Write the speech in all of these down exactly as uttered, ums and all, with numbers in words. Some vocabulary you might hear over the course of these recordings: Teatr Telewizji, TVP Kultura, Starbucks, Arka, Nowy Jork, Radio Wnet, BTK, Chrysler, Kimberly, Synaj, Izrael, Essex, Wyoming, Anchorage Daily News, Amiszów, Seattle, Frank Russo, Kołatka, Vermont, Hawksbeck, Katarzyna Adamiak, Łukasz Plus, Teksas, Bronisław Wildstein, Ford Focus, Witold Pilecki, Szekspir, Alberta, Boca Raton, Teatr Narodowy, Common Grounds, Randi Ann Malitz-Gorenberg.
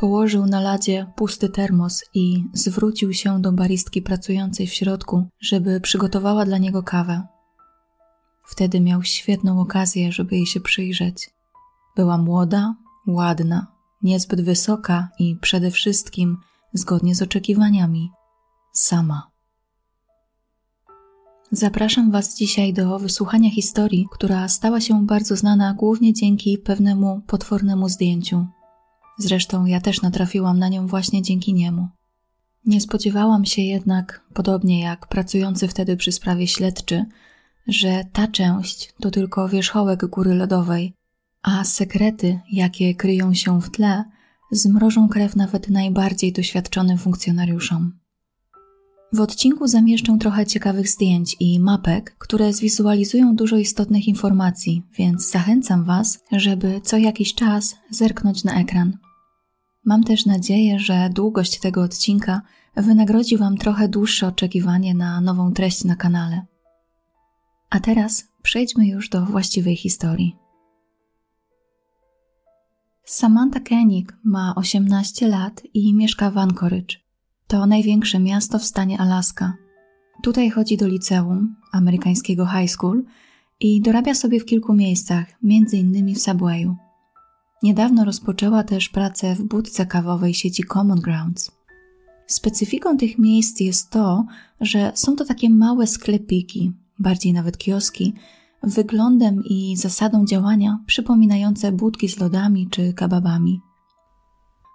Położył na ladzie pusty termos i zwrócił się do baristki pracującej w środku, żeby przygotowała dla niego kawę. Wtedy miał świetną okazję, żeby jej się przyjrzeć. Była młoda, ładna, niezbyt wysoka i przede wszystkim, zgodnie z oczekiwaniami, sama. Zapraszam Was dzisiaj do wysłuchania historii, która stała się bardzo znana głównie dzięki pewnemu potwornemu zdjęciu. Zresztą ja też natrafiłam na nią właśnie dzięki niemu. Nie spodziewałam się jednak, podobnie jak pracujący wtedy przy sprawie śledczy, że ta część to tylko wierzchołek góry lodowej, a sekrety, jakie kryją się w tle, zmrożą krew nawet najbardziej doświadczonym funkcjonariuszom. W odcinku zamieszczę trochę ciekawych zdjęć i mapek, które zwizualizują dużo istotnych informacji, więc zachęcam Was, żeby co jakiś czas zerknąć na ekran. Mam też nadzieję, że długość tego odcinka wynagrodzi Wam trochę dłuższe oczekiwanie na nową treść na kanale. A teraz przejdźmy już do właściwej historii. Samantha Koenig ma osiemnaście lat i mieszka w Anchorage. To największe miasto w stanie Alaska. Tutaj chodzi do liceum, amerykańskiego high school, i dorabia sobie w kilku miejscach, między innymi w Subwayu. Niedawno rozpoczęła też pracę w budce kawowej sieci Common Grounds. Specyfiką tych miejsc jest to, że są to takie małe sklepiki, bardziej nawet kioski, wyglądem i zasadą działania przypominające budki z lodami czy kebabami.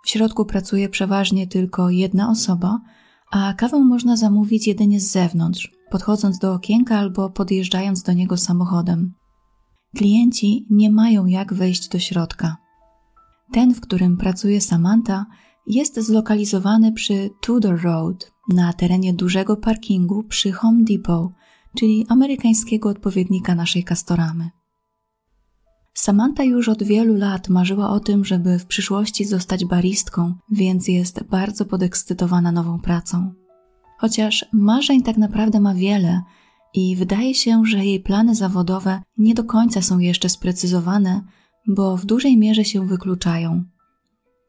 W środku pracuje przeważnie tylko jedna osoba, a kawę można zamówić jedynie z zewnątrz, podchodząc do okienka albo podjeżdżając do niego samochodem. Klienci nie mają jak wejść do środka. Ten, w którym pracuje Samantha, jest zlokalizowany przy Tudor Road, na terenie dużego parkingu przy Home Depot, czyli amerykańskiego odpowiednika naszej Castoramy. Samantha już od wielu lat marzyła o tym, żeby w przyszłości zostać baristką, więc jest bardzo podekscytowana nową pracą. Chociaż marzeń tak naprawdę ma wiele i wydaje się, że jej plany zawodowe nie do końca są jeszcze sprecyzowane, bo w dużej mierze się wykluczają.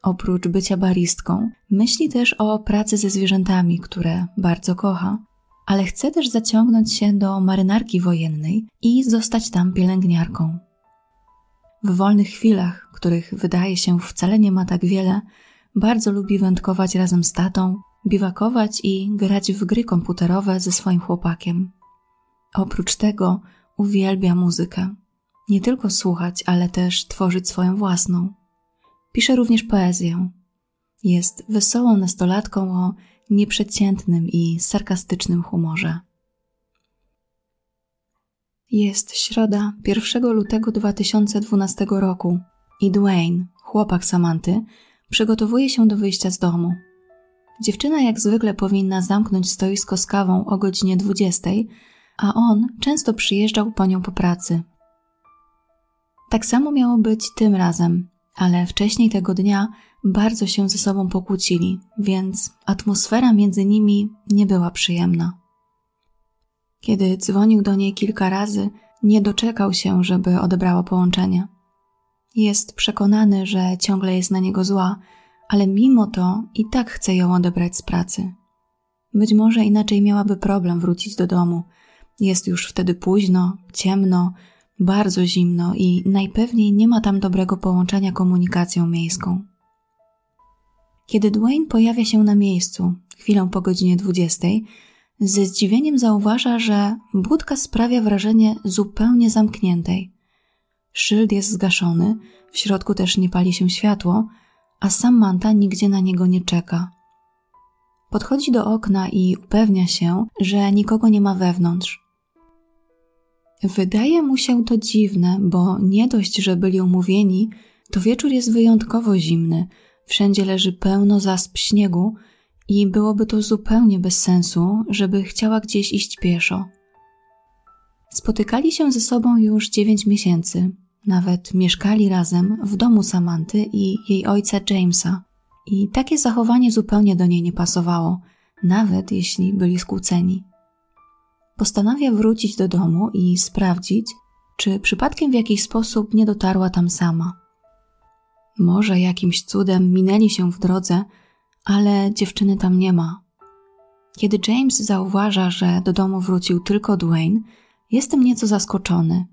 Oprócz bycia baristką, myśli też o pracy ze zwierzętami, które bardzo kocha, ale chce też zaciągnąć się do marynarki wojennej i zostać tam pielęgniarką. W wolnych chwilach, których wydaje się wcale nie ma tak wiele, bardzo lubi wędkować razem z tatą, biwakować i grać w gry komputerowe ze swoim chłopakiem. Oprócz tego uwielbia muzykę. Nie tylko słuchać, ale też tworzyć swoją własną. Pisze również poezję. Jest wesołą nastolatką o nieprzeciętnym i sarkastycznym humorze. Jest środa pierwszego lutego dwa tysiące dwunastego roku i Dwayne, chłopak Samanthy, przygotowuje się do wyjścia z domu. Dziewczyna jak zwykle powinna zamknąć stoisko z kawą o godzinie dwudziestej, a on często przyjeżdżał po nią po pracy. Tak samo miało być tym razem, ale wcześniej tego dnia bardzo się ze sobą pokłócili, więc atmosfera między nimi nie była przyjemna. Kiedy dzwonił do niej kilka razy, nie doczekał się, żeby odebrała połączenie. Jest przekonany, że ciągle jest na niego zła, ale mimo to i tak chce ją odebrać z pracy. Być może inaczej miałaby problem wrócić do domu. Jest już wtedy późno, ciemno, bardzo zimno i najpewniej nie ma tam dobrego połączenia komunikacją miejską. Kiedy Dwayne pojawia się na miejscu, chwilę po godzinie dwudziestej, ze zdziwieniem zauważa, że budka sprawia wrażenie zupełnie zamkniętej. Szyld jest zgaszony, w środku też nie pali się światło, a Samantha nigdzie na niego nie czeka. Podchodzi do okna i upewnia się, że nikogo nie ma wewnątrz. Wydaje mu się to dziwne, bo nie dość, że byli umówieni, to wieczór jest wyjątkowo zimny, wszędzie leży pełno zasp śniegu, i byłoby to zupełnie bez sensu, żeby chciała gdzieś iść pieszo. Spotykali się ze sobą już dziewięć miesięcy. Nawet mieszkali razem w domu Samanthy i jej ojca Jamesa. I takie zachowanie zupełnie do niej nie pasowało, nawet jeśli byli skłóceni. Postanawia wrócić do domu i sprawdzić, czy przypadkiem w jakiś sposób nie dotarła tam sama. Może jakimś cudem minęli się w drodze, ale dziewczyny tam nie ma. Kiedy James zauważa, że do domu wrócił tylko Dwayne, jestem nieco zaskoczony.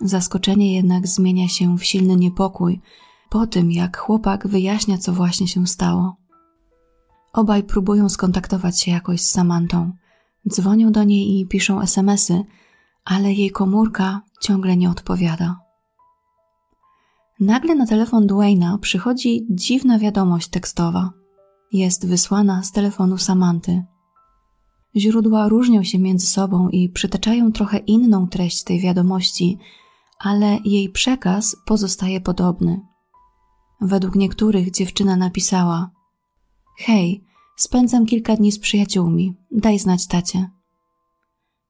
Zaskoczenie jednak zmienia się w silny niepokój po tym, jak chłopak wyjaśnia, co właśnie się stało. Obaj próbują skontaktować się jakoś z Samanthą. Dzwonią do niej i piszą es em esy, ale jej komórka ciągle nie odpowiada. Nagle na telefon Dwayna przychodzi dziwna wiadomość tekstowa. Jest wysłana z telefonu Samanthy. Źródła różnią się między sobą i przytaczają trochę inną treść tej wiadomości, ale jej przekaz pozostaje podobny. Według niektórych dziewczyna napisała: „Hej, spędzam kilka dni z przyjaciółmi, daj znać tacie”.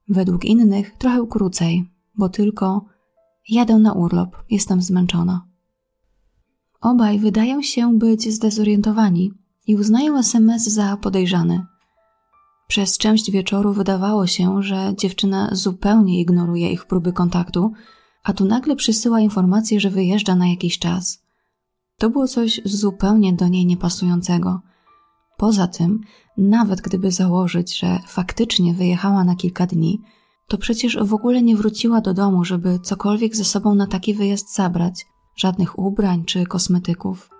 Według innych trochę krócej, bo tylko: „Jadę na urlop, jestem zmęczona”. Obaj wydają się być zdezorientowani i uznają es em es za podejrzany. Przez część wieczoru wydawało się, że dziewczyna zupełnie ignoruje ich próby kontaktu, a tu nagle przysyła informację, że wyjeżdża na jakiś czas. To było coś zupełnie do niej niepasującego. Poza tym, nawet gdyby założyć, że faktycznie wyjechała na kilka dni, to przecież w ogóle nie wróciła do domu, żeby cokolwiek ze sobą na taki wyjazd zabrać, żadnych ubrań czy kosmetyków.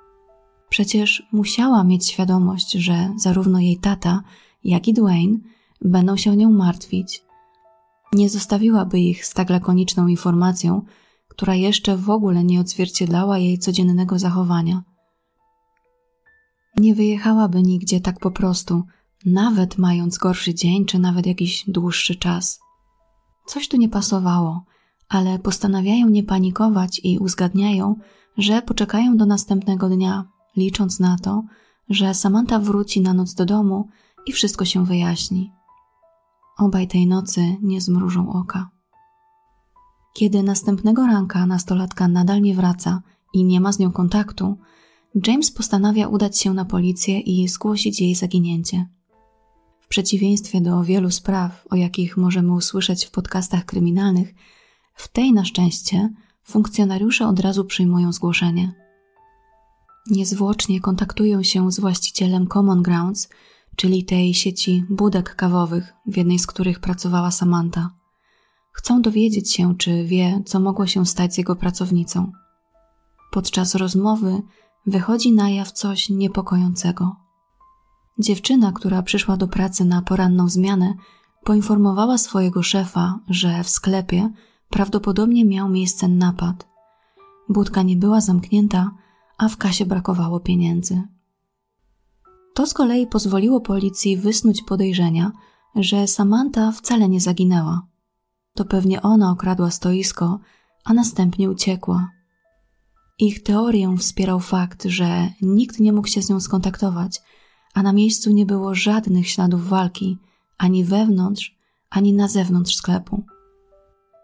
Przecież musiała mieć świadomość, że zarówno jej tata, jak i Dwayne będą się nią martwić. Nie zostawiłaby ich z tak lakoniczną informacją, która jeszcze w ogóle nie odzwierciedlała jej codziennego zachowania. Nie wyjechałaby nigdzie tak po prostu, nawet mając gorszy dzień czy nawet jakiś dłuższy czas. Coś tu nie pasowało, ale postanawiają nie panikować i uzgadniają, że poczekają do następnego dnia, licząc na to, że Samantha wróci na noc do domu i wszystko się wyjaśni. Obaj tej nocy nie zmrużą oka. Kiedy następnego ranka nastolatka nadal nie wraca i nie ma z nią kontaktu, James postanawia udać się na policję i zgłosić jej zaginięcie. W przeciwieństwie do wielu spraw, o jakich możemy usłyszeć w podcastach kryminalnych, w tej na szczęście funkcjonariusze od razu przyjmują zgłoszenie. Niezwłocznie kontaktują się z właścicielem Common Grounds, czyli tej sieci budek kawowych, w jednej z których pracowała Samantha. Chcą dowiedzieć się, czy wie, co mogło się stać z jego pracownicą. Podczas rozmowy wychodzi na jaw coś niepokojącego. Dziewczyna, która przyszła do pracy na poranną zmianę, poinformowała swojego szefa, że w sklepie prawdopodobnie miał miejsce napad. Budka nie była zamknięta, a w kasie brakowało pieniędzy. To z kolei pozwoliło policji wysnuć podejrzenia, że Samantha wcale nie zaginęła. To pewnie ona okradła stoisko, a następnie uciekła. Ich teorię wspierał fakt, że nikt nie mógł się z nią skontaktować, a na miejscu nie było żadnych śladów walki, ani wewnątrz, ani na zewnątrz sklepu.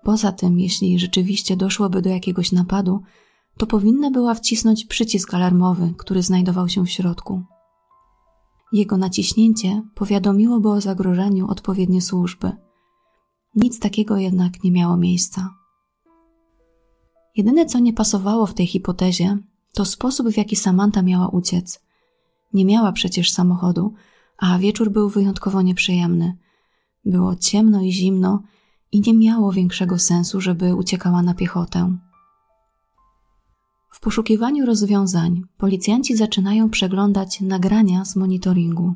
Poza tym, jeśli rzeczywiście doszłoby do jakiegoś napadu, to powinna była wcisnąć przycisk alarmowy, który znajdował się w środku. Jego naciśnięcie powiadomiłoby o zagrożeniu odpowiednie służby. Nic takiego jednak nie miało miejsca. Jedyne, co nie pasowało w tej hipotezie, to sposób, w jaki Samantha miała uciec. Nie miała przecież samochodu, a wieczór był wyjątkowo nieprzyjemny. Było ciemno i zimno i nie miało większego sensu, żeby uciekała na piechotę. W poszukiwaniu rozwiązań policjanci zaczynają przeglądać nagrania z monitoringu.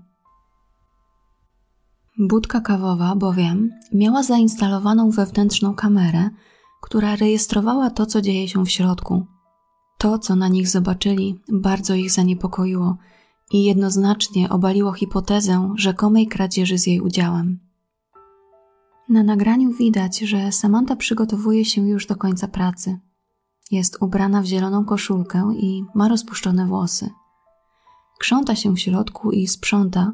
Budka kawowa bowiem miała zainstalowaną wewnętrzną kamerę, która rejestrowała to, co dzieje się w środku. To, co na nich zobaczyli, bardzo ich zaniepokoiło i jednoznacznie obaliło hipotezę rzekomej kradzieży z jej udziałem. Na nagraniu widać, że Samantha przygotowuje się już do końca pracy. Jest ubrana w zieloną koszulkę i ma rozpuszczone włosy. Krząta się w środku i sprząta,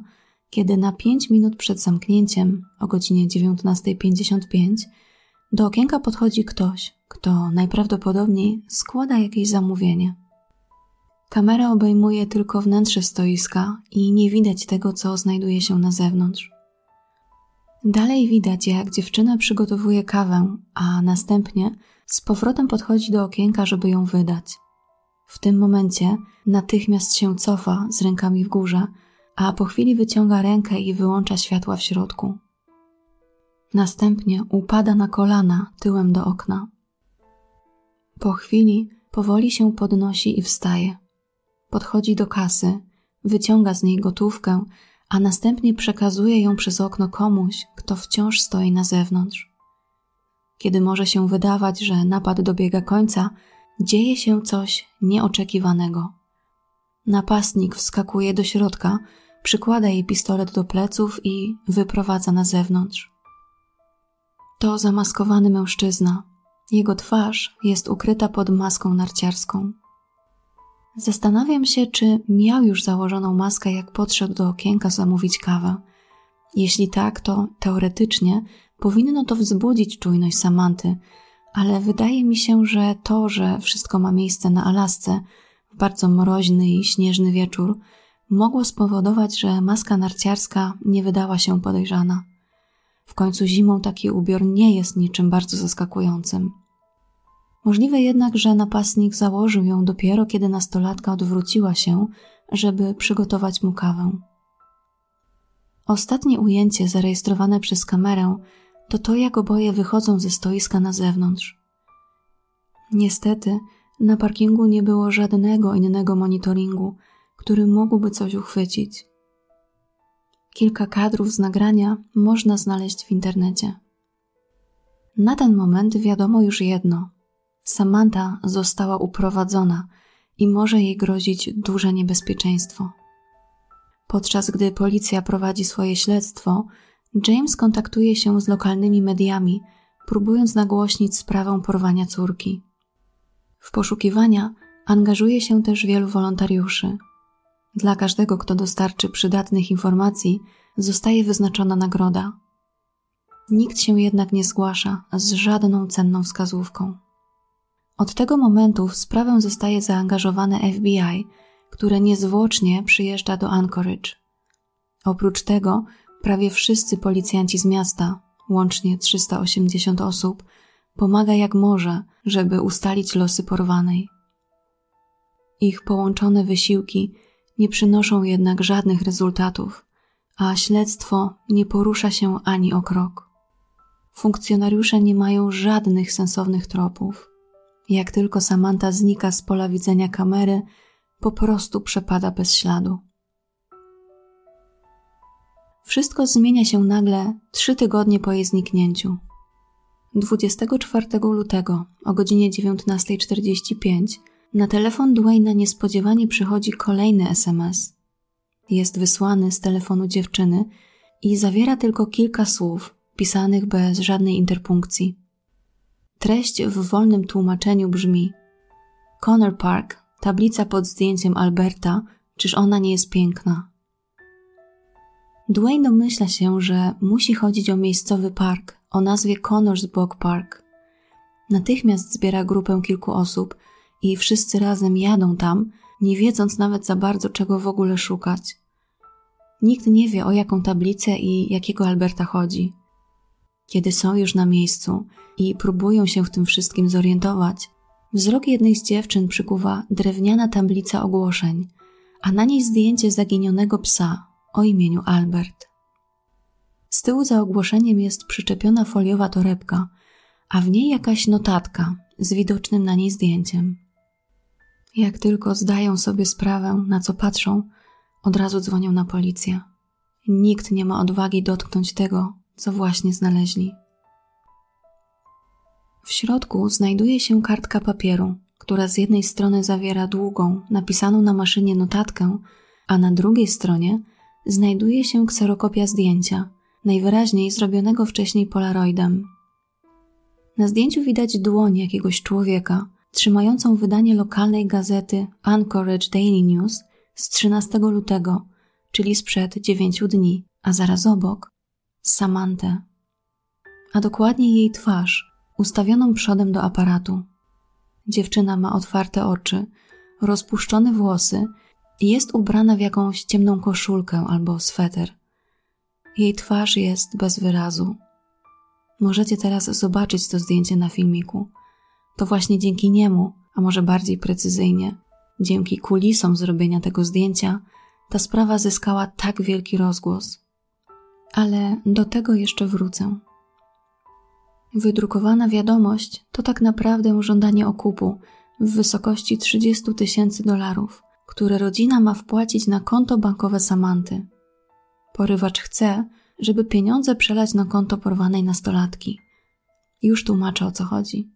kiedy na pięć minut przed zamknięciem, o godzinie dziewiętnasta pięćdziesiąt pięć, do okienka podchodzi ktoś, kto najprawdopodobniej składa jakieś zamówienie. Kamera obejmuje tylko wnętrze stoiska i nie widać tego, co znajduje się na zewnątrz. Dalej widać, jak dziewczyna przygotowuje kawę, a następnie z powrotem podchodzi do okienka, żeby ją wydać. W tym momencie natychmiast się cofa z rękami w górze, a po chwili wyciąga rękę i wyłącza światła w środku. Następnie upada na kolana tyłem do okna. Po chwili powoli się podnosi i wstaje. Podchodzi do kasy, wyciąga z niej gotówkę, a następnie przekazuje ją przez okno komuś, kto wciąż stoi na zewnątrz. Kiedy może się wydawać, że napad dobiega końca, dzieje się coś nieoczekiwanego. Napastnik wskakuje do środka, przykłada jej pistolet do pleców i wyprowadza na zewnątrz. To zamaskowany mężczyzna. Jego twarz jest ukryta pod maską narciarską. Zastanawiam się, czy miał już założoną maskę, jak podszedł do okienka zamówić kawę. Jeśli tak, to teoretycznie powinno to wzbudzić czujność Samanty, ale wydaje mi się, że to, że wszystko ma miejsce na Alasce, w bardzo mroźny i śnieżny wieczór, mogło spowodować, że maska narciarska nie wydała się podejrzana. W końcu zimą taki ubiór nie jest niczym bardzo zaskakującym. Możliwe jednak, że napastnik założył ją dopiero, kiedy nastolatka odwróciła się, żeby przygotować mu kawę. Ostatnie ujęcie zarejestrowane przez kamerę to to, jak oboje wychodzą ze stoiska na zewnątrz. Niestety, na parkingu nie było żadnego innego monitoringu, który mógłby coś uchwycić. Kilka kadrów z nagrania można znaleźć w internecie. Na ten moment wiadomo już jedno. Samantha została uprowadzona i może jej grozić duże niebezpieczeństwo. Podczas gdy policja prowadzi swoje śledztwo, James kontaktuje się z lokalnymi mediami, próbując nagłośnić sprawę porwania córki. W poszukiwania angażuje się też wielu wolontariuszy. Dla każdego, kto dostarczy przydatnych informacji, zostaje wyznaczona nagroda. Nikt się jednak nie zgłasza z żadną cenną wskazówką. Od tego momentu w sprawę zostaje zaangażowane F B I, które niezwłocznie przyjeżdża do Anchorage. Oprócz tego prawie wszyscy policjanci z miasta, łącznie trzysta osiemdziesiąt osób, pomaga jak może, żeby ustalić losy porwanej. Ich połączone wysiłki nie przynoszą jednak żadnych rezultatów, a śledztwo nie porusza się ani o krok. Funkcjonariusze nie mają żadnych sensownych tropów. Jak tylko Samantha znika z pola widzenia kamery, po prostu przepada bez śladu. Wszystko zmienia się nagle trzy tygodnie po jej zniknięciu. dwudziestego czwartego lutego o godzinie dziewiętnasta czterdzieści pięć na telefon Dwayna niespodziewanie przychodzi kolejny es em es. Jest wysłany z telefonu dziewczyny i zawiera tylko kilka słów, pisanych bez żadnej interpunkcji. Treść w wolnym tłumaczeniu brzmi: Connor Park, tablica pod zdjęciem Alberta, czyż ona nie jest piękna? Dwayne domyśla się, że musi chodzić o miejscowy park o nazwie Connors Bog Park. Natychmiast zbiera grupę kilku osób i wszyscy razem jadą tam, nie wiedząc nawet za bardzo, czego w ogóle szukać. Nikt nie wie, o jaką tablicę i jakiego Alberta chodzi. Kiedy są już na miejscu i próbują się w tym wszystkim zorientować, wzrok jednej z dziewczyn przykuwa drewniana tablica ogłoszeń, a na niej zdjęcie zaginionego psa o imieniu Albert. Z tyłu za ogłoszeniem jest przyczepiona foliowa torebka, a w niej jakaś notatka z widocznym na niej zdjęciem. Jak tylko zdają sobie sprawę, na co patrzą, od razu dzwonią na policję. Nikt nie ma odwagi dotknąć tego, co właśnie znaleźli. W środku znajduje się kartka papieru, która z jednej strony zawiera długą, napisaną na maszynie notatkę, a na drugiej stronie znajduje się kserokopia zdjęcia, najwyraźniej zrobionego wcześniej polaroidem. Na zdjęciu widać dłoń jakiegoś człowieka, trzymającą wydanie lokalnej gazety Anchorage Daily News z trzynastego lutego, czyli sprzed dziewięciu dni, a zaraz obok Samanthę, a dokładnie jej twarz, ustawioną przodem do aparatu. Dziewczyna ma otwarte oczy, rozpuszczone włosy i jest ubrana w jakąś ciemną koszulkę albo sweter. Jej twarz jest bez wyrazu. Możecie teraz zobaczyć to zdjęcie na filmiku. To właśnie dzięki niemu, a może bardziej precyzyjnie, Dzięki kulisom zrobienia tego zdjęcia ta sprawa zyskała tak wielki rozgłos. Ale do tego jeszcze wrócę. Wydrukowana wiadomość to tak naprawdę żądanie okupu w wysokości trzydzieści tysięcy dolarów, które rodzina ma wpłacić na konto bankowe Samanthy. Porywacz chce, żeby pieniądze przelać na konto porwanej nastolatki. Już tłumaczę, o co chodzi.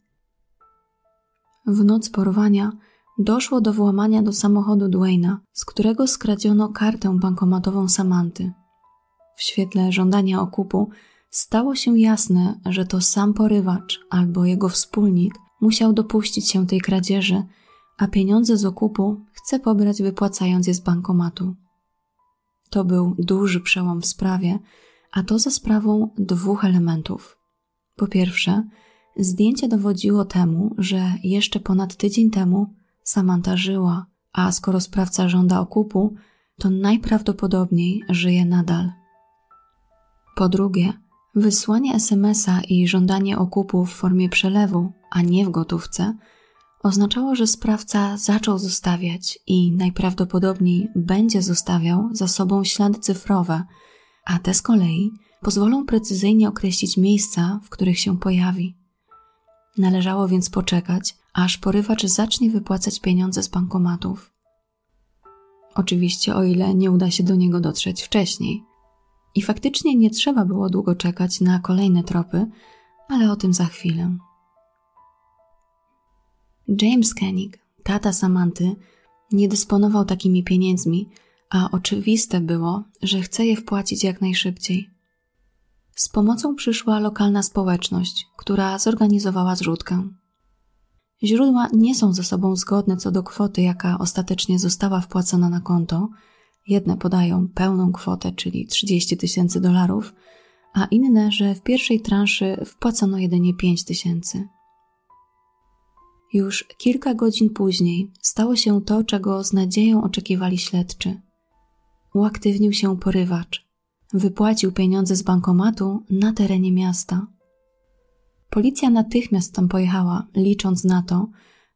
W noc porwania doszło do włamania do samochodu Dwayna, z którego skradziono kartę bankomatową Samanthy. W świetle żądania okupu stało się jasne, że to sam porywacz albo jego wspólnik musiał dopuścić się tej kradzieży, a pieniądze z okupu chce pobrać, wypłacając je z bankomatu. To był duży przełom w sprawie, a to za sprawą dwóch elementów. Po pierwsze, zdjęcie dowodziło temu, że jeszcze ponad tydzień temu Samantha żyła, a skoro sprawca żąda okupu, to najprawdopodobniej żyje nadal. Po drugie, wysłanie es em es a i żądanie okupu w formie przelewu, a nie w gotówce, oznaczało, że sprawca zaczął zostawiać i najprawdopodobniej będzie zostawiał za sobą ślady cyfrowe, a te z kolei pozwolą precyzyjnie określić miejsca, w których się pojawi. Należało więc poczekać, aż porywacz zacznie wypłacać pieniądze z bankomatów. Oczywiście o ile nie uda się do niego dotrzeć wcześniej. I faktycznie nie trzeba było długo czekać na kolejne tropy, ale o tym za chwilę. James Koenig, tata Samanthy, nie dysponował takimi pieniędzmi, a oczywiste było, że chce je wpłacić jak najszybciej. Z pomocą przyszła lokalna społeczność, która zorganizowała zrzutkę. Źródła nie są ze sobą zgodne co do kwoty, jaka ostatecznie została wpłacona na konto. Jedne podają pełną kwotę, czyli trzydzieści tysięcy dolarów, a inne, że w pierwszej transzy wpłacono jedynie pięć tysięcy. Już kilka godzin później stało się to, czego z nadzieją oczekiwali śledczy. Uaktywnił się porywacz. Wypłacił pieniądze z bankomatu na terenie miasta. Policja natychmiast tam pojechała, licząc na to,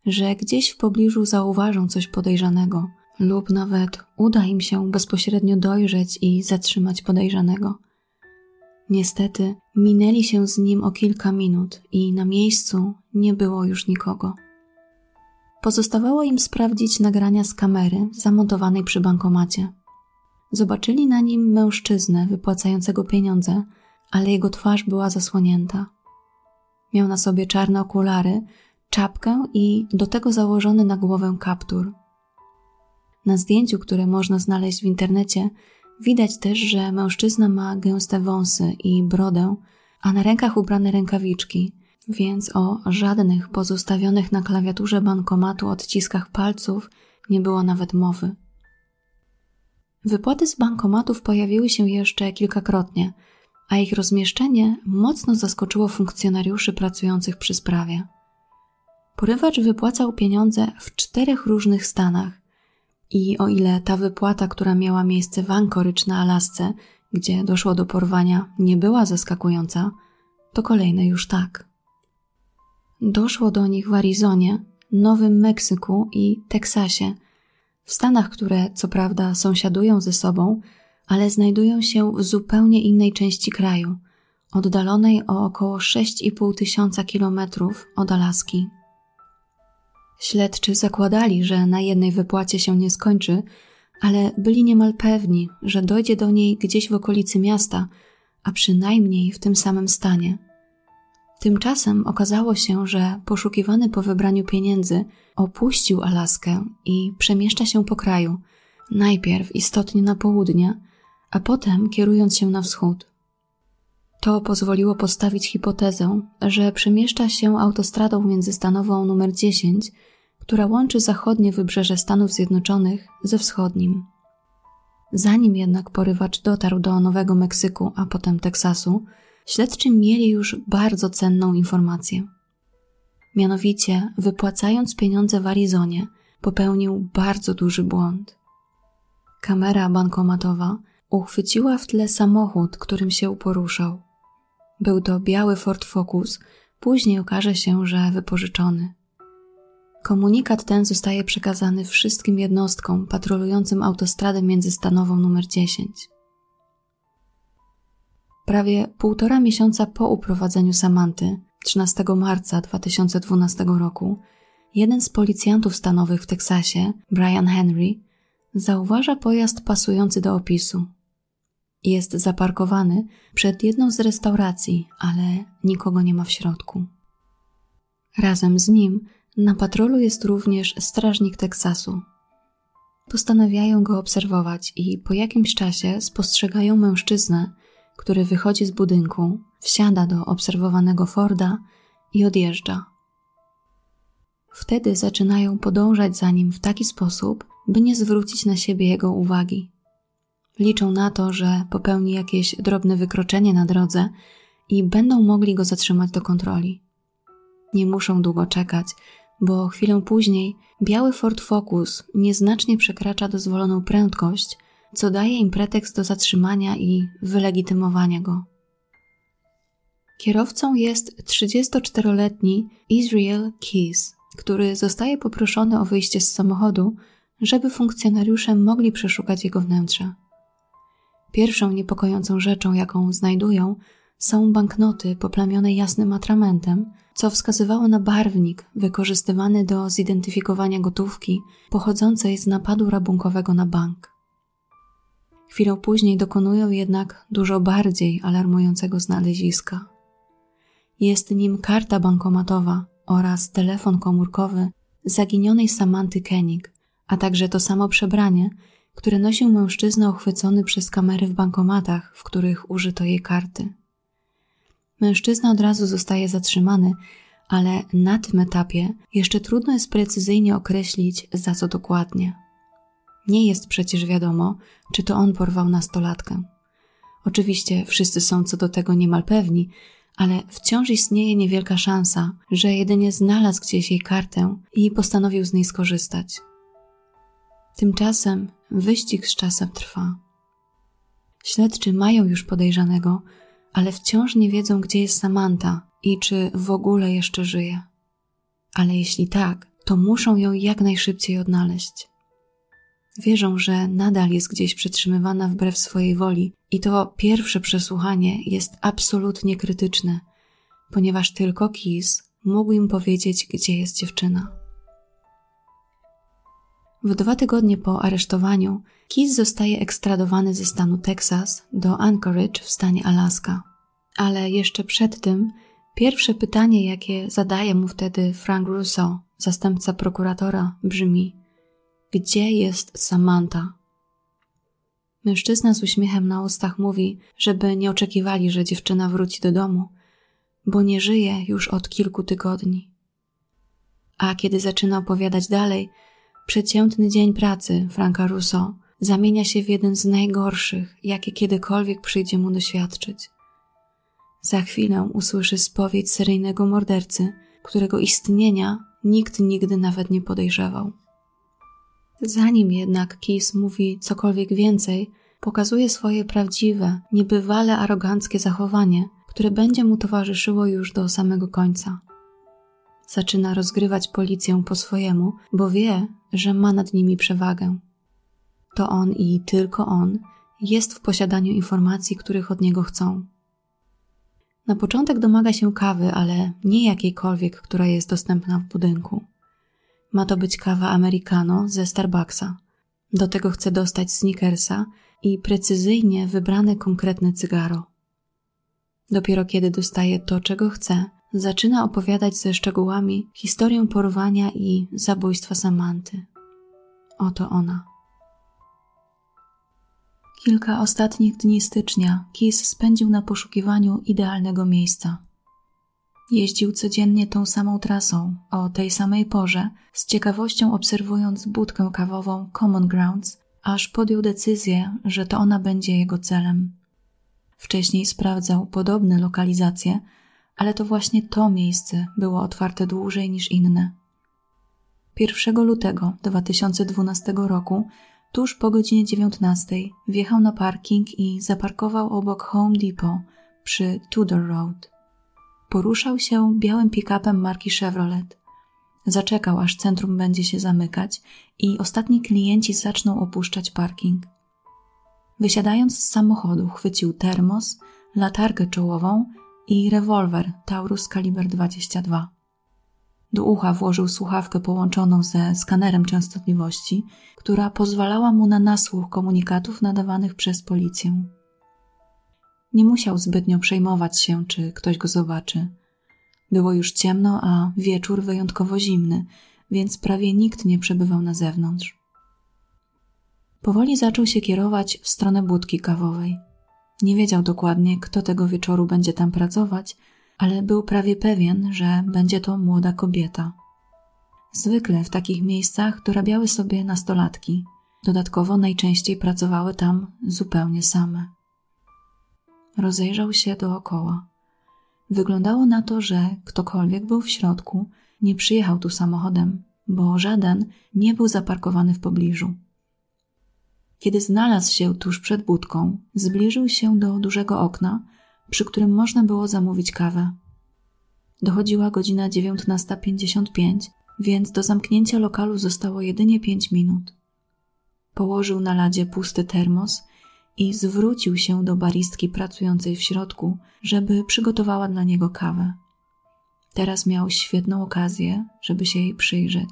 że gdzieś w pobliżu zauważą coś podejrzanego lub nawet uda im się bezpośrednio dojrzeć i zatrzymać podejrzanego. Niestety minęli się z nim o kilka minut i na miejscu nie było już nikogo. Pozostawało im sprawdzić nagrania z kamery zamontowanej przy bankomacie. Zobaczyli na nim mężczyznę wypłacającego pieniądze, ale jego twarz była zasłonięta. Miał na sobie czarne okulary, czapkę i do tego założony na głowę kaptur. Na zdjęciu, które można znaleźć w internecie, widać też, że mężczyzna ma gęste wąsy i brodę, a na rękach ubrane rękawiczki, więc o żadnych pozostawionych na klawiaturze bankomatu odciskach palców nie było nawet mowy. Wypłaty z bankomatów pojawiły się jeszcze kilkakrotnie, a ich rozmieszczenie mocno zaskoczyło funkcjonariuszy pracujących przy sprawie. Porywacz wypłacał pieniądze w czterech różnych stanach. I o ile ta wypłata, która miała miejsce w Anchorage na Alasce, gdzie doszło do porwania, nie była zaskakująca, to kolejne już tak. Doszło do nich w Arizonie, Nowym Meksyku i Teksasie, w stanach, które co prawda sąsiadują ze sobą, ale znajdują się w zupełnie innej części kraju, oddalonej o około sześć i pół tysiąca kilometrów od Alaski. Śledczy zakładali, że na jednej wypłacie się nie skończy, ale byli niemal pewni, że dojdzie do niej gdzieś w okolicy miasta, a przynajmniej w tym samym stanie. Tymczasem okazało się, że poszukiwany po wybraniu pieniędzy opuścił Alaskę i przemieszcza się po kraju, najpierw istotnie na południe, a potem kierując się na wschód. To pozwoliło postawić hipotezę, że przemieszcza się autostradą międzystanową numer dziesięć, która łączy zachodnie wybrzeże Stanów Zjednoczonych ze wschodnim. Zanim jednak porywacz dotarł do Nowego Meksyku, a potem Teksasu, śledczy mieli już bardzo cenną informację. Mianowicie, wypłacając pieniądze w Arizonie, popełnił bardzo duży błąd. Kamera bankomatowa uchwyciła w tle samochód, którym się poruszał. Był to biały Ford Focus, później okaże się, że wypożyczony. Komunikat ten zostaje przekazany wszystkim jednostkom patrolującym autostradę międzystanową numer dziesięć. Prawie półtora miesiąca po uprowadzeniu Samanthy, trzynastego marca dwa tysiące dwunastego roku, jeden z policjantów stanowych w Teksasie, Brian Henry, zauważa pojazd pasujący do opisu. Jest zaparkowany przed jedną z restauracji, ale nikogo nie ma w środku. Razem z nim na patrolu jest również strażnik Teksasu. Postanawiają go obserwować i po jakimś czasie spostrzegają mężczyznę, który wychodzi z budynku, wsiada do obserwowanego Forda i odjeżdża. Wtedy zaczynają podążać za nim w taki sposób, by nie zwrócić na siebie jego uwagi. Liczą na to, że popełni jakieś drobne wykroczenie na drodze i będą mogli go zatrzymać do kontroli. Nie muszą długo czekać, bo chwilę później biały Ford Focus nieznacznie przekracza dozwoloną prędkość, co daje im pretekst do zatrzymania i wylegitymowania go. Kierowcą jest trzydziestoczteroletni Israel Keyes, który zostaje poproszony o wyjście z samochodu, żeby funkcjonariusze mogli przeszukać jego wnętrze. Pierwszą niepokojącą rzeczą, jaką znajdują, są banknoty poplamione jasnym atramentem, co wskazywało na barwnik wykorzystywany do zidentyfikowania gotówki pochodzącej z napadu rabunkowego na bank. Chwilę później dokonują jednak dużo bardziej alarmującego znaleziska. Jest nim karta bankomatowa oraz telefon komórkowy zaginionej Samanthy Koenig, a także to samo przebranie, które nosił mężczyzna uchwycony przez kamery w bankomatach, w których użyto jej karty. Mężczyzna od razu zostaje zatrzymany, ale na tym etapie jeszcze trudno jest precyzyjnie określić, za co dokładnie. Nie jest przecież wiadomo, czy to on porwał nastolatkę. Oczywiście wszyscy są co do tego niemal pewni, ale wciąż istnieje niewielka szansa, że jedynie znalazł gdzieś jej kartę i postanowił z niej skorzystać. Tymczasem wyścig z czasem trwa. Śledczy mają już podejrzanego, ale wciąż nie wiedzą, gdzie jest Samantha i czy w ogóle jeszcze żyje. Ale jeśli tak, to muszą ją jak najszybciej odnaleźć. Wierzą, że nadal jest gdzieś przetrzymywana wbrew swojej woli i to pierwsze przesłuchanie jest absolutnie krytyczne, ponieważ tylko Keyes mógł im powiedzieć, gdzie jest dziewczyna. W dwa tygodnie po aresztowaniu Keyes zostaje ekstradowany ze stanu Teksas do Anchorage w stanie Alaska. Ale jeszcze przed tym pierwsze pytanie, jakie zadaje mu wtedy Frank Russo, zastępca prokuratora, brzmi: gdzie jest Samantha? Mężczyzna z uśmiechem na ustach mówi, żeby nie oczekiwali, że dziewczyna wróci do domu, bo nie żyje już od kilku tygodni. A kiedy zaczyna opowiadać dalej, przeciętny dzień pracy Franka Russo zamienia się w jeden z najgorszych, jakie kiedykolwiek przyjdzie mu doświadczyć. Za chwilę usłyszy spowiedź seryjnego mordercy, którego istnienia nikt nigdy nawet nie podejrzewał. Zanim jednak Keyes mówi cokolwiek więcej, pokazuje swoje prawdziwe, niebywale aroganckie zachowanie, które będzie mu towarzyszyło już do samego końca. Zaczyna rozgrywać policję po swojemu, bo wie, że ma nad nimi przewagę. To on i tylko on jest w posiadaniu informacji, których od niego chcą. Na początek domaga się kawy, ale nie jakiejkolwiek, która jest dostępna w budynku. Ma to być kawa americano ze Starbucksa. Do tego chce dostać Snickersa i precyzyjnie wybrane konkretne cygaro. Dopiero kiedy dostaje to, czego chce, zaczyna opowiadać ze szczegółami historię porwania i zabójstwa Samanthy. Oto ona. Kilka ostatnich dni stycznia Keyes spędził na poszukiwaniu idealnego miejsca. Jeździł codziennie tą samą trasą, o tej samej porze, z ciekawością obserwując budkę kawową Common Grounds, aż podjął decyzję, że to ona będzie jego celem. Wcześniej sprawdzał podobne lokalizacje, ale to właśnie to miejsce było otwarte dłużej niż inne. pierwszego lutego dwa tysiące dwunastego roku, tuż po godzinie dziewiętnastej, wjechał na parking i zaparkował obok Home Depot przy Tudor Road. Poruszał się białym pick-upem marki Chevrolet. Zaczekał, aż centrum będzie się zamykać i ostatni klienci zaczną opuszczać parking. Wysiadając z samochodu, chwycił termos, latarkę czołową i rewolwer Taurus kaliber dwadzieścia dwa. Do ucha włożył słuchawkę połączoną ze skanerem częstotliwości, która pozwalała mu na nasłuch komunikatów nadawanych przez policję. Nie musiał zbytnio przejmować się, czy ktoś go zobaczy. Było już ciemno, a wieczór wyjątkowo zimny, więc prawie nikt nie przebywał na zewnątrz. Powoli zaczął się kierować w stronę budki kawowej. Nie wiedział dokładnie, kto tego wieczoru będzie tam pracować, ale był prawie pewien, że będzie to młoda kobieta. Zwykle w takich miejscach dorabiały sobie nastolatki. Dodatkowo najczęściej pracowały tam zupełnie same. Rozejrzał się dookoła. Wyglądało na to, że ktokolwiek był w środku, nie przyjechał tu samochodem, bo żaden nie był zaparkowany w pobliżu. Kiedy znalazł się tuż przed budką, zbliżył się do dużego okna, przy którym można było zamówić kawę. Dochodziła godzina dziewiętnasta pięćdziesiąt pięć, więc do zamknięcia lokalu zostało jedynie pięć minut. Położył na ladzie pusty termos i zwrócił się do baristki pracującej w środku, żeby przygotowała dla niego kawę. Teraz miał świetną okazję, żeby się jej przyjrzeć.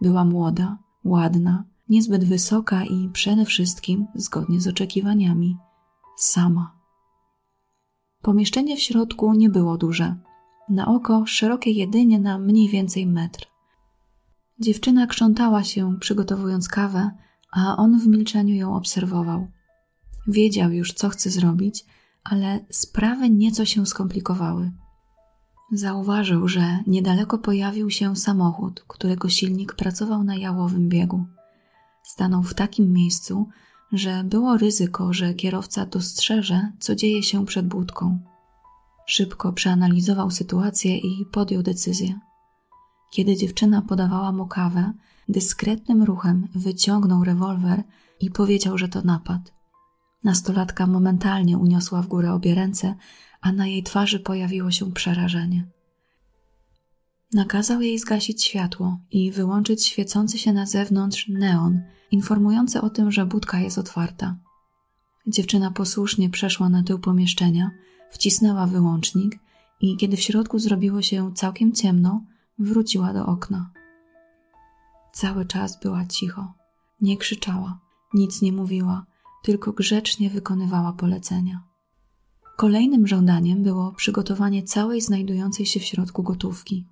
Była młoda, ładna, niezbyt wysoka i przede wszystkim, zgodnie z oczekiwaniami, sama. Pomieszczenie w środku nie było duże. Na oko szerokie jedynie na mniej więcej metr. Dziewczyna krzątała się, przygotowując kawę, a on w milczeniu ją obserwował. Wiedział już, co chce zrobić, ale sprawy nieco się skomplikowały. Zauważył, że niedaleko pojawił się samochód, którego silnik pracował na jałowym biegu. Stanął w takim miejscu, że było ryzyko, że kierowca dostrzeże, co dzieje się przed budką. Szybko przeanalizował sytuację i podjął decyzję. Kiedy dziewczyna podawała mu kawę, dyskretnym ruchem wyciągnął rewolwer i powiedział, że to napad. Nastolatka momentalnie uniosła w górę obie ręce, a na jej twarzy pojawiło się przerażenie. Nakazał jej zgasić światło i wyłączyć świecący się na zewnątrz neon, informujący o tym, że budka jest otwarta. Dziewczyna posłusznie przeszła na tył pomieszczenia, wcisnęła wyłącznik i kiedy w środku zrobiło się całkiem ciemno, wróciła do okna. Cały czas była cicho. Nie krzyczała, nic nie mówiła, tylko grzecznie wykonywała polecenia. Kolejnym żądaniem było przygotowanie całej znajdującej się w środku gotówki.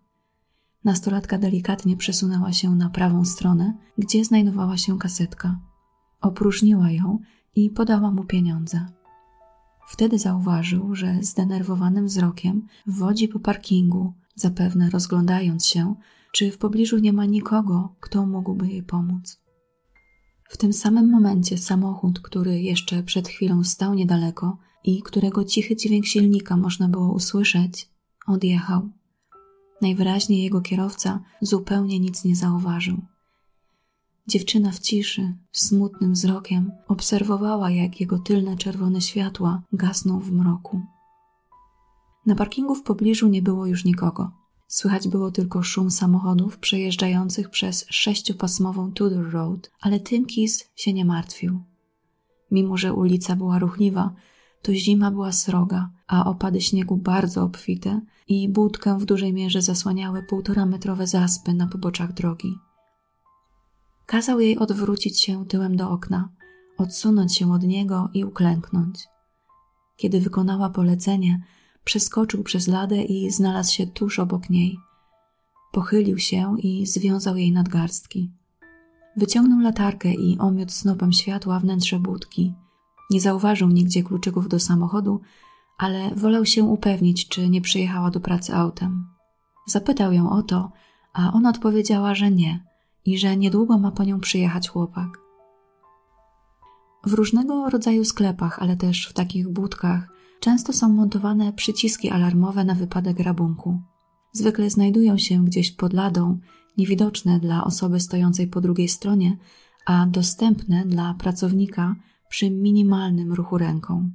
Nastolatka delikatnie przesunęła się na prawą stronę, gdzie znajdowała się kasetka. Opróżniła ją i podała mu pieniądze. Wtedy zauważył, że zdenerwowanym wzrokiem wodzi po parkingu, zapewne rozglądając się, czy w pobliżu nie ma nikogo, kto mógłby jej pomóc. W tym samym momencie samochód, który jeszcze przed chwilą stał niedaleko i którego cichy dźwięk silnika można było usłyszeć, odjechał. Najwyraźniej jego kierowca zupełnie nic nie zauważył. Dziewczyna w ciszy, smutnym wzrokiem, obserwowała, jak jego tylne czerwone światła gasną w mroku. Na parkingu w pobliżu nie było już nikogo. Słychać było tylko szum samochodów przejeżdżających przez sześciopasmową Tudor Road, ale tym Keyes się nie martwił. Mimo że ulica była ruchliwa, to zima była sroga, a opady śniegu bardzo obfite i budkę w dużej mierze zasłaniały półtorametrowe zaspy na poboczach drogi. Kazał jej odwrócić się tyłem do okna, odsunąć się od niego i uklęknąć. Kiedy wykonała polecenie, przeskoczył przez ladę i znalazł się tuż obok niej. Pochylił się i związał jej nadgarstki. Wyciągnął latarkę i omiótł snopem światła wnętrze budki. Nie zauważył nigdzie kluczyków do samochodu, ale wolał się upewnić, czy nie przyjechała do pracy autem. Zapytał ją o to, a ona odpowiedziała, że nie i że niedługo ma po nią przyjechać chłopak. W różnego rodzaju sklepach, ale też w takich budkach, często są montowane przyciski alarmowe na wypadek rabunku. Zwykle znajdują się gdzieś pod ladą, niewidoczne dla osoby stojącej po drugiej stronie, a dostępne dla pracownika przy minimalnym ruchu ręką.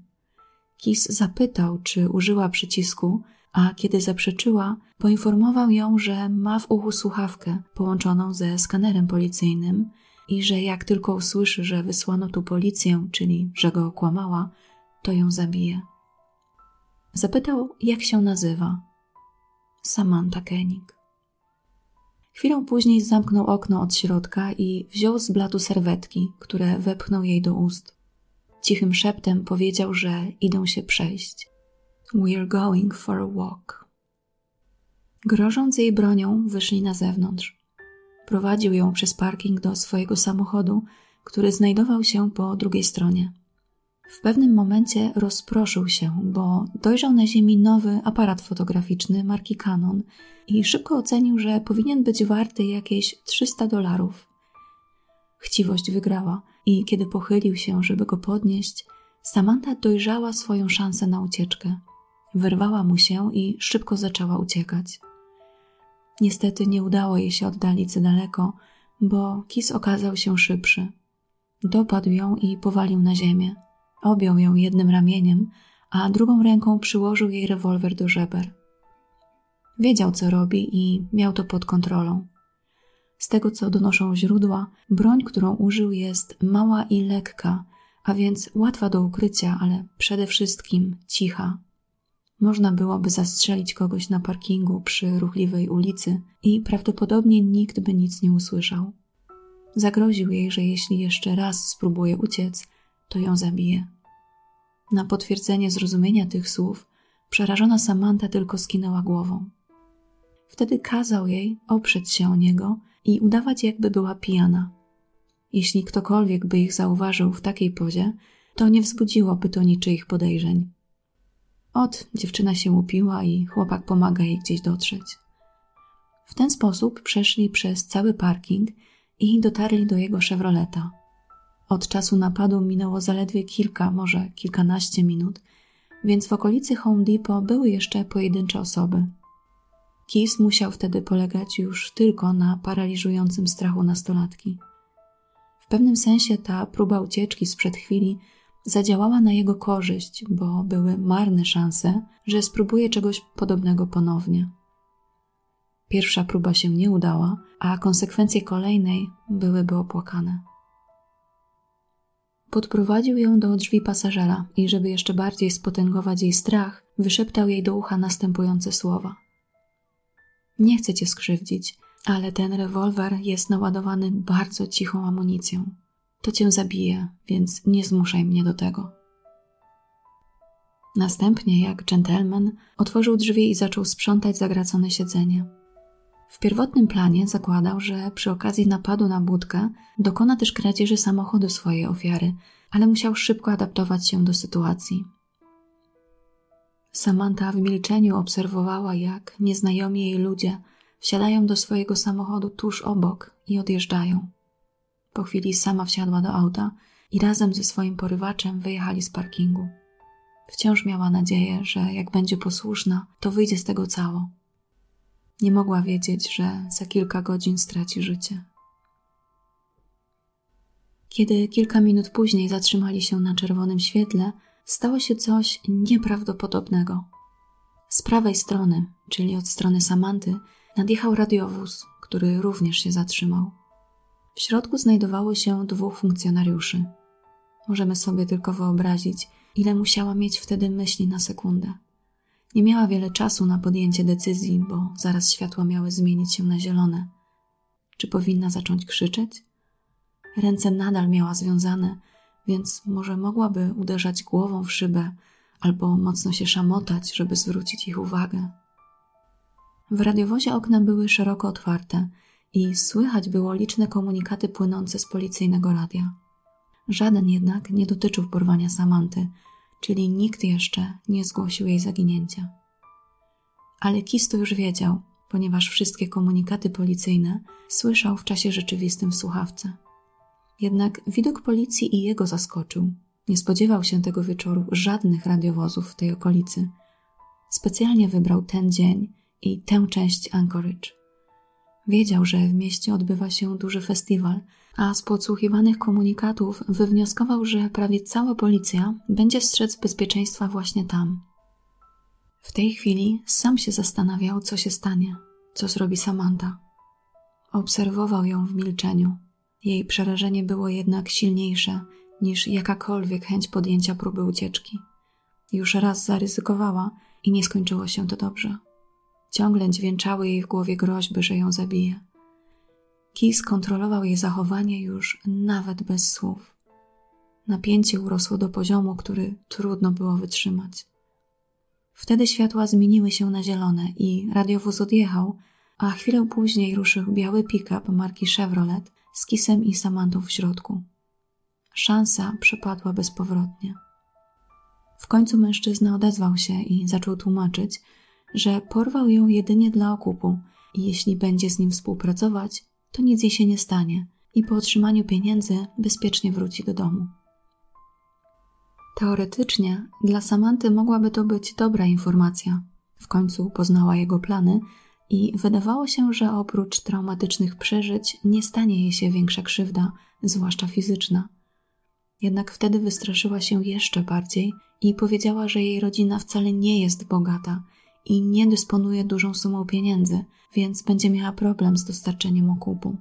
Keyes zapytał, czy użyła przycisku, a kiedy zaprzeczyła, poinformował ją, że ma w uchu słuchawkę połączoną ze skanerem policyjnym i że jak tylko usłyszy, że wysłano tu policję, czyli że go okłamała, to ją zabije. Zapytał, jak się nazywa. Samantha Koenig. Chwilę później zamknął okno od środka i wziął z blatu serwetki, które wepchnął jej do ust. Cichym szeptem powiedział, że idą się przejść. We're going for a walk. Grożąc jej bronią, wyszli na zewnątrz. Prowadził ją przez parking do swojego samochodu, który znajdował się po drugiej stronie. W pewnym momencie rozproszył się, bo dojrzał na ziemi nowy aparat fotograficzny marki Canon i szybko ocenił, że powinien być warty jakieś trzysta dolarów. Chciwość wygrała i kiedy pochylił się, żeby go podnieść, Samantha dojrzała swoją szansę na ucieczkę. Wyrwała mu się i szybko zaczęła uciekać. Niestety nie udało jej się oddalić daleko, bo Keyes okazał się szybszy. Dopadł ją i powalił na ziemię. Objął ją jednym ramieniem, a drugą ręką przyłożył jej rewolwer do żeber. Wiedział, co robi i miał to pod kontrolą. Z tego, co donoszą źródła, broń, którą użył, jest mała i lekka, a więc łatwa do ukrycia, ale przede wszystkim cicha. Można byłoby zastrzelić kogoś na parkingu przy ruchliwej ulicy i prawdopodobnie nikt by nic nie usłyszał. Zagroził jej, że jeśli jeszcze raz spróbuje uciec, to ją zabije. Na potwierdzenie zrozumienia tych słów przerażona Samantha tylko skinęła głową. Wtedy kazał jej oprzeć się o niego i udawać, jakby była pijana. Jeśli ktokolwiek by ich zauważył w takiej pozie, to nie wzbudziłoby to niczyich podejrzeń. Ot, dziewczyna się upiła i chłopak pomaga jej gdzieś dotrzeć. W ten sposób przeszli przez cały parking i dotarli do jego Chevroleta. Od czasu napadu minęło zaledwie kilka, może kilkanaście minut, więc w okolicy Home Depot były jeszcze pojedyncze osoby. Keyes musiał wtedy polegać już tylko na paraliżującym strachu nastolatki. W pewnym sensie ta próba ucieczki sprzed chwili zadziałała na jego korzyść, bo były marne szanse, że spróbuje czegoś podobnego ponownie. Pierwsza próba się nie udała, a konsekwencje kolejnej byłyby opłakane. Podprowadził ją do drzwi pasażera i żeby jeszcze bardziej spotęgować jej strach, wyszeptał jej do ucha następujące słowa. Nie chcę cię skrzywdzić, ale ten rewolwer jest naładowany bardzo cichą amunicją. To cię zabije, więc nie zmuszaj mnie do tego. Następnie, jak dżentelmen, otworzył drzwi i zaczął sprzątać zagracone siedzenie. W pierwotnym planie zakładał, że przy okazji napadu na budkę dokona też kradzieży samochodu swojej ofiary, ale musiał szybko adaptować się do sytuacji. Samantha w milczeniu obserwowała, jak nieznajomi jej ludzie wsiadają do swojego samochodu tuż obok i odjeżdżają. Po chwili sama wsiadła do auta i razem ze swoim porywaczem wyjechali z parkingu. Wciąż miała nadzieję, że jak będzie posłuszna, to wyjdzie z tego cało. Nie mogła wiedzieć, że za kilka godzin straci życie. Kiedy kilka minut później zatrzymali się na czerwonym świetle, stało się coś nieprawdopodobnego. Z prawej strony, czyli od strony Samanthy, nadjechał radiowóz, który również się zatrzymał. W środku znajdowało się dwóch funkcjonariuszy. Możemy sobie tylko wyobrazić, ile musiała mieć wtedy myśli na sekundę. Nie miała wiele czasu na podjęcie decyzji, bo zaraz światła miały zmienić się na zielone. Czy powinna zacząć krzyczeć? Ręce nadal miała związane, więc może mogłaby uderzać głową w szybę albo mocno się szamotać, żeby zwrócić ich uwagę. W radiowozie okna były szeroko otwarte i słychać było liczne komunikaty płynące z policyjnego radia. Żaden jednak nie dotyczył porwania Samanthy, czyli nikt jeszcze nie zgłosił jej zaginięcia. Ale Keyes to już wiedział, ponieważ wszystkie komunikaty policyjne słyszał w czasie rzeczywistym w słuchawce. Jednak widok policji i jego zaskoczył. Nie spodziewał się tego wieczoru żadnych radiowozów w tej okolicy. Specjalnie wybrał ten dzień i tę część Anchorage. Wiedział, że w mieście odbywa się duży festiwal, a z podsłuchiwanych komunikatów wywnioskował, że prawie cała policja będzie strzec bezpieczeństwa właśnie tam. W tej chwili sam się zastanawiał, co się stanie, co zrobi Samantha. Obserwował ją w milczeniu. Jej przerażenie było jednak silniejsze niż jakakolwiek chęć podjęcia próby ucieczki. Już raz zaryzykowała i nie skończyło się to dobrze. Ciągle dźwięczały jej w głowie groźby, że ją zabije. Keyes kontrolował jej zachowanie już nawet bez słów. Napięcie urosło do poziomu, który trudno było wytrzymać. Wtedy światła zmieniły się na zielone i radiowóz odjechał, a chwilę później ruszył biały pick-up marki Chevrolet z Keyesem i Samanthą w środku. Szansa przepadła bezpowrotnie. W końcu mężczyzna odezwał się i zaczął tłumaczyć, że porwał ją jedynie dla okupu i jeśli będzie z nim współpracować, to nic jej się nie stanie i po otrzymaniu pieniędzy bezpiecznie wróci do domu. Teoretycznie dla Samanthy mogłaby to być dobra informacja. W końcu poznała jego plany i wydawało się, że oprócz traumatycznych przeżyć nie stanie jej się większa krzywda, zwłaszcza fizyczna. Jednak wtedy wystraszyła się jeszcze bardziej i powiedziała, że jej rodzina wcale nie jest bogata i nie dysponuje dużą sumą pieniędzy, więc będzie miała problem z dostarczeniem okupu.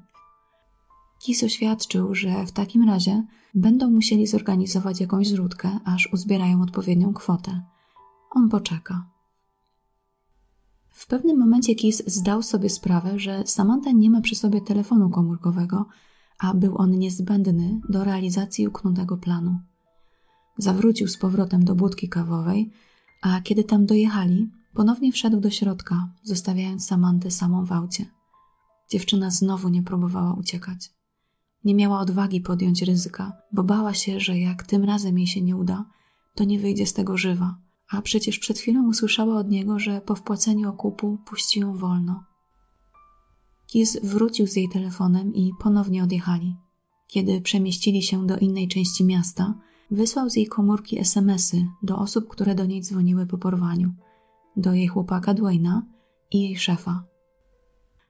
Keyes oświadczył, że w takim razie będą musieli zorganizować jakąś zrzutkę, aż uzbierają odpowiednią kwotę. On poczeka. W pewnym momencie Keyes zdał sobie sprawę, że Samantha nie ma przy sobie telefonu komórkowego, a był on niezbędny do realizacji uknutego planu. Zawrócił z powrotem do budki kawowej, a kiedy tam dojechali, ponownie wszedł do środka, zostawiając Samanthę samą w aucie. Dziewczyna znowu nie próbowała uciekać. Nie miała odwagi podjąć ryzyka, bo bała się, że jak tym razem jej się nie uda, to nie wyjdzie z tego żywa, a przecież przed chwilą usłyszała od niego, że po wpłaceniu okupu puści ją wolno. Keyes wrócił z jej telefonem i ponownie odjechali. Kiedy przemieścili się do innej części miasta, wysłał z jej komórki es em esy do osób, które do niej dzwoniły po porwaniu, do jej chłopaka Dwayne'a i jej szefa.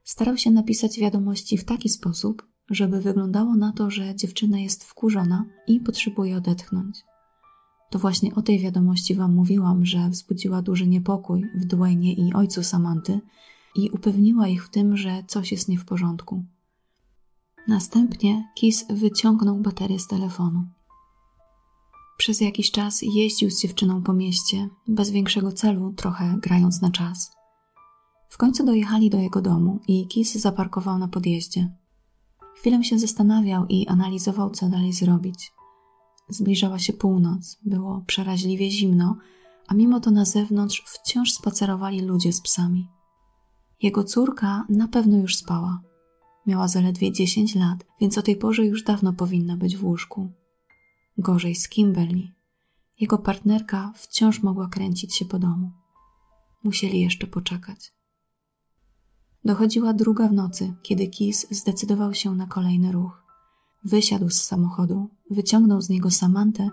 Starał się napisać wiadomości w taki sposób, żeby wyglądało na to, że dziewczyna jest wkurzona i potrzebuje odetchnąć. To właśnie o tej wiadomości wam mówiłam, że wzbudziła duży niepokój w Dwayne'ie i ojcu Samanthy i upewniła ich w tym, że coś jest nie w porządku. Następnie Keyes wyciągnął baterię z telefonu. Przez jakiś czas jeździł z dziewczyną po mieście, bez większego celu, trochę grając na czas. W końcu dojechali do jego domu i Keyes zaparkował na podjeździe. Chwilę się zastanawiał i analizował, co dalej zrobić. Zbliżała się północ, było przeraźliwie zimno, a mimo to na zewnątrz wciąż spacerowali ludzie z psami. Jego córka na pewno już spała. Miała zaledwie dziesięć lat, więc o tej porze już dawno powinna być w łóżku. Gorzej z Kimberly. Jego partnerka wciąż mogła kręcić się po domu. Musieli jeszcze poczekać. Dochodziła druga w nocy, kiedy Keyes zdecydował się na kolejny ruch. Wysiadł z samochodu, wyciągnął z niego Samanthę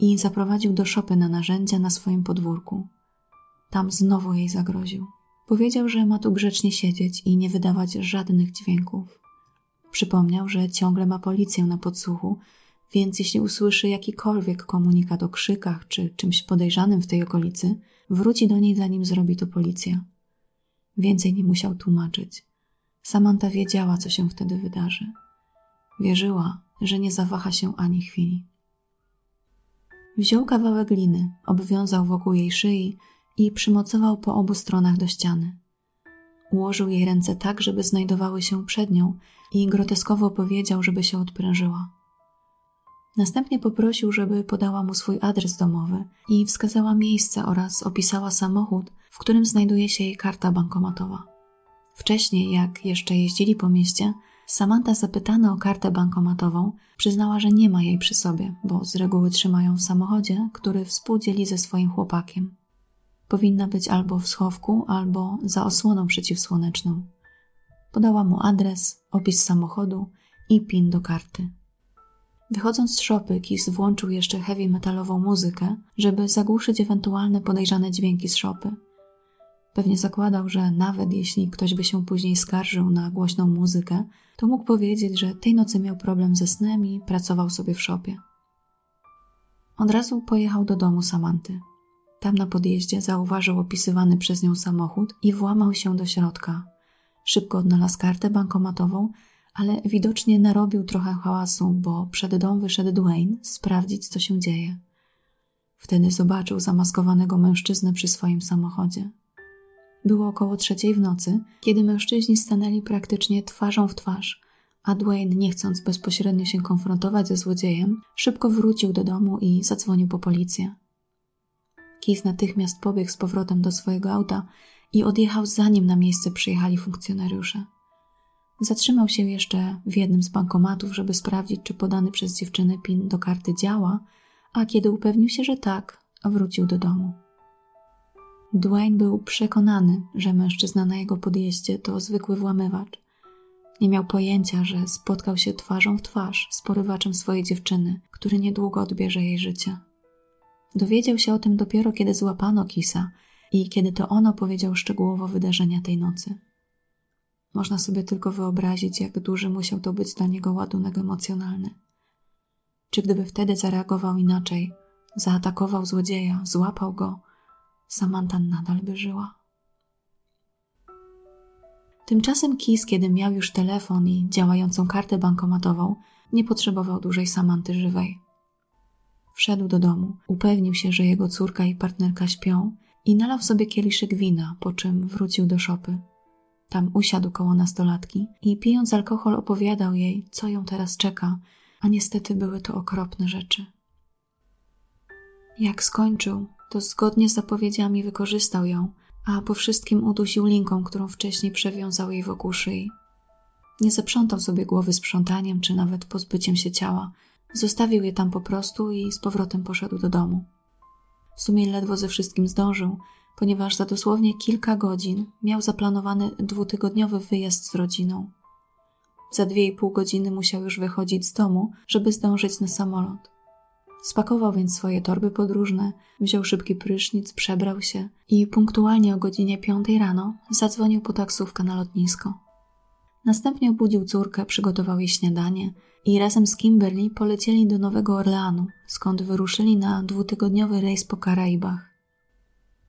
i zaprowadził do szopy na narzędzia na swoim podwórku. Tam znowu jej zagroził. Powiedział, że ma tu grzecznie siedzieć i nie wydawać żadnych dźwięków. Przypomniał, że ciągle ma policję na podsłuchu, więc jeśli usłyszy jakikolwiek komunikat o krzykach czy czymś podejrzanym w tej okolicy, wróci do niej, zanim zrobi to policja. Więcej nie musiał tłumaczyć. Samantha wiedziała, co się wtedy wydarzy. Wierzyła, że nie zawaha się ani chwili. Wziął kawałek liny, obwiązał wokół jej szyi i przymocował po obu stronach do ściany. Ułożył jej ręce tak, żeby znajdowały się przed nią i groteskowo powiedział, żeby się odprężyła. Następnie poprosił, żeby podała mu swój adres domowy i wskazała miejsce oraz opisała samochód, w którym znajduje się jej karta bankomatowa. Wcześniej, jak jeszcze jeździli po mieście, Samantha zapytana o kartę bankomatową przyznała, że nie ma jej przy sobie, bo z reguły trzyma ją w samochodzie, który współdzieli ze swoim chłopakiem. Powinna być albo w schowku, albo za osłoną przeciwsłoneczną. Podała mu adres, opis samochodu i PIN do karty. Wychodząc z szopy, Keyes włączył jeszcze heavy metalową muzykę, żeby zagłuszyć ewentualne podejrzane dźwięki z szopy. Pewnie zakładał, że nawet jeśli ktoś by się później skarżył na głośną muzykę, to mógł powiedzieć, że tej nocy miał problem ze snem i pracował sobie w szopie. Od razu pojechał do domu Samanthy. Tam na podjeździe zauważył opisywany przez nią samochód i włamał się do środka. Szybko odnalazł kartę bankomatową, ale widocznie narobił trochę hałasu, bo przed dom wyszedł Dwayne sprawdzić, co się dzieje. Wtedy zobaczył zamaskowanego mężczyznę przy swoim samochodzie. Było około trzeciej w nocy, kiedy mężczyźni stanęli praktycznie twarzą w twarz, a Dwayne, nie chcąc bezpośrednio się konfrontować ze złodziejem, szybko wrócił do domu i zadzwonił po policję. Keyes natychmiast pobiegł z powrotem do swojego auta i odjechał, zanim na miejsce przyjechali funkcjonariusze. Zatrzymał się jeszcze w jednym z bankomatów, żeby sprawdzić, czy podany przez dziewczynę PIN do karty działa, a kiedy upewnił się, że tak, wrócił do domu. Dwayne był przekonany, że mężczyzna na jego podjeździe to zwykły włamywacz. Nie miał pojęcia, że spotkał się twarzą w twarz z porywaczem swojej dziewczyny, który niedługo odbierze jej życie. Dowiedział się o tym dopiero, kiedy złapano Keyesa i kiedy to on opowiedział szczegółowo wydarzenia tej nocy. Można sobie tylko wyobrazić, jak duży musiał to być dla niego ładunek emocjonalny. Czy gdyby wtedy zareagował inaczej, zaatakował złodzieja, złapał go, Samantha nadal by żyła. Tymczasem Keyes, kiedy miał już telefon i działającą kartę bankomatową, nie potrzebował dłużej Samanthy żywej. Wszedł do domu, upewnił się, że jego córka i partnerka śpią i nalał sobie kieliszek wina, po czym wrócił do szopy. Tam usiadł koło nastolatki i pijąc alkohol opowiadał jej, co ją teraz czeka, a niestety były to okropne rzeczy. Jak skończył, to zgodnie z zapowiedziami wykorzystał ją, a po wszystkim udusił linką, którą wcześniej przewiązał jej wokół szyi. Nie zaprzątał sobie głowy sprzątaniem czy nawet pozbyciem się ciała. Zostawił je tam po prostu i z powrotem poszedł do domu. W sumie ledwo ze wszystkim zdążył, ponieważ za dosłownie kilka godzin miał zaplanowany dwutygodniowy wyjazd z rodziną. Za dwie i pół godziny musiał już wychodzić z domu, żeby zdążyć na samolot. Spakował więc swoje torby podróżne, wziął szybki prysznic, przebrał się i punktualnie o godzinie piątej rano zadzwonił po taksówkę na lotnisko. Następnie obudził córkę, przygotował jej śniadanie i razem z Kimberly polecieli do Nowego Orleanu, skąd wyruszyli na dwutygodniowy rejs po Karaibach.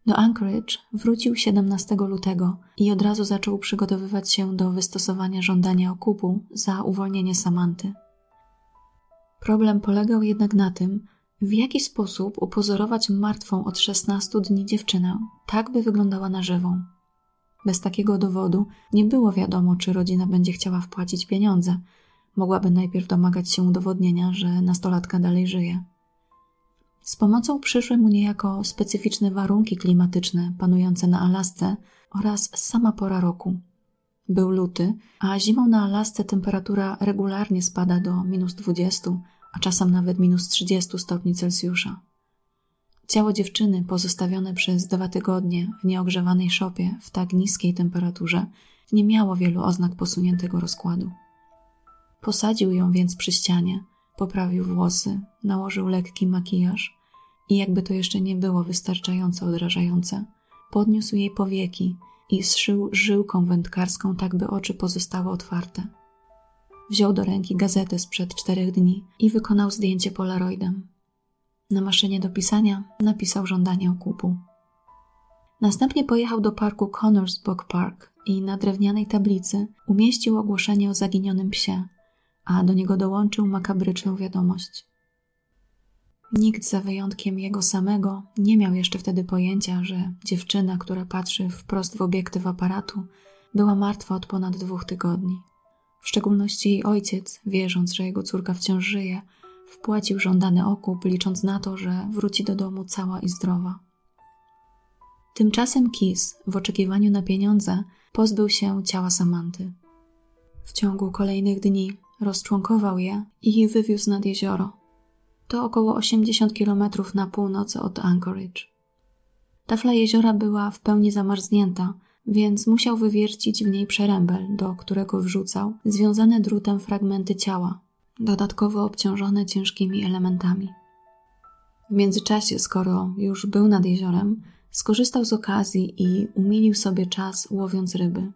Do Anchorage wrócił siedemnastego lutego i od razu zaczął przygotowywać się do wystosowania żądania okupu za uwolnienie Samanthy. Problem polegał jednak na tym, w jaki sposób upozorować martwą od szesnastu dni dziewczynę, tak by wyglądała na żywą. Bez takiego dowodu nie było wiadomo, czy rodzina będzie chciała wpłacić pieniądze. Mogłaby najpierw domagać się udowodnienia, że nastolatka dalej żyje. Z pomocą przyszły mu niejako specyficzne warunki klimatyczne panujące na Alasce oraz sama pora roku. Był luty, a zimą na Alasce temperatura regularnie spada do minus dwudziestu, a czasem nawet minus trzydziestu stopni Celsjusza. Ciało dziewczyny pozostawione przez dwa tygodnie w nieogrzewanej szopie w tak niskiej temperaturze nie miało wielu oznak posuniętego rozkładu. Posadził ją więc przy ścianie, poprawił włosy, nałożył lekki makijaż i jakby to jeszcze nie było wystarczająco odrażające, podniósł jej powieki i zszył żyłką wędkarską tak, by oczy pozostały otwarte. Wziął do ręki gazetę sprzed czterech dni i wykonał zdjęcie polaroidem. Na maszynie do pisania napisał żądanie okupu. Następnie pojechał do parku Connors Bog Park i na drewnianej tablicy umieścił ogłoszenie o zaginionym psie, a do niego dołączył makabryczną wiadomość. Nikt za wyjątkiem jego samego nie miał jeszcze wtedy pojęcia, że dziewczyna, która patrzy wprost w obiektyw aparatu, była martwa od ponad dwóch tygodni. W szczególności jej ojciec, wierząc, że jego córka wciąż żyje, wpłacił żądany okup, licząc na to, że wróci do domu cała i zdrowa. Tymczasem Keyes, w oczekiwaniu na pieniądze, pozbył się ciała Samanthy. W ciągu kolejnych dni rozczłonkował je i wywiózł nad jezioro. To około osiemdziesiąt kilometrów na północ od Anchorage. Tafla jeziora była w pełni zamarznięta, więc musiał wywiercić w niej przerębel, do którego wrzucał związane drutem fragmenty ciała, dodatkowo obciążone ciężkimi elementami. W międzyczasie, skoro już był nad jeziorem, skorzystał z okazji i umilił sobie czas, łowiąc ryby.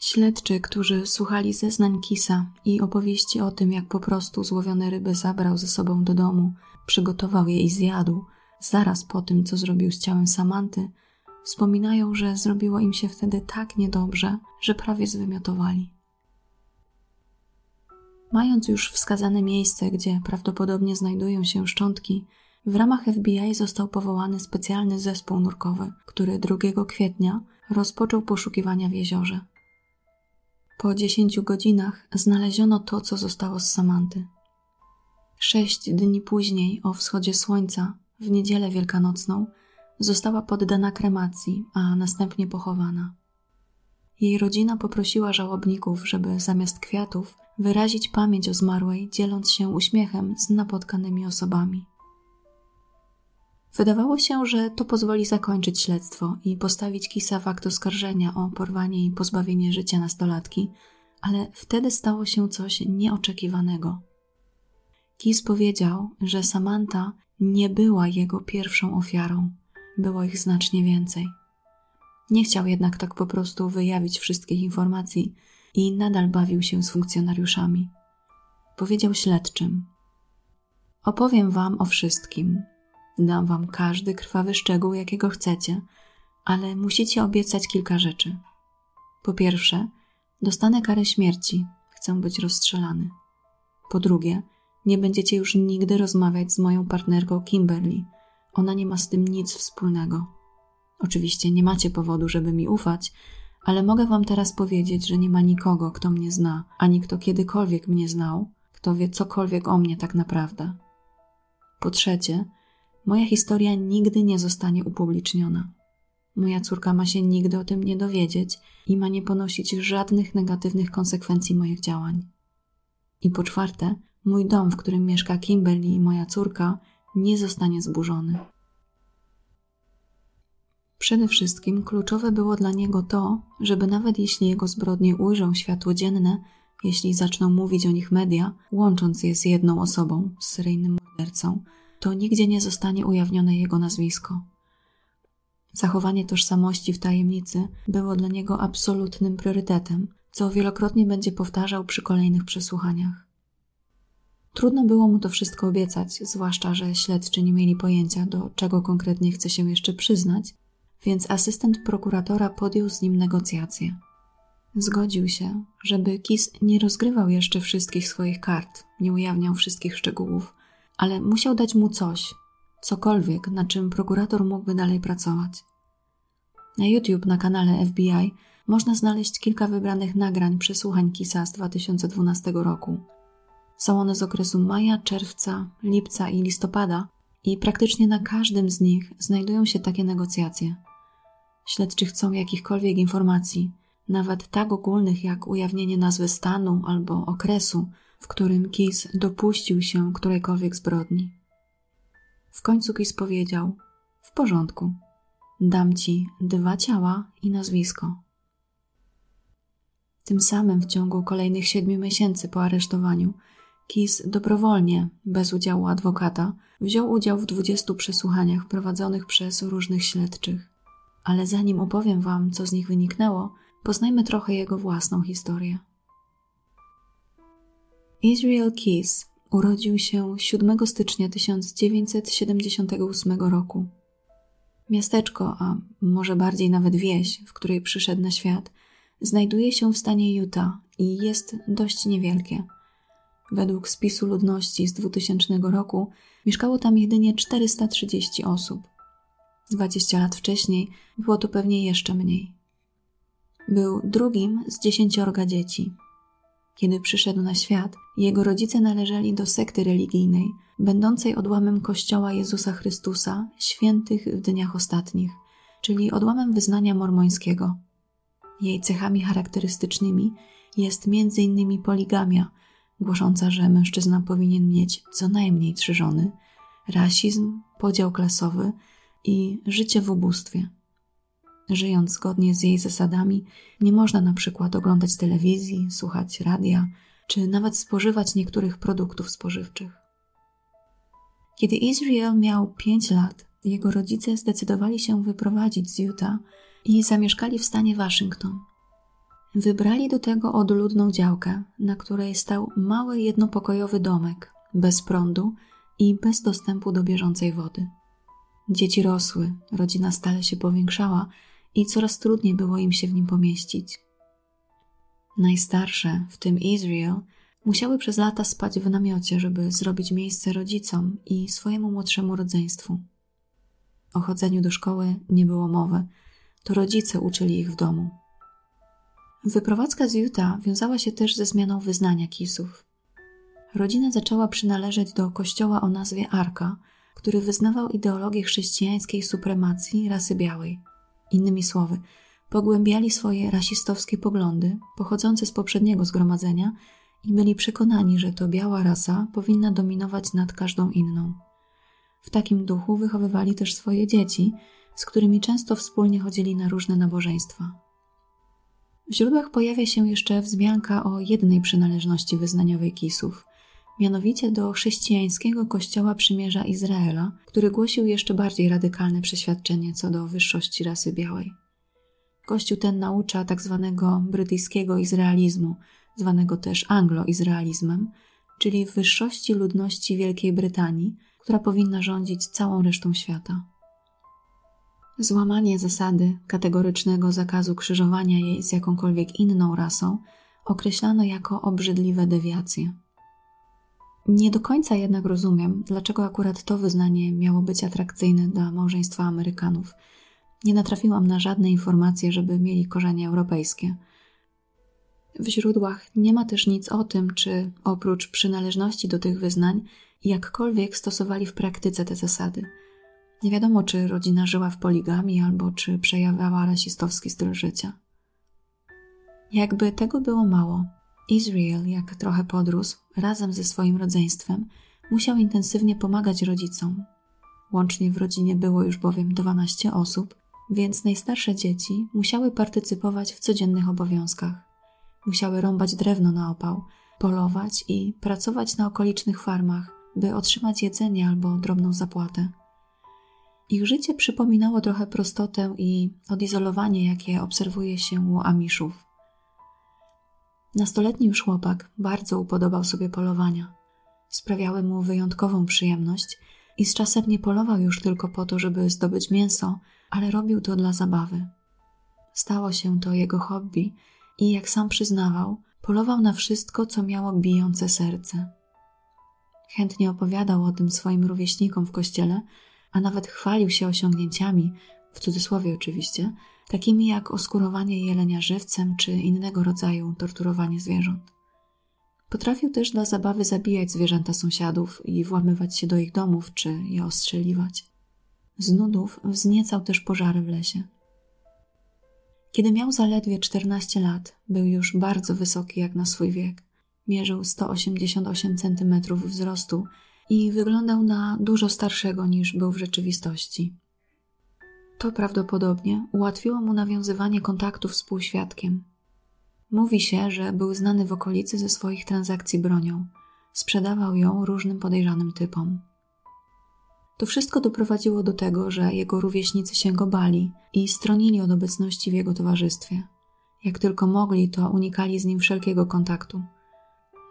Śledczy, którzy słuchali zeznań Keyesa i opowieści o tym, jak po prostu złowione ryby zabrał ze sobą do domu, przygotował je i zjadł, zaraz po tym, co zrobił z ciałem Samanthy, wspominają, że zrobiło im się wtedy tak niedobrze, że prawie zwymiotowali. Mając już wskazane miejsce, gdzie prawdopodobnie znajdują się szczątki, w ramach F B I został powołany specjalny zespół nurkowy, który drugiego kwietnia rozpoczął poszukiwania w jeziorze. Po dziesięciu godzinach znaleziono to, co zostało z Samanthy. Sześć dni później, o wschodzie słońca, w niedzielę wielkanocną, została poddana kremacji, a następnie pochowana. Jej rodzina poprosiła żałobników, żeby zamiast kwiatów wyrazić pamięć o zmarłej, dzieląc się uśmiechem z napotkanymi osobami. Wydawało się, że to pozwoli zakończyć śledztwo i postawić Keyesa w akt oskarżenia o porwanie i pozbawienie życia nastolatki, ale wtedy stało się coś nieoczekiwanego. Keyes powiedział, że Samantha nie była jego pierwszą ofiarą. Było ich znacznie więcej. Nie chciał jednak tak po prostu wyjawić wszystkich informacji i nadal bawił się z funkcjonariuszami. Powiedział śledczym: opowiem wam o wszystkim. Dam wam każdy krwawy szczegół, jakiego chcecie, ale musicie obiecać kilka rzeczy. Po pierwsze, dostanę karę śmierci. Chcę być rozstrzelany. Po drugie, nie będziecie już nigdy rozmawiać z moją partnerką Kimberly. Ona nie ma z tym nic wspólnego. Oczywiście nie macie powodu, żeby mi ufać, ale mogę wam teraz powiedzieć, że nie ma nikogo, kto mnie zna, ani kto kiedykolwiek mnie znał, kto wie cokolwiek o mnie tak naprawdę. Po trzecie, moja historia nigdy nie zostanie upubliczniona. Moja córka ma się nigdy o tym nie dowiedzieć i ma nie ponosić żadnych negatywnych konsekwencji moich działań. I po czwarte, mój dom, w którym mieszka Kimberly i moja córka, nie zostanie zburzony. Przede wszystkim kluczowe było dla niego to, żeby nawet jeśli jego zbrodnie ujrzą światło dzienne, jeśli zaczną mówić o nich media, łącząc je z jedną osobą, z seryjnym mordercą, to nigdzie nie zostanie ujawnione jego nazwisko. Zachowanie tożsamości w tajemnicy było dla niego absolutnym priorytetem, co wielokrotnie będzie powtarzał przy kolejnych przesłuchaniach. Trudno było mu to wszystko obiecać, zwłaszcza że śledczy nie mieli pojęcia, do czego konkretnie chce się jeszcze przyznać, więc asystent prokuratora podjął z nim negocjacje. Zgodził się, żeby Keyes nie rozgrywał jeszcze wszystkich swoich kart, nie ujawniał wszystkich szczegółów, ale musiał dać mu coś, cokolwiek, na czym prokurator mógłby dalej pracować. Na YouTube na kanale F B I można znaleźć kilka wybranych nagrań przesłuchań Keyesa z dwa tysiące dwunastego roku. Są one z okresu maja, czerwca, lipca i listopada i praktycznie na każdym z nich znajdują się takie negocjacje. Śledczy chcą jakichkolwiek informacji, nawet tak ogólnych jak ujawnienie nazwy stanu albo okresu, w którym Keyes dopuścił się którejkolwiek zbrodni. W końcu Keyes powiedział: w porządku, dam ci dwa ciała i nazwisko. Tym samym w ciągu kolejnych siedmiu miesięcy po aresztowaniu Keyes dobrowolnie, bez udziału adwokata, wziął udział w dwudziestu przesłuchaniach prowadzonych przez różnych śledczych. Ale zanim opowiem wam, co z nich wyniknęło, poznajmy trochę jego własną historię. Israel Keyes urodził się siódmego stycznia tysiąc dziewięćset siedemdziesiątego ósmego roku. Miasteczko, a może bardziej nawet wieś, w której przyszedł na świat, znajduje się w stanie Utah i jest dość niewielkie. Według spisu ludności z dwutysięcznego roku mieszkało tam jedynie czterysta trzydzieści osób. dwadzieścia lat wcześniej było to pewnie jeszcze mniej. Był drugim z dziesięciorga dzieci. Kiedy przyszedł na świat, jego rodzice należeli do sekty religijnej, będącej odłamem Kościoła Jezusa Chrystusa Świętych w Dniach Ostatnich, czyli odłamem wyznania mormońskiego. Jej cechami charakterystycznymi jest między innymi poligamia, głosząca, że mężczyzna powinien mieć co najmniej trzy żony, rasizm, podział klasowy i życie w ubóstwie. Żyjąc zgodnie z jej zasadami, nie można na przykład oglądać telewizji, słuchać radia, czy nawet spożywać niektórych produktów spożywczych. Kiedy Israel miał pięć lat, jego rodzice zdecydowali się wyprowadzić z Utah i zamieszkali w stanie Waszyngton. Wybrali do tego odludną działkę, na której stał mały jednopokojowy domek, bez prądu i bez dostępu do bieżącej wody. Dzieci rosły, rodzina stale się powiększała i coraz trudniej było im się w nim pomieścić. Najstarsze, w tym Israel, musiały przez lata spać w namiocie, żeby zrobić miejsce rodzicom i swojemu młodszemu rodzeństwu. O chodzeniu do szkoły nie było mowy, to rodzice uczyli ich w domu. Wyprowadzka z Utah wiązała się też ze zmianą wyznania Keyesów. Rodzina zaczęła przynależeć do kościoła o nazwie Arka, który wyznawał ideologię chrześcijańskiej supremacji rasy białej. Innymi słowy, pogłębiali swoje rasistowskie poglądy pochodzące z poprzedniego zgromadzenia i byli przekonani, że to biała rasa powinna dominować nad każdą inną. W takim duchu wychowywali też swoje dzieci, z którymi często wspólnie chodzili na różne nabożeństwa. W źródłach pojawia się jeszcze wzmianka o jednej przynależności wyznaniowej Keyesów, mianowicie do chrześcijańskiego kościoła Przymierza Izraela, który głosił jeszcze bardziej radykalne przeświadczenie co do wyższości rasy białej. Kościół ten naucza tzw. brytyjskiego izraelizmu, zwanego też anglo-izraelizmem, czyli wyższości ludności Wielkiej Brytanii, która powinna rządzić całą resztą świata. Złamanie zasady kategorycznego zakazu krzyżowania jej z jakąkolwiek inną rasą określano jako obrzydliwe dewiacje. Nie do końca jednak rozumiem, dlaczego akurat to wyznanie miało być atrakcyjne dla małżeństwa Amerykanów. Nie natrafiłam na żadne informacje, żeby mieli korzenie europejskie. W źródłach nie ma też nic o tym, czy oprócz przynależności do tych wyznań jakkolwiek stosowali w praktyce te zasady. Nie wiadomo, czy rodzina żyła w poligamii albo czy przejawiała rasistowski styl życia. Jakby tego było mało, Israel, jak trochę podrósł, razem ze swoim rodzeństwem musiał intensywnie pomagać rodzicom. Łącznie w rodzinie było już bowiem dwanaście osób, więc najstarsze dzieci musiały partycypować w codziennych obowiązkach. Musiały rąbać drewno na opał, polować i pracować na okolicznych farmach, by otrzymać jedzenie albo drobną zapłatę. Ich życie przypominało trochę prostotę i odizolowanie, jakie obserwuje się u Amiszów. Nastoletni już chłopak bardzo upodobał sobie polowania. Sprawiały mu wyjątkową przyjemność i z czasem nie polował już tylko po to, żeby zdobyć mięso, ale robił to dla zabawy. Stało się to jego hobby i, jak sam przyznawał, polował na wszystko, co miało bijące serce. Chętnie opowiadał o tym swoim rówieśnikom w kościele, a nawet chwalił się osiągnięciami, w cudzysłowie oczywiście, takimi jak oskurowanie jelenia żywcem czy innego rodzaju torturowanie zwierząt. Potrafił też dla zabawy zabijać zwierzęta sąsiadów i włamywać się do ich domów czy je ostrzeliwać. Z nudów wzniecał też pożary w lesie. Kiedy miał zaledwie czternaście lat, był już bardzo wysoki jak na swój wiek. Mierzył sto osiemdziesiąt osiem centymetrów wzrostu i wyglądał na dużo starszego niż był w rzeczywistości. To prawdopodobnie ułatwiło mu nawiązywanie kontaktów z półświadkiem. Mówi się, że był znany w okolicy ze swoich transakcji bronią. Sprzedawał ją różnym podejrzanym typom. To wszystko doprowadziło do tego, że jego rówieśnicy się go bali i stronili od obecności w jego towarzystwie. Jak tylko mogli, to unikali z nim wszelkiego kontaktu.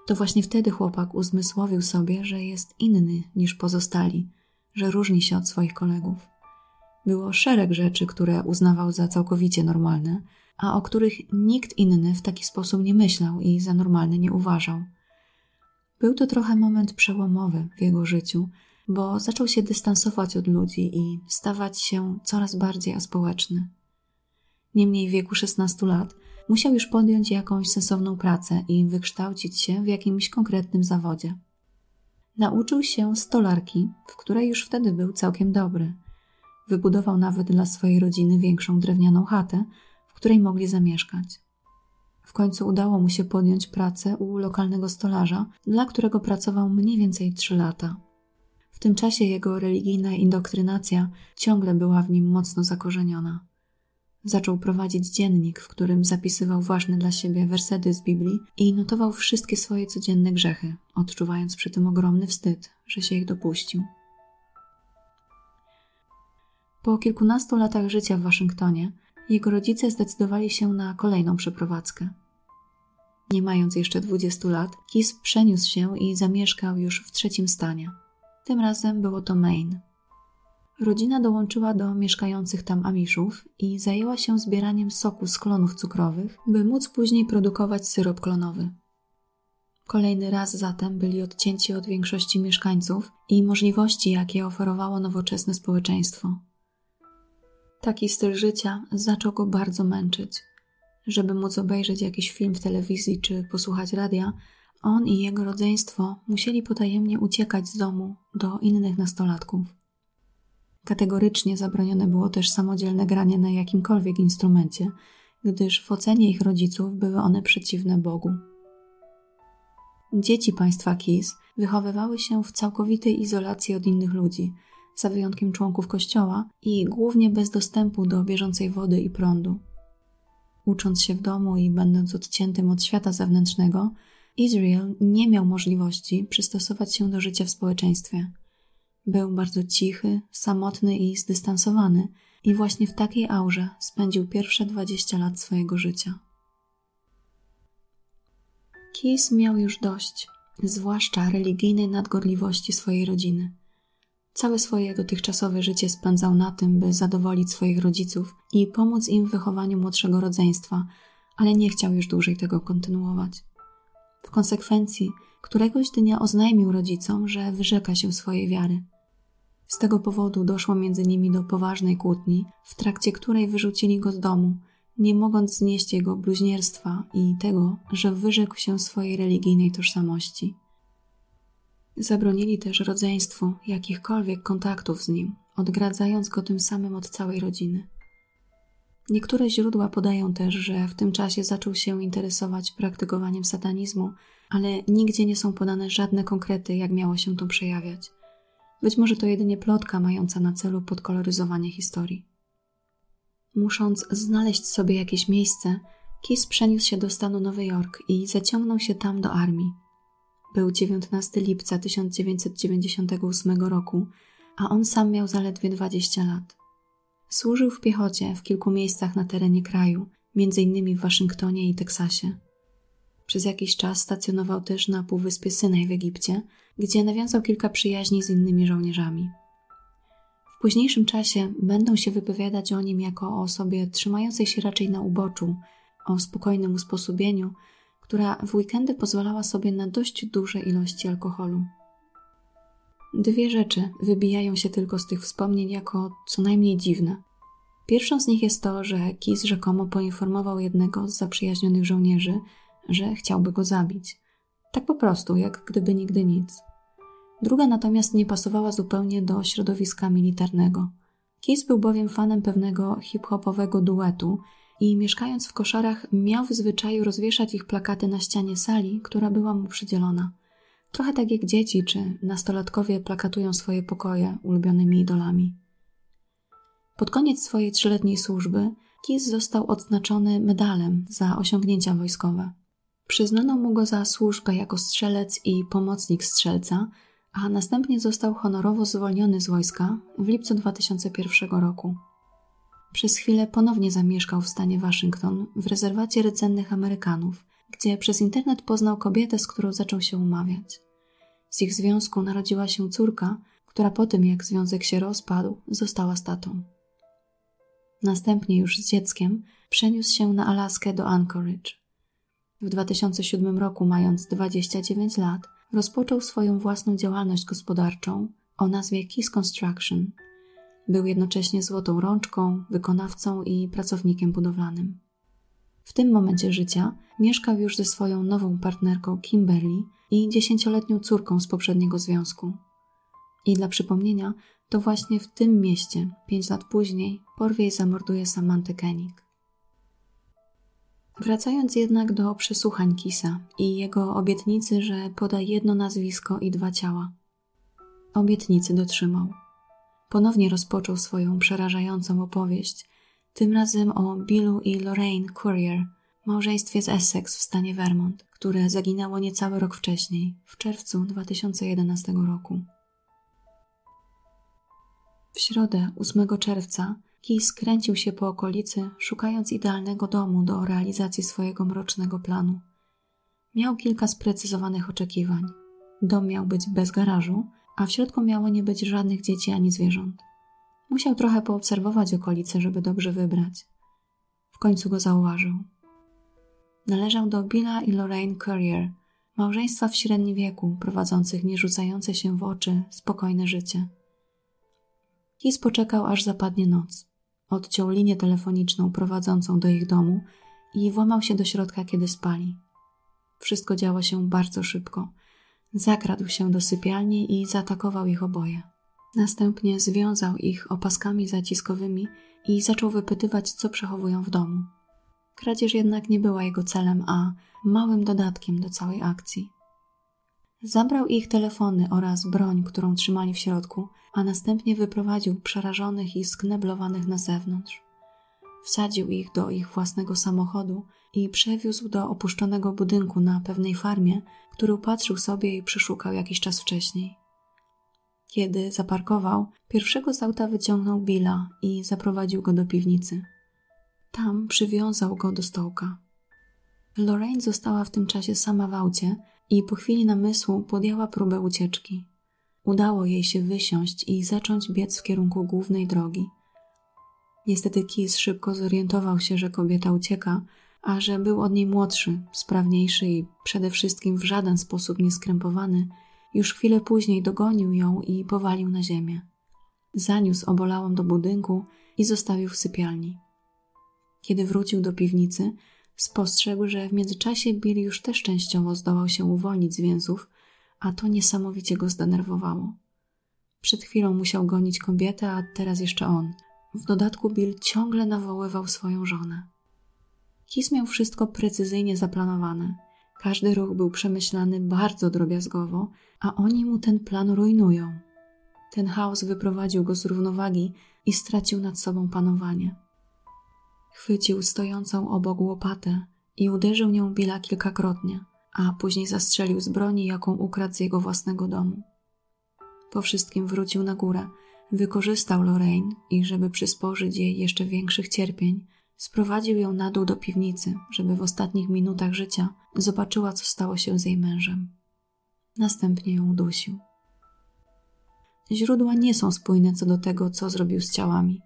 To właśnie wtedy chłopak uzmysłowił sobie, że jest inny niż pozostali, że różni się od swoich kolegów. Było szereg rzeczy, które uznawał za całkowicie normalne, a o których nikt inny w taki sposób nie myślał i za normalne nie uważał. Był to trochę moment przełomowy w jego życiu, bo zaczął się dystansować od ludzi i stawać się coraz bardziej aspołeczny. Niemniej w wieku szesnastu lat musiał już podjąć jakąś sensowną pracę i wykształcić się w jakimś konkretnym zawodzie. Nauczył się stolarki, w której już wtedy był całkiem dobry. Wybudował nawet dla swojej rodziny większą drewnianą chatę, w której mogli zamieszkać. W końcu udało mu się podjąć pracę u lokalnego stolarza, dla którego pracował mniej więcej trzy lata. W tym czasie jego religijna indoktrynacja ciągle była w nim mocno zakorzeniona. Zaczął prowadzić dziennik, w którym zapisywał ważne dla siebie wersety z Biblii i notował wszystkie swoje codzienne grzechy, odczuwając przy tym ogromny wstyd, że się ich dopuścił. Po kilkunastu latach życia w Waszyngtonie jego rodzice zdecydowali się na kolejną przeprowadzkę. Nie mając jeszcze dwudziestu lat, Keyes przeniósł się i zamieszkał już w trzecim stanie. Tym razem było to Maine. Rodzina dołączyła do mieszkających tam Amiszów i zajęła się zbieraniem soku z klonów cukrowych, by móc później produkować syrop klonowy. Kolejny raz zatem byli odcięci od większości mieszkańców i możliwości, jakie oferowało nowoczesne społeczeństwo. Taki styl życia zaczął go bardzo męczyć. Żeby móc obejrzeć jakiś film w telewizji czy posłuchać radia, on i jego rodzeństwo musieli potajemnie uciekać z domu do innych nastolatków. Kategorycznie zabronione było też samodzielne granie na jakimkolwiek instrumencie, gdyż w ocenie ich rodziców były one przeciwne Bogu. Dzieci państwa Keyes wychowywały się w całkowitej izolacji od innych ludzi, za wyjątkiem członków kościoła i głównie bez dostępu do bieżącej wody i prądu. Ucząc się w domu i będąc odciętym od świata zewnętrznego, Israel nie miał możliwości przystosować się do życia w społeczeństwie. Był bardzo cichy, samotny i zdystansowany i właśnie w takiej aurze spędził pierwsze dwadzieścia lat swojego życia. Keyes miał już dość, zwłaszcza religijnej nadgorliwości swojej rodziny. Całe swoje dotychczasowe życie spędzał na tym, by zadowolić swoich rodziców i pomóc im w wychowaniu młodszego rodzeństwa, ale nie chciał już dłużej tego kontynuować. W konsekwencji któregoś dnia oznajmił rodzicom, że wyrzeka się swojej wiary. Z tego powodu doszło między nimi do poważnej kłótni, w trakcie której wyrzucili go z domu, nie mogąc znieść jego bluźnierstwa i tego, że wyrzekł się swojej religijnej tożsamości. Zabronili też rodzeństwu jakichkolwiek kontaktów z nim, odgradzając go tym samym od całej rodziny. Niektóre źródła podają też, że w tym czasie zaczął się interesować praktykowaniem satanizmu, ale nigdzie nie są podane żadne konkrety, jak miało się to przejawiać. Być może to jedynie plotka mająca na celu podkoloryzowanie historii. Musząc znaleźć sobie jakieś miejsce, Keyes przeniósł się do stanu Nowy Jork i zaciągnął się tam do armii. Był dziewiętnastego lipca tysiąc dziewięćset dziewięćdziesiątego ósmego roku, a on sam miał zaledwie dwadzieścia lat. Służył w piechocie w kilku miejscach na terenie kraju, między innymi w Waszyngtonie i Teksasie. Przez jakiś czas stacjonował też na Półwyspie Synaj w Egipcie, gdzie nawiązał kilka przyjaźni z innymi żołnierzami. W późniejszym czasie będą się wypowiadać o nim jako o osobie trzymającej się raczej na uboczu, o spokojnym usposobieniu, która w weekendy pozwalała sobie na dość duże ilości alkoholu. Dwie rzeczy wybijają się tylko z tych wspomnień jako co najmniej dziwne. Pierwszą z nich jest to, że Keyes rzekomo poinformował jednego z zaprzyjaźnionych żołnierzy, że chciałby go zabić. Tak po prostu, jak gdyby nigdy nic. Druga natomiast nie pasowała zupełnie do środowiska militarnego. Keyes był bowiem fanem pewnego hip-hopowego duetu i mieszkając w Koszarach miał w zwyczaju rozwieszać ich plakaty na ścianie sali, która była mu przydzielona. Trochę tak jak dzieci czy nastolatkowie plakatują swoje pokoje ulubionymi idolami. Pod koniec swojej trzyletniej służby Keyes został odznaczony medalem za osiągnięcia wojskowe. Przyznano mu go za służbę jako strzelec i pomocnik strzelca, a następnie został honorowo zwolniony z wojska w lipcu dwa tysiące pierwszego roku. Przez chwilę ponownie zamieszkał w stanie Waszyngton w rezerwacie rdzennych Amerykanów, gdzie przez internet poznał kobietę, z którą zaczął się umawiać. Z ich związku narodziła się córka, która po tym, jak związek się rozpadł, została z tatą. Następnie już z dzieckiem przeniósł się na Alaskę do Anchorage. W dwa tysiące siódmego roku, mając dwadzieścia dziewięć lat, rozpoczął swoją własną działalność gospodarczą o nazwie Keyes Construction. Był jednocześnie złotą rączką, wykonawcą i pracownikiem budowlanym. W tym momencie życia mieszkał już ze swoją nową partnerką Kimberly i dziesięcioletnią córką z poprzedniego związku. I dla przypomnienia, to właśnie w tym mieście, pięć lat później, porwie i zamorduje Samanthę Koenig. Wracając jednak do przesłuchań Keyesa i jego obietnicy, że poda jedno nazwisko i dwa ciała. Obietnicy dotrzymał. Ponownie rozpoczął swoją przerażającą opowieść, tym razem o Billu i Lorraine Currier, małżeństwie z Essex w stanie Vermont, które zaginęło niecały rok wcześniej, w czerwcu dwa tysiące jedenastego roku. W środę, ósmego czerwca, Keyes kręcił się po okolicy, szukając idealnego domu do realizacji swojego mrocznego planu. Miał kilka sprecyzowanych oczekiwań. Dom miał być bez garażu, a w środku miało nie być żadnych dzieci ani zwierząt. Musiał trochę poobserwować okolice, żeby dobrze wybrać. W końcu go zauważył. Należał do Billa i Lorraine Currier, małżeństwa w średnim wieku, prowadzących nierzucające się w oczy spokojne życie. Keyes poczekał, aż zapadnie noc. Odciął linię telefoniczną prowadzącą do ich domu i włamał się do środka, kiedy spali. Wszystko działo się bardzo szybko. Zakradł się do sypialni i zaatakował ich oboje. Następnie związał ich opaskami zaciskowymi i zaczął wypytywać, co przechowują w domu. Kradzież jednak nie była jego celem, a małym dodatkiem do całej akcji. Zabrał ich telefony oraz broń, którą trzymali w środku, a następnie wyprowadził przerażonych i skneblowanych na zewnątrz. Wsadził ich do ich własnego samochodu i przewiózł do opuszczonego budynku na pewnej farmie, który upatrzył sobie i przeszukał jakiś czas wcześniej. Kiedy zaparkował, pierwszego z auta wyciągnął Billa i zaprowadził go do piwnicy. Tam przywiązał go do stołka. Lorraine została w tym czasie sama w aucie i po chwili namysłu podjęła próbę ucieczki. Udało jej się wysiąść i zacząć biec w kierunku głównej drogi. Niestety Keyes szybko zorientował się, że kobieta ucieka, a że był od niej młodszy, sprawniejszy i przede wszystkim w żaden sposób nieskrępowany, już chwilę później dogonił ją i powalił na ziemię. Zaniósł obolałą do budynku i zostawił w sypialni. Kiedy wrócił do piwnicy, spostrzegł, że w międzyczasie Bill już też częściowo zdołał się uwolnić z więzów, a to niesamowicie go zdenerwowało. Przed chwilą musiał gonić kobietę, a teraz jeszcze on. W dodatku Bill ciągle nawoływał swoją żonę. Keyes miał wszystko precyzyjnie zaplanowane. Każdy ruch był przemyślany bardzo drobiazgowo, a oni mu ten plan rujnują. Ten chaos wyprowadził go z równowagi i stracił nad sobą panowanie. Chwycił stojącą obok łopatę i uderzył nią Billa kilkakrotnie, a później zastrzelił z broni, jaką ukradł z jego własnego domu. Po wszystkim wrócił na górę, wykorzystał Lorraine i, żeby przysporzyć jej jeszcze większych cierpień, sprowadził ją na dół do piwnicy, żeby w ostatnich minutach życia zobaczyła, co stało się z jej mężem. Następnie ją udusił. Źródła nie są spójne co do tego, co zrobił z ciałami.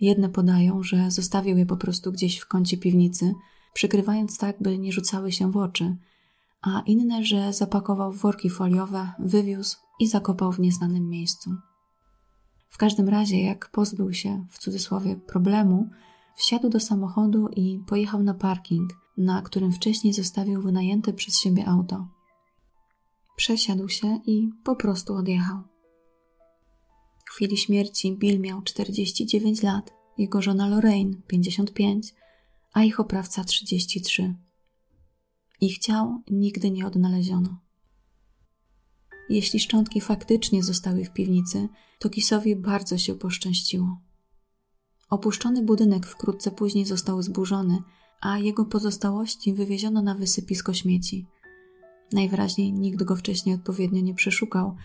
Jedne podają, że zostawił je po prostu gdzieś w kącie piwnicy, przykrywając tak, by nie rzucały się w oczy, a inne, że zapakował w worki foliowe, wywiózł i zakopał w nieznanym miejscu. W każdym razie, jak pozbył się, w cudzysłowie, problemu, wsiadł do samochodu i pojechał na parking, na którym wcześniej zostawił wynajęte przez siebie auto. Przesiadł się i po prostu odjechał. W chwili śmierci Bill miał czterdzieści dziewięć lat, jego żona Lorraine pięćdziesiąt pięć, a ich oprawca trzydzieści trzy. Ich ciał nigdy nie odnaleziono. Jeśli szczątki faktycznie zostały w piwnicy, to Keyesowi bardzo się poszczęściło. Opuszczony budynek wkrótce później został zburzony, a jego pozostałości wywieziono na wysypisko śmieci. Najwyraźniej nikt go wcześniej odpowiednio nie przeszukał,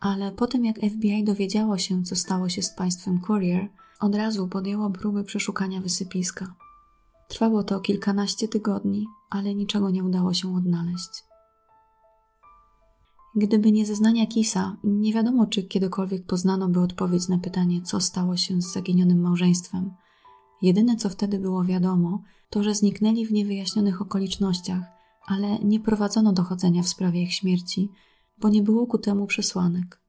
ale po tym jak F B I dowiedziało się, co stało się z państwem Currier, od razu podjęło próby przeszukania wysypiska. Trwało to kilkanaście tygodni, ale niczego nie udało się odnaleźć. Gdyby nie zeznania Keyesa, nie wiadomo, czy kiedykolwiek poznano by odpowiedź na pytanie, co stało się z zaginionym małżeństwem. Jedyne, co wtedy było wiadomo, to, że zniknęli w niewyjaśnionych okolicznościach, ale nie prowadzono dochodzenia w sprawie ich śmierci, bo nie było ku temu przesłanek.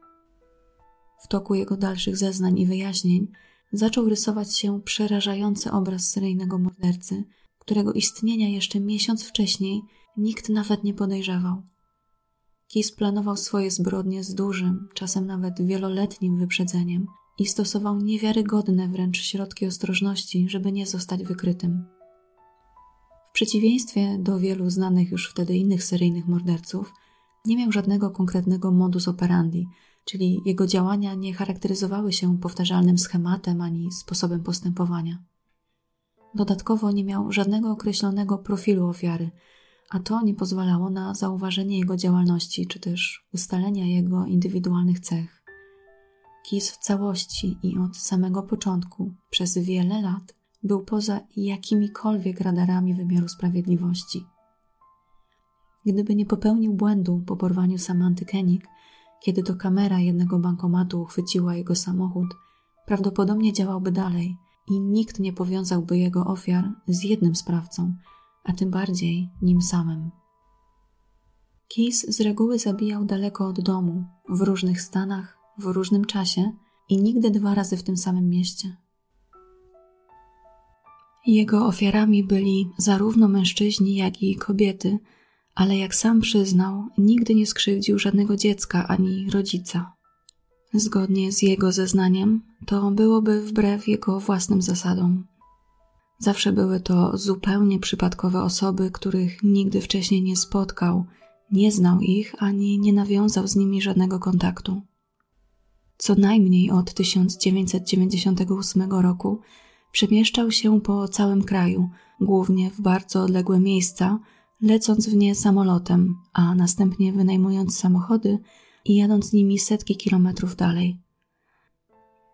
W toku jego dalszych zeznań i wyjaśnień zaczął rysować się przerażający obraz seryjnego mordercy, którego istnienia jeszcze miesiąc wcześniej nikt nawet nie podejrzewał. Keyes planował swoje zbrodnie z dużym, czasem nawet wieloletnim wyprzedzeniem i stosował niewiarygodne wręcz środki ostrożności, żeby nie zostać wykrytym. W przeciwieństwie do wielu znanych już wtedy innych seryjnych morderców, nie miał żadnego konkretnego modus operandi, czyli jego działania nie charakteryzowały się powtarzalnym schematem ani sposobem postępowania. Dodatkowo nie miał żadnego określonego profilu ofiary, a to nie pozwalało na zauważenie jego działalności czy też ustalenia jego indywidualnych cech. Keyes w całości i od samego początku, przez wiele lat, był poza jakimikolwiek radarami wymiaru sprawiedliwości. Gdyby nie popełnił błędu po porwaniu Samanthy Koenig, kiedy to kamera jednego bankomatu uchwyciła jego samochód, prawdopodobnie działałby dalej i nikt nie powiązałby jego ofiar z jednym sprawcą, a tym bardziej nim samym. Keyes z reguły zabijał daleko od domu, w różnych stanach, w różnym czasie i nigdy dwa razy w tym samym mieście. Jego ofiarami byli zarówno mężczyźni, jak i kobiety, ale jak sam przyznał, nigdy nie skrzywdził żadnego dziecka ani rodzica. Zgodnie z jego zeznaniem, to byłoby wbrew jego własnym zasadom. Zawsze były to zupełnie przypadkowe osoby, których nigdy wcześniej nie spotkał, nie znał ich ani nie nawiązał z nimi żadnego kontaktu. Co najmniej od tysiąc dziewięćset dziewięćdziesiątego ósmego roku przemieszczał się po całym kraju, głównie w bardzo odległe miejsca, lecąc w nie samolotem, a następnie wynajmując samochody i jadąc nimi setki kilometrów dalej.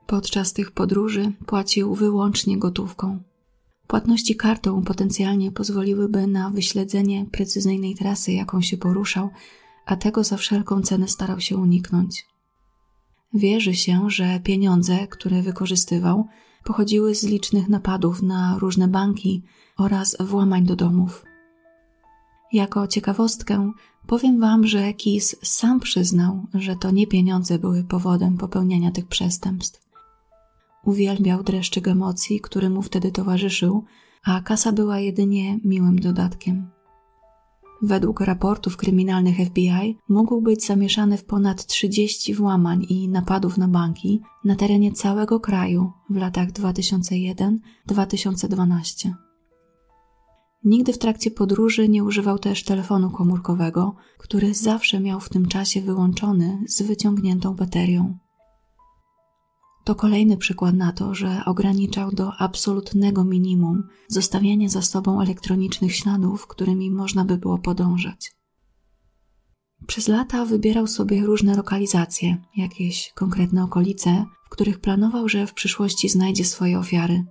Podczas tych podróży płacił wyłącznie gotówką. Płatności kartą potencjalnie pozwoliłyby na wyśledzenie precyzyjnej trasy, jaką się poruszał, a tego za wszelką cenę starał się uniknąć. Wierzy się, że pieniądze, które wykorzystywał, pochodziły z licznych napadów na różne banki oraz włamań do domów. Jako ciekawostkę powiem Wam, że Keyes sam przyznał, że to nie pieniądze były powodem popełniania tych przestępstw. Uwielbiał dreszczyk emocji, który mu wtedy towarzyszył, a kasa była jedynie miłym dodatkiem. Według raportów kryminalnych F B I mógł być zamieszany w ponad trzydzieści włamań i napadów na banki na terenie całego kraju w latach dwa tysiące pierwszym do dwa tysiące dwunastego. Nigdy w trakcie podróży nie używał też telefonu komórkowego, który zawsze miał w tym czasie wyłączony z wyciągniętą baterią. To kolejny przykład na to, że ograniczał do absolutnego minimum zostawianie za sobą elektronicznych śladów, którymi można by było podążać. Przez lata wybierał sobie różne lokalizacje, jakieś konkretne okolice, w których planował, że w przyszłości znajdzie swoje ofiary.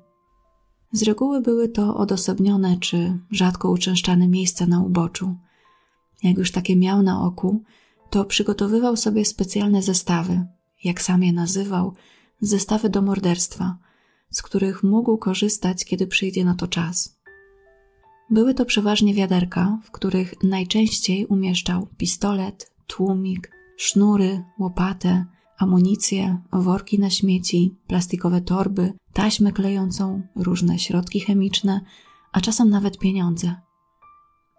Z reguły były to odosobnione czy rzadko uczęszczane miejsca na uboczu. Jak już takie miał na oku, to przygotowywał sobie specjalne zestawy, jak sam je nazywał, zestawy do morderstwa, z których mógł korzystać, kiedy przyjdzie na to czas. Były to przeważnie wiaderka, w których najczęściej umieszczał pistolet, tłumik, sznury, łopatę, amunicję, worki na śmieci, plastikowe torby, taśmę klejącą, różne środki chemiczne, a czasem nawet pieniądze.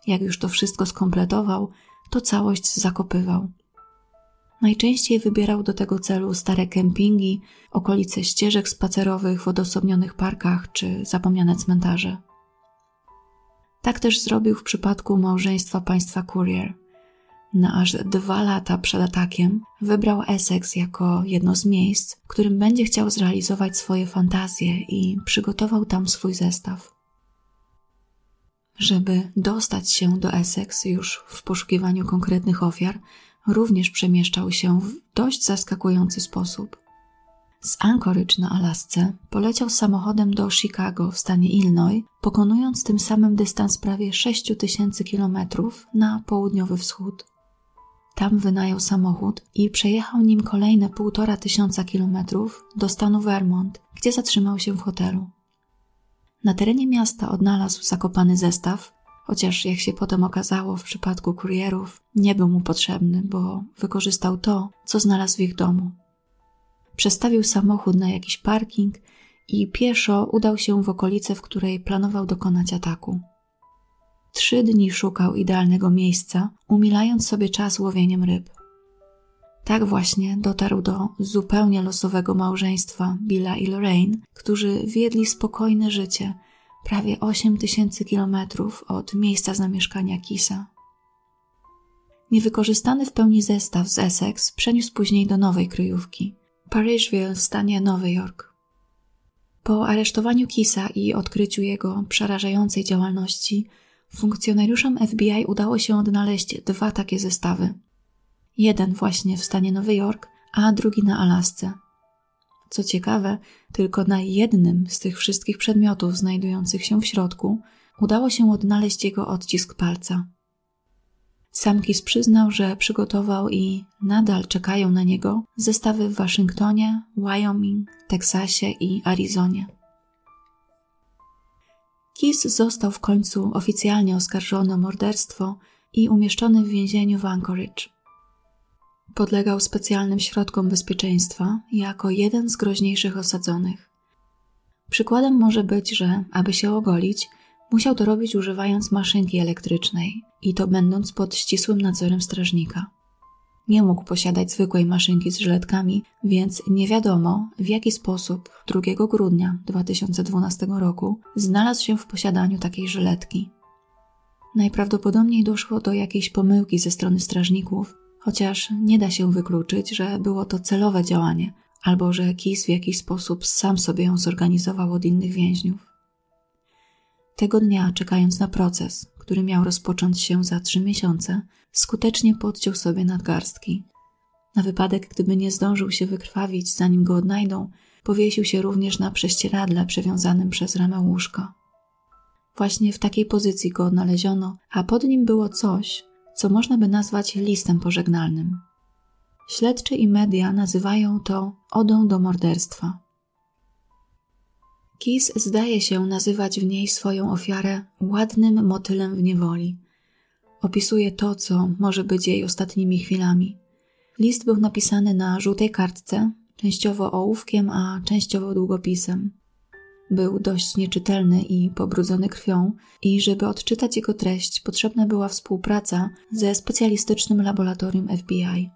Jak już to wszystko skompletował, to całość zakopywał. Najczęściej wybierał do tego celu stare kempingi, okolice ścieżek spacerowych w odosobnionych parkach czy zapomniane cmentarze. Tak też zrobił w przypadku małżeństwa państwa Currier. Na aż dwa lata przed atakiem wybrał Essex jako jedno z miejsc, w którym będzie chciał zrealizować swoje fantazje i przygotował tam swój zestaw. Żeby dostać się do Essex już w poszukiwaniu konkretnych ofiar, również przemieszczał się w dość zaskakujący sposób. Z Anchorage na Alasce poleciał samochodem do Chicago w stanie Illinois, pokonując tym samym dystans prawie sześć tysięcy kilometrów na południowy wschód. Tam wynajął samochód i przejechał nim kolejne półtora tysiąca kilometrów do stanu Vermont, gdzie zatrzymał się w hotelu. Na terenie miasta odnalazł zakopany zestaw, chociaż jak się potem okazało w przypadku kurierów, nie był mu potrzebny, bo wykorzystał to, co znalazł w ich domu. Przestawił samochód na jakiś parking i pieszo udał się w okolicę, w której planował dokonać ataku. Trzy dni szukał idealnego miejsca, umilając sobie czas łowieniem ryb. Tak właśnie dotarł do zupełnie losowego małżeństwa Billa i Lorraine, którzy wiedli spokojne życie, prawie osiem tysięcy kilometrów od miejsca zamieszkania Keyesa. Niewykorzystany w pełni zestaw z Essex przeniósł później do nowej kryjówki, Parishville w stanie Nowy Jork. Po aresztowaniu Keyesa i odkryciu jego przerażającej działalności, funkcjonariuszom F B I udało się odnaleźć dwa takie zestawy. Jeden właśnie w stanie Nowy Jork, a drugi na Alasce. Co ciekawe, tylko na jednym z tych wszystkich przedmiotów znajdujących się w środku udało się odnaleźć jego odcisk palca. Sam Keyes przyznał, że przygotował i nadal czekają na niego zestawy w Waszyngtonie, Wyoming, Teksasie i Arizonie. Keyes został w końcu oficjalnie oskarżony o morderstwo i umieszczony w więzieniu w Anchorage. Podlegał specjalnym środkom bezpieczeństwa jako jeden z groźniejszych osadzonych. Przykładem może być, że aby się ogolić, musiał to robić używając maszynki elektrycznej i to będąc pod ścisłym nadzorem strażnika. Nie mógł posiadać zwykłej maszynki z żyletkami, więc nie wiadomo, w jaki sposób drugiego grudnia dwa tysiące dwunastego roku znalazł się w posiadaniu takiej żyletki. Najprawdopodobniej doszło do jakiejś pomyłki ze strony strażników, chociaż nie da się wykluczyć, że było to celowe działanie albo że Keyes w jakiś sposób sam sobie ją zorganizował od innych więźniów. Tego dnia, czekając na proces, który miał rozpocząć się za trzy miesiące, skutecznie podciął sobie nadgarstki. Na wypadek, gdyby nie zdążył się wykrwawić, zanim go odnajdą, powiesił się również na prześcieradle przewiązanym przez ramę łóżka. Właśnie w takiej pozycji go odnaleziono, a pod nim było coś, co można by nazwać listem pożegnalnym. Śledczy i media nazywają to odą do morderstwa. Keyes zdaje się nazywać w niej swoją ofiarę ładnym motylem w niewoli. Opisuje to, co może być jej ostatnimi chwilami. List był napisany na żółtej kartce, częściowo ołówkiem, a częściowo długopisem. Był dość nieczytelny i pobrudzony krwią i żeby odczytać jego treść, potrzebna była współpraca ze specjalistycznym laboratorium F B I.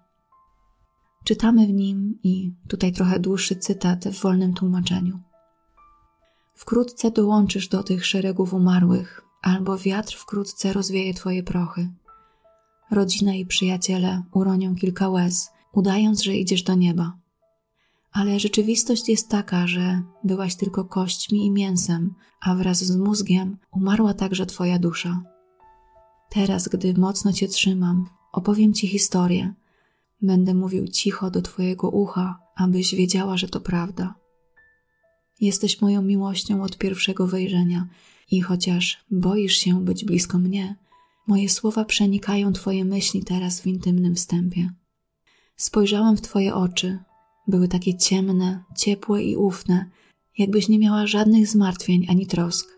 Czytamy w nim i tutaj trochę dłuższy cytat w wolnym tłumaczeniu. Wkrótce dołączysz do tych szeregów umarłych, albo wiatr wkrótce rozwieje twoje prochy. Rodzina i przyjaciele uronią kilka łez, udając, że idziesz do nieba. Ale rzeczywistość jest taka, że byłaś tylko kośćmi i mięsem, a wraz z mózgiem umarła także twoja dusza. Teraz, gdy mocno cię trzymam, opowiem ci historię. Będę mówił cicho do twojego ucha, abyś wiedziała, że to prawda. Jesteś moją miłością od pierwszego wejrzenia i chociaż boisz się być blisko mnie, moje słowa przenikają twoje myśli teraz w intymnym wstępie. Spojrzałem w twoje oczy. Były takie ciemne, ciepłe i ufne, jakbyś nie miała żadnych zmartwień ani trosk.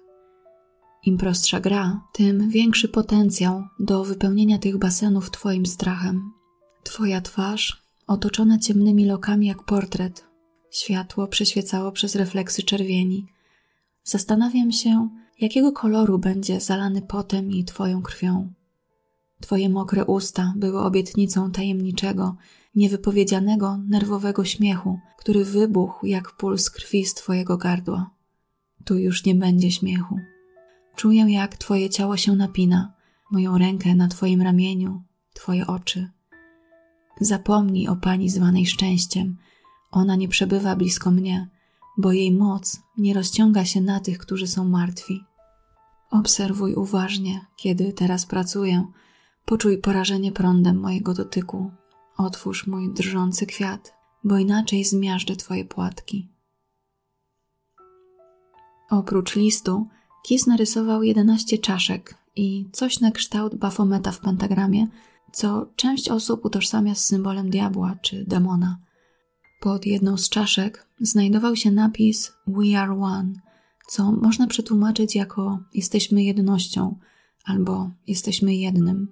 Im prostsza gra, tym większy potencjał do wypełnienia tych basenów twoim strachem. Twoja twarz otoczona ciemnymi lokami jak portret. Światło przeświecało przez refleksy czerwieni. Zastanawiam się, jakiego koloru będzie zalany potem i twoją krwią. Twoje mokre usta były obietnicą tajemniczego, niewypowiedzianego, nerwowego śmiechu, który wybuchł jak puls krwi z twojego gardła. Tu już nie będzie śmiechu. Czuję, jak twoje ciało się napina, moją rękę na twoim ramieniu, twoje oczy. Zapomnij o pani zwanej szczęściem. Ona nie przebywa blisko mnie, bo jej moc nie rozciąga się na tych, którzy są martwi. Obserwuj uważnie, kiedy teraz pracuję. Poczuj porażenie prądem mojego dotyku. Otwórz mój drżący kwiat, bo inaczej zmiażdżę twoje płatki. Oprócz listu, Keyes narysował jedenaście czaszek i coś na kształt Bafometa w pentagramie, co część osób utożsamia z symbolem diabła czy demona. Pod jedną z czaszek znajdował się napis We are one, co można przetłumaczyć jako jesteśmy jednością albo jesteśmy jednym.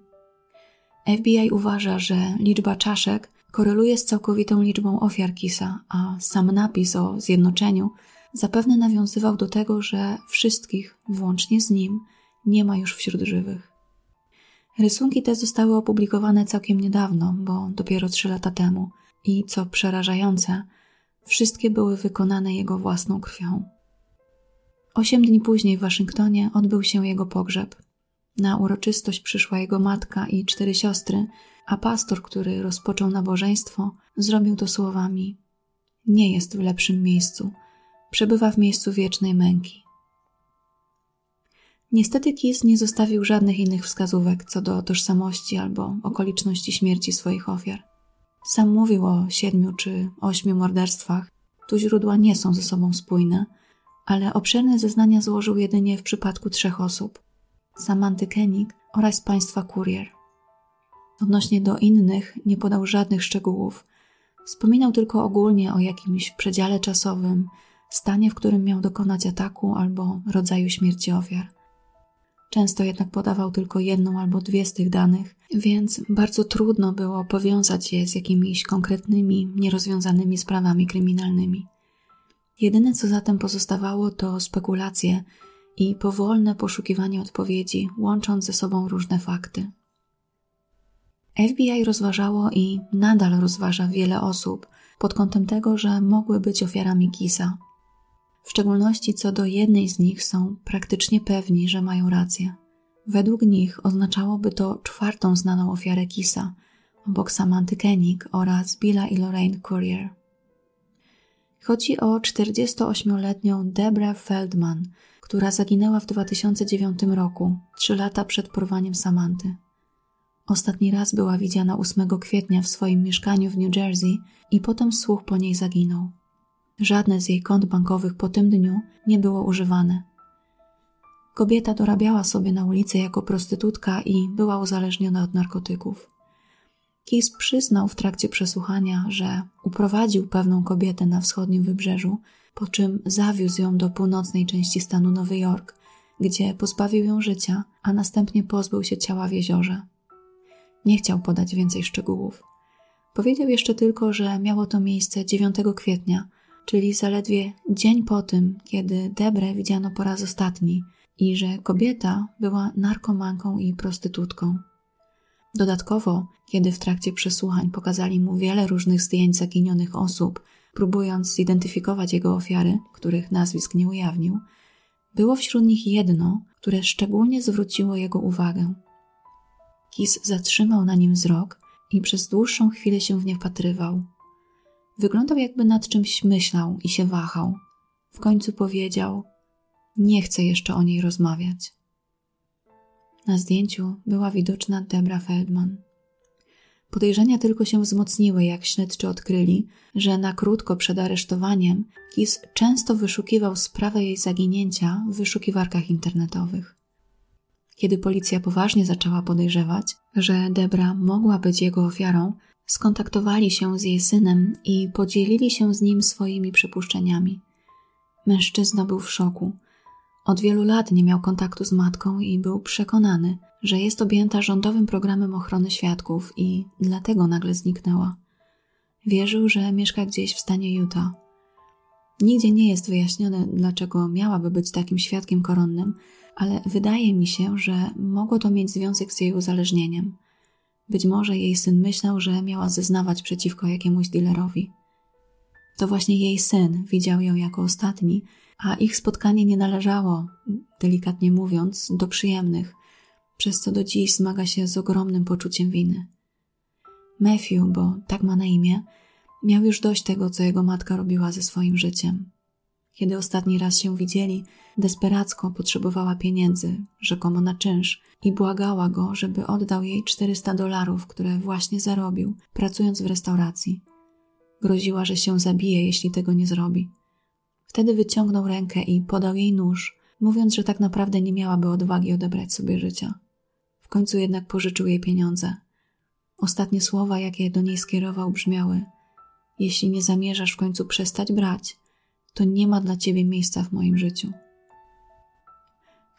F B I uważa, że liczba czaszek koreluje z całkowitą liczbą ofiar Keyesa, a sam napis o zjednoczeniu zapewne nawiązywał do tego, że wszystkich, włącznie z nim, nie ma już wśród żywych. Rysunki te zostały opublikowane całkiem niedawno, bo dopiero trzy lata temu. I, co przerażające, wszystkie były wykonane jego własną krwią. Osiem dni później w Waszyngtonie odbył się jego pogrzeb. Na uroczystość przyszła jego matka i cztery siostry, a pastor, który rozpoczął nabożeństwo, zrobił to słowami: nie jest w lepszym miejscu. Przebywa w miejscu wiecznej męki. Niestety Keyes nie zostawił żadnych innych wskazówek co do tożsamości albo okoliczności śmierci swoich ofiar. Sam mówił o siedmiu czy ośmiu morderstwach, tu źródła nie są ze sobą spójne, ale obszerne zeznania złożył jedynie w przypadku trzech osób: Samanthy Koenig oraz państwa Currier. Odnośnie do innych nie podał żadnych szczegółów. Wspominał tylko ogólnie o jakimś przedziale czasowym, stanie, w którym miał dokonać ataku albo rodzaju śmierci ofiar. Często jednak podawał tylko jedną albo dwie z tych danych, więc bardzo trudno było powiązać je z jakimiś konkretnymi, nierozwiązanymi sprawami kryminalnymi. Jedyne co zatem pozostawało to spekulacje i powolne poszukiwanie odpowiedzi, łącząc ze sobą różne fakty. F B I rozważało i nadal rozważa wiele osób pod kątem tego, że mogły być ofiarami Keyesa. W szczególności co do jednej z nich są praktycznie pewni, że mają rację. Według nich oznaczałoby to czwartą znaną ofiarę Keyesa, obok Samanthy Koenig oraz Billa i Lorraine Currier. Chodzi o czterdziestoośmioletnią Deborah Feldman, która zaginęła w dwa tysiące dziewiątym roku, trzy lata przed porwaniem Samanthy. Ostatni raz była widziana ósmego kwietnia w swoim mieszkaniu w New Jersey i potem słuch po niej zaginął. Żadne z jej kont bankowych po tym dniu nie było używane. Kobieta dorabiała sobie na ulicy jako prostytutka i była uzależniona od narkotyków. Keyes przyznał w trakcie przesłuchania, że uprowadził pewną kobietę na wschodnim wybrzeżu, po czym zawiózł ją do północnej części stanu Nowy Jork, gdzie pozbawił ją życia, a następnie pozbył się ciała w jeziorze. Nie chciał podać więcej szczegółów. Powiedział jeszcze tylko, że miało to miejsce dziewiątego kwietnia, czyli zaledwie dzień po tym, kiedy Debrę widziano po raz ostatni i że kobieta była narkomanką i prostytutką. Dodatkowo, kiedy w trakcie przesłuchań pokazali mu wiele różnych zdjęć zaginionych osób, próbując zidentyfikować jego ofiary, których nazwisk nie ujawnił, było wśród nich jedno, które szczególnie zwróciło jego uwagę. Keyes zatrzymał na nim wzrok i przez dłuższą chwilę się w nie wpatrywał. Wyglądał, jakby nad czymś myślał i się wahał. W końcu powiedział: nie chcę jeszcze o niej rozmawiać. Na zdjęciu była widoczna Deborah Feldman. Podejrzenia tylko się wzmocniły, jak śledczy odkryli, że na krótko przed aresztowaniem Keyes często wyszukiwał sprawę jej zaginięcia w wyszukiwarkach internetowych. Kiedy policja poważnie zaczęła podejrzewać, że Debra mogła być jego ofiarą, skontaktowali się z jej synem i podzielili się z nim swoimi przypuszczeniami. Mężczyzna był w szoku. Od wielu lat nie miał kontaktu z matką i był przekonany, że jest objęta rządowym programem ochrony świadków i dlatego nagle zniknęła. Wierzył, że mieszka gdzieś w stanie Utah. Nigdzie nie jest wyjaśnione, dlaczego miałaby być takim świadkiem koronnym, ale wydaje mi się, że mogło to mieć związek z jej uzależnieniem. Być może jej syn myślał, że miała zeznawać przeciwko jakiemuś dealerowi. To właśnie jej syn widział ją jako ostatni, a ich spotkanie nie należało, delikatnie mówiąc, do przyjemnych, przez co do dziś zmaga się z ogromnym poczuciem winy. Matthew, bo tak ma na imię, miał już dość tego, co jego matka robiła ze swoim życiem. Kiedy ostatni raz się widzieli, desperacko potrzebowała pieniędzy, rzekomo na czynsz, i błagała go, żeby oddał jej czterysta dolarów, które właśnie zarobił, pracując w restauracji. Groziła, że się zabije, jeśli tego nie zrobi. Wtedy wyciągnął rękę i podał jej nóż, mówiąc, że tak naprawdę nie miałaby odwagi odebrać sobie życia. W końcu jednak pożyczył jej pieniądze. Ostatnie słowa, jakie do niej skierował, brzmiały: jeśli nie zamierzasz w końcu przestać brać, to nie ma dla ciebie miejsca w moim życiu.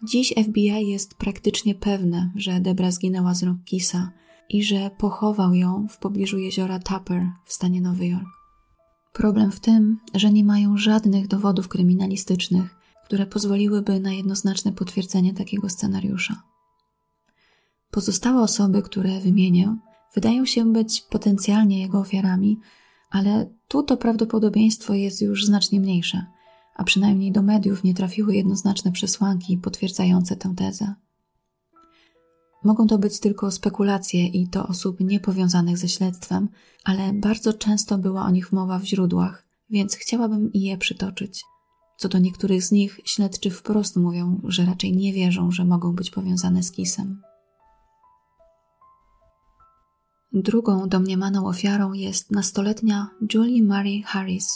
Dziś F B I jest praktycznie pewne, że Debra zginęła z rąk Keyesa i że pochował ją w pobliżu jeziora Tupper w stanie Nowy Jork. Problem w tym, że nie mają żadnych dowodów kryminalistycznych, które pozwoliłyby na jednoznaczne potwierdzenie takiego scenariusza. Pozostałe osoby, które wymienię, wydają się być potencjalnie jego ofiarami, ale tu to prawdopodobieństwo jest już znacznie mniejsze, a przynajmniej do mediów nie trafiły jednoznaczne przesłanki potwierdzające tę tezę. Mogą to być tylko spekulacje i to osób niepowiązanych ze śledztwem, ale bardzo często była o nich mowa w źródłach, więc chciałabym je przytoczyć. Co do niektórych z nich śledczy wprost mówią, że raczej nie wierzą, że mogą być powiązane z Keyesem. Drugą domniemaną ofiarą jest nastoletnia Julie Marie Harris.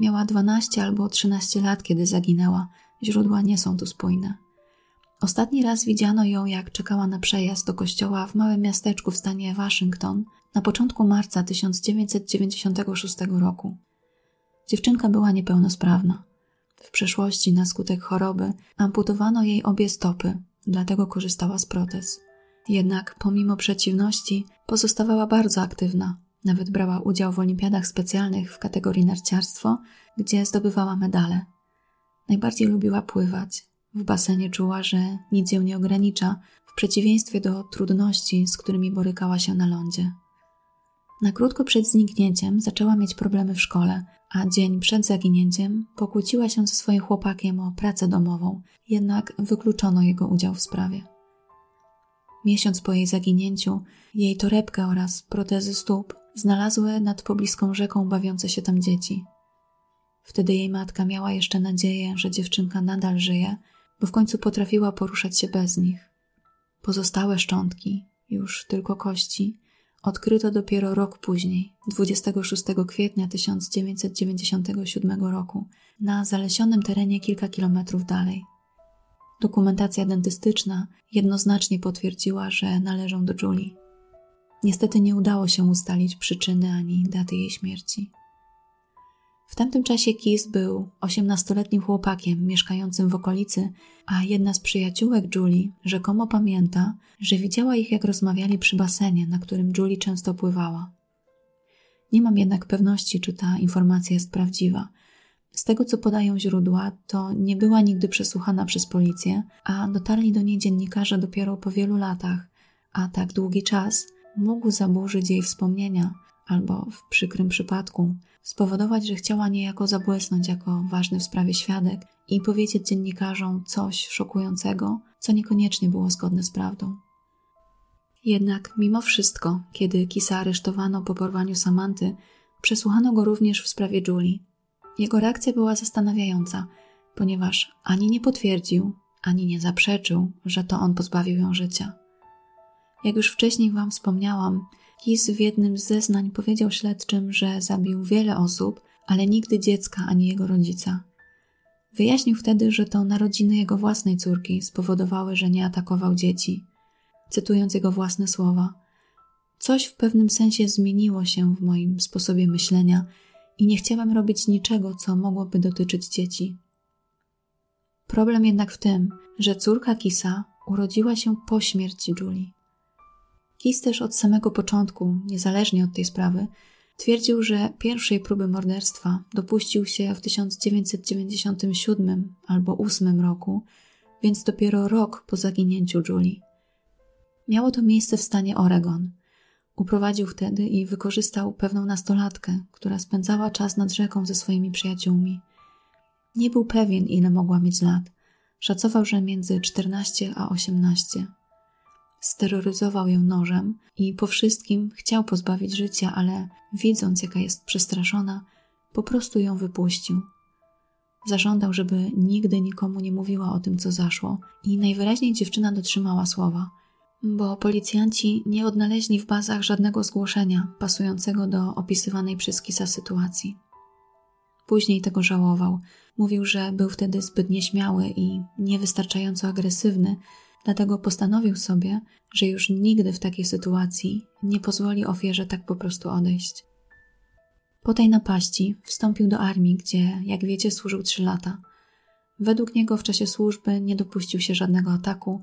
Miała dwanaście albo trzynaście lat, kiedy zaginęła. Źródła nie są tu spójne. Ostatni raz widziano ją, jak czekała na przejazd do kościoła w małym miasteczku w stanie Waszyngton na początku marca tysiąc dziewięćset dziewięćdziesiątego szóstego roku. Dziewczynka była niepełnosprawna. W przeszłości na skutek choroby amputowano jej obie stopy, dlatego korzystała z protez. Jednak pomimo przeciwności pozostawała bardzo aktywna. Nawet brała udział w olimpiadach specjalnych w kategorii narciarstwo, gdzie zdobywała medale. Najbardziej lubiła pływać. W basenie czuła, że nic ją nie ogranicza, w przeciwieństwie do trudności, z którymi borykała się na lądzie. Na krótko przed zniknięciem zaczęła mieć problemy w szkole, a dzień przed zaginięciem pokłóciła się ze swoim chłopakiem o pracę domową, jednak wykluczono jego udział w sprawie. Miesiąc po jej zaginięciu jej torebkę oraz protezy stóp znalazły nad pobliską rzeką bawiące się tam dzieci. Wtedy jej matka miała jeszcze nadzieję, że dziewczynka nadal żyje, bo w końcu potrafiła poruszać się bez nich. Pozostałe szczątki, już tylko kości, odkryto dopiero rok później, dwudziestego szóstego kwietnia tysiąc dziewięćset dziewięćdziesiątego siódmego roku, na zalesionym terenie kilka kilometrów dalej. Dokumentacja dentystyczna jednoznacznie potwierdziła, że należą do Julie. Niestety nie udało się ustalić przyczyny ani daty jej śmierci. W tamtym czasie Keyes był osiemnastoletnim chłopakiem mieszkającym w okolicy, a jedna z przyjaciółek Julie rzekomo pamięta, że widziała ich, jak rozmawiali przy basenie, na którym Julie często pływała. Nie mam jednak pewności, czy ta informacja jest prawdziwa. Z tego, co podają źródła, to nie była nigdy przesłuchana przez policję, a dotarli do niej dziennikarze dopiero po wielu latach, a tak długi czas mógł zaburzyć jej wspomnienia albo, w przykrym przypadku, spowodować, że chciała niejako zabłysnąć jako ważny w sprawie świadek i powiedzieć dziennikarzom coś szokującego, co niekoniecznie było zgodne z prawdą. Jednak mimo wszystko, kiedy Keyesa aresztowano po porwaniu Samanthy, przesłuchano go również w sprawie Julie. Jego reakcja była zastanawiająca, ponieważ ani nie potwierdził, ani nie zaprzeczył, że to on pozbawił ją życia. Jak już wcześniej Wam wspomniałam, Keyes w jednym z zeznań powiedział śledczym, że zabił wiele osób, ale nigdy dziecka ani jego rodzica. Wyjaśnił wtedy, że to narodziny jego własnej córki spowodowały, że nie atakował dzieci. Cytując jego własne słowa: „Coś w pewnym sensie zmieniło się w moim sposobie myślenia i nie chciałem robić niczego, co mogłoby dotyczyć dzieci”. Problem jednak w tym, że córka Keyesa urodziła się po śmierci Julie. Keyes też od samego początku, niezależnie od tej sprawy, twierdził, że pierwszej próby morderstwa dopuścił się w tysiąc dziewięćset dziewięćdziesiątym siódmym albo ósmym roku, więc dopiero rok po zaginięciu Julie. Miało to miejsce w stanie Oregon. Uprowadził wtedy i wykorzystał pewną nastolatkę, która spędzała czas nad rzeką ze swoimi przyjaciółmi. Nie był pewien, ile mogła mieć lat. Szacował, że między czternaście a osiemnaście. Steroryzował ją nożem i po wszystkim chciał pozbawić życia, ale widząc, jaka jest przestraszona, po prostu ją wypuścił. Zażądał, żeby nigdy nikomu nie mówiła o tym, co zaszło, i najwyraźniej dziewczyna dotrzymała słowa, bo policjanci nie odnaleźli w bazach żadnego zgłoszenia pasującego do opisywanej przez Keyesa sytuacji. Później tego żałował. Mówił, że był wtedy zbyt nieśmiały i niewystarczająco agresywny, dlatego postanowił sobie, że już nigdy w takiej sytuacji nie pozwoli ofierze tak po prostu odejść. Po tej napaści wstąpił do armii, gdzie, jak wiecie, służył trzy lata. Według niego w czasie służby nie dopuścił się żadnego ataku,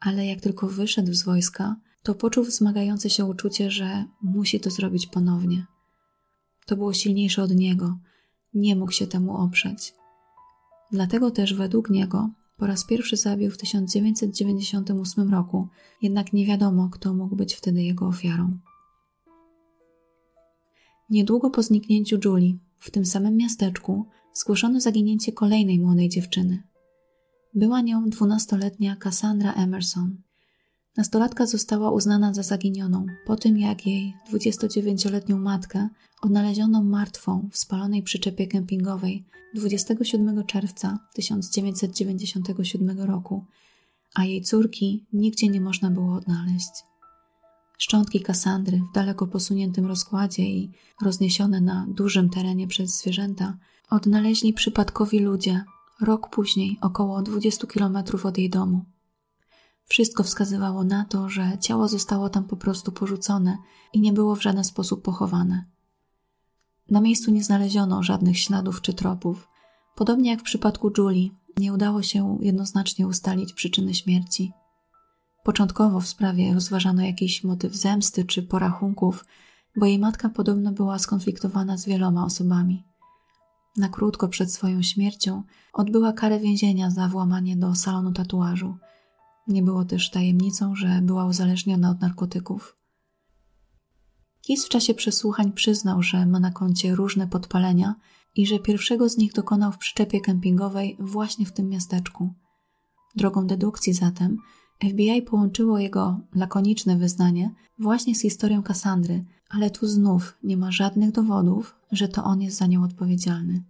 ale jak tylko wyszedł z wojska, to poczuł wzmagające się uczucie, że musi to zrobić ponownie. To było silniejsze od niego, nie mógł się temu oprzeć. Dlatego też według niego po raz pierwszy zabił w tysiąc dziewięćset dziewięćdziesiątym ósmym roku, jednak nie wiadomo, kto mógł być wtedy jego ofiarą. Niedługo po zniknięciu Julie, w tym samym miasteczku, zgłoszono zaginięcie kolejnej młodej dziewczyny. Była nią dwunastoletnia Cassandra Emerson. Nastolatka została uznana za zaginioną po tym, jak jej dwudziestodziewięcioletnią matkę odnaleziono martwą w spalonej przyczepie kempingowej dwudziestego siódmego czerwca tysiąc dziewięćset dziewięćdziesiątego siódmego roku, a jej córki nigdzie nie można było odnaleźć. Szczątki Cassandry w daleko posuniętym rozkładzie i rozniesione na dużym terenie przez zwierzęta odnaleźli przypadkowi ludzie rok później około dwudziestu kilometrów od jej domu. Wszystko wskazywało na to, że ciało zostało tam po prostu porzucone i nie było w żaden sposób pochowane. Na miejscu nie znaleziono żadnych śladów czy tropów. Podobnie jak w przypadku Julie, nie udało się jednoznacznie ustalić przyczyny śmierci. Początkowo w sprawie rozważano jakiś motyw zemsty czy porachunków, bo jej matka podobno była skonfliktowana z wieloma osobami. Na krótko przed swoją śmiercią odbyła karę więzienia za włamanie do salonu tatuażu. Nie było też tajemnicą, że była uzależniona od narkotyków. Keyes w czasie przesłuchań przyznał, że ma na koncie różne podpalenia i że pierwszego z nich dokonał w przyczepie kempingowej właśnie w tym miasteczku. Drogą dedukcji zatem F B I połączyło jego lakoniczne wyznanie właśnie z historią Cassandry, ale tu znów nie ma żadnych dowodów, że to on jest za nią odpowiedzialny.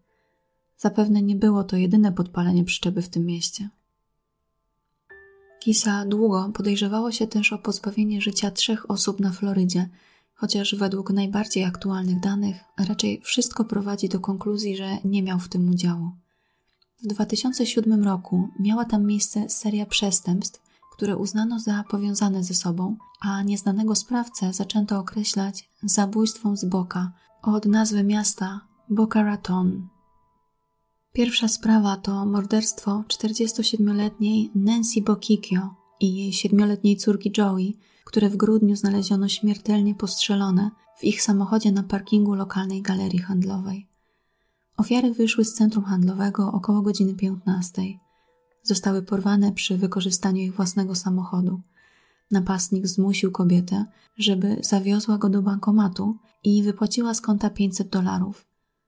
Zapewne nie było to jedyne podpalenie przyczepy w tym mieście. Keyesa długo podejrzewało się też o pozbawienie życia trzech osób na Florydzie, chociaż według najbardziej aktualnych danych raczej wszystko prowadzi do konkluzji, że nie miał w tym udziału. W dwa tysiące siódmym roku miała tam miejsce seria przestępstw, które uznano za powiązane ze sobą, a nieznanego sprawcę zaczęto określać zabójstwem z Boca, od nazwy miasta Boca Raton. Pierwsza sprawa to morderstwo czterdziestosiedmioletniej Nancy Bochicchio i jej siedmioletniej córki Joey, które w grudniu znaleziono śmiertelnie postrzelone w ich samochodzie na parkingu lokalnej galerii handlowej. Ofiary wyszły z centrum handlowego około godziny piętnastej. Zostały porwane przy wykorzystaniu ich własnego samochodu. Napastnik zmusił kobietę, żeby zawiozła go do bankomatu i wypłaciła z konta pięćset dolarów.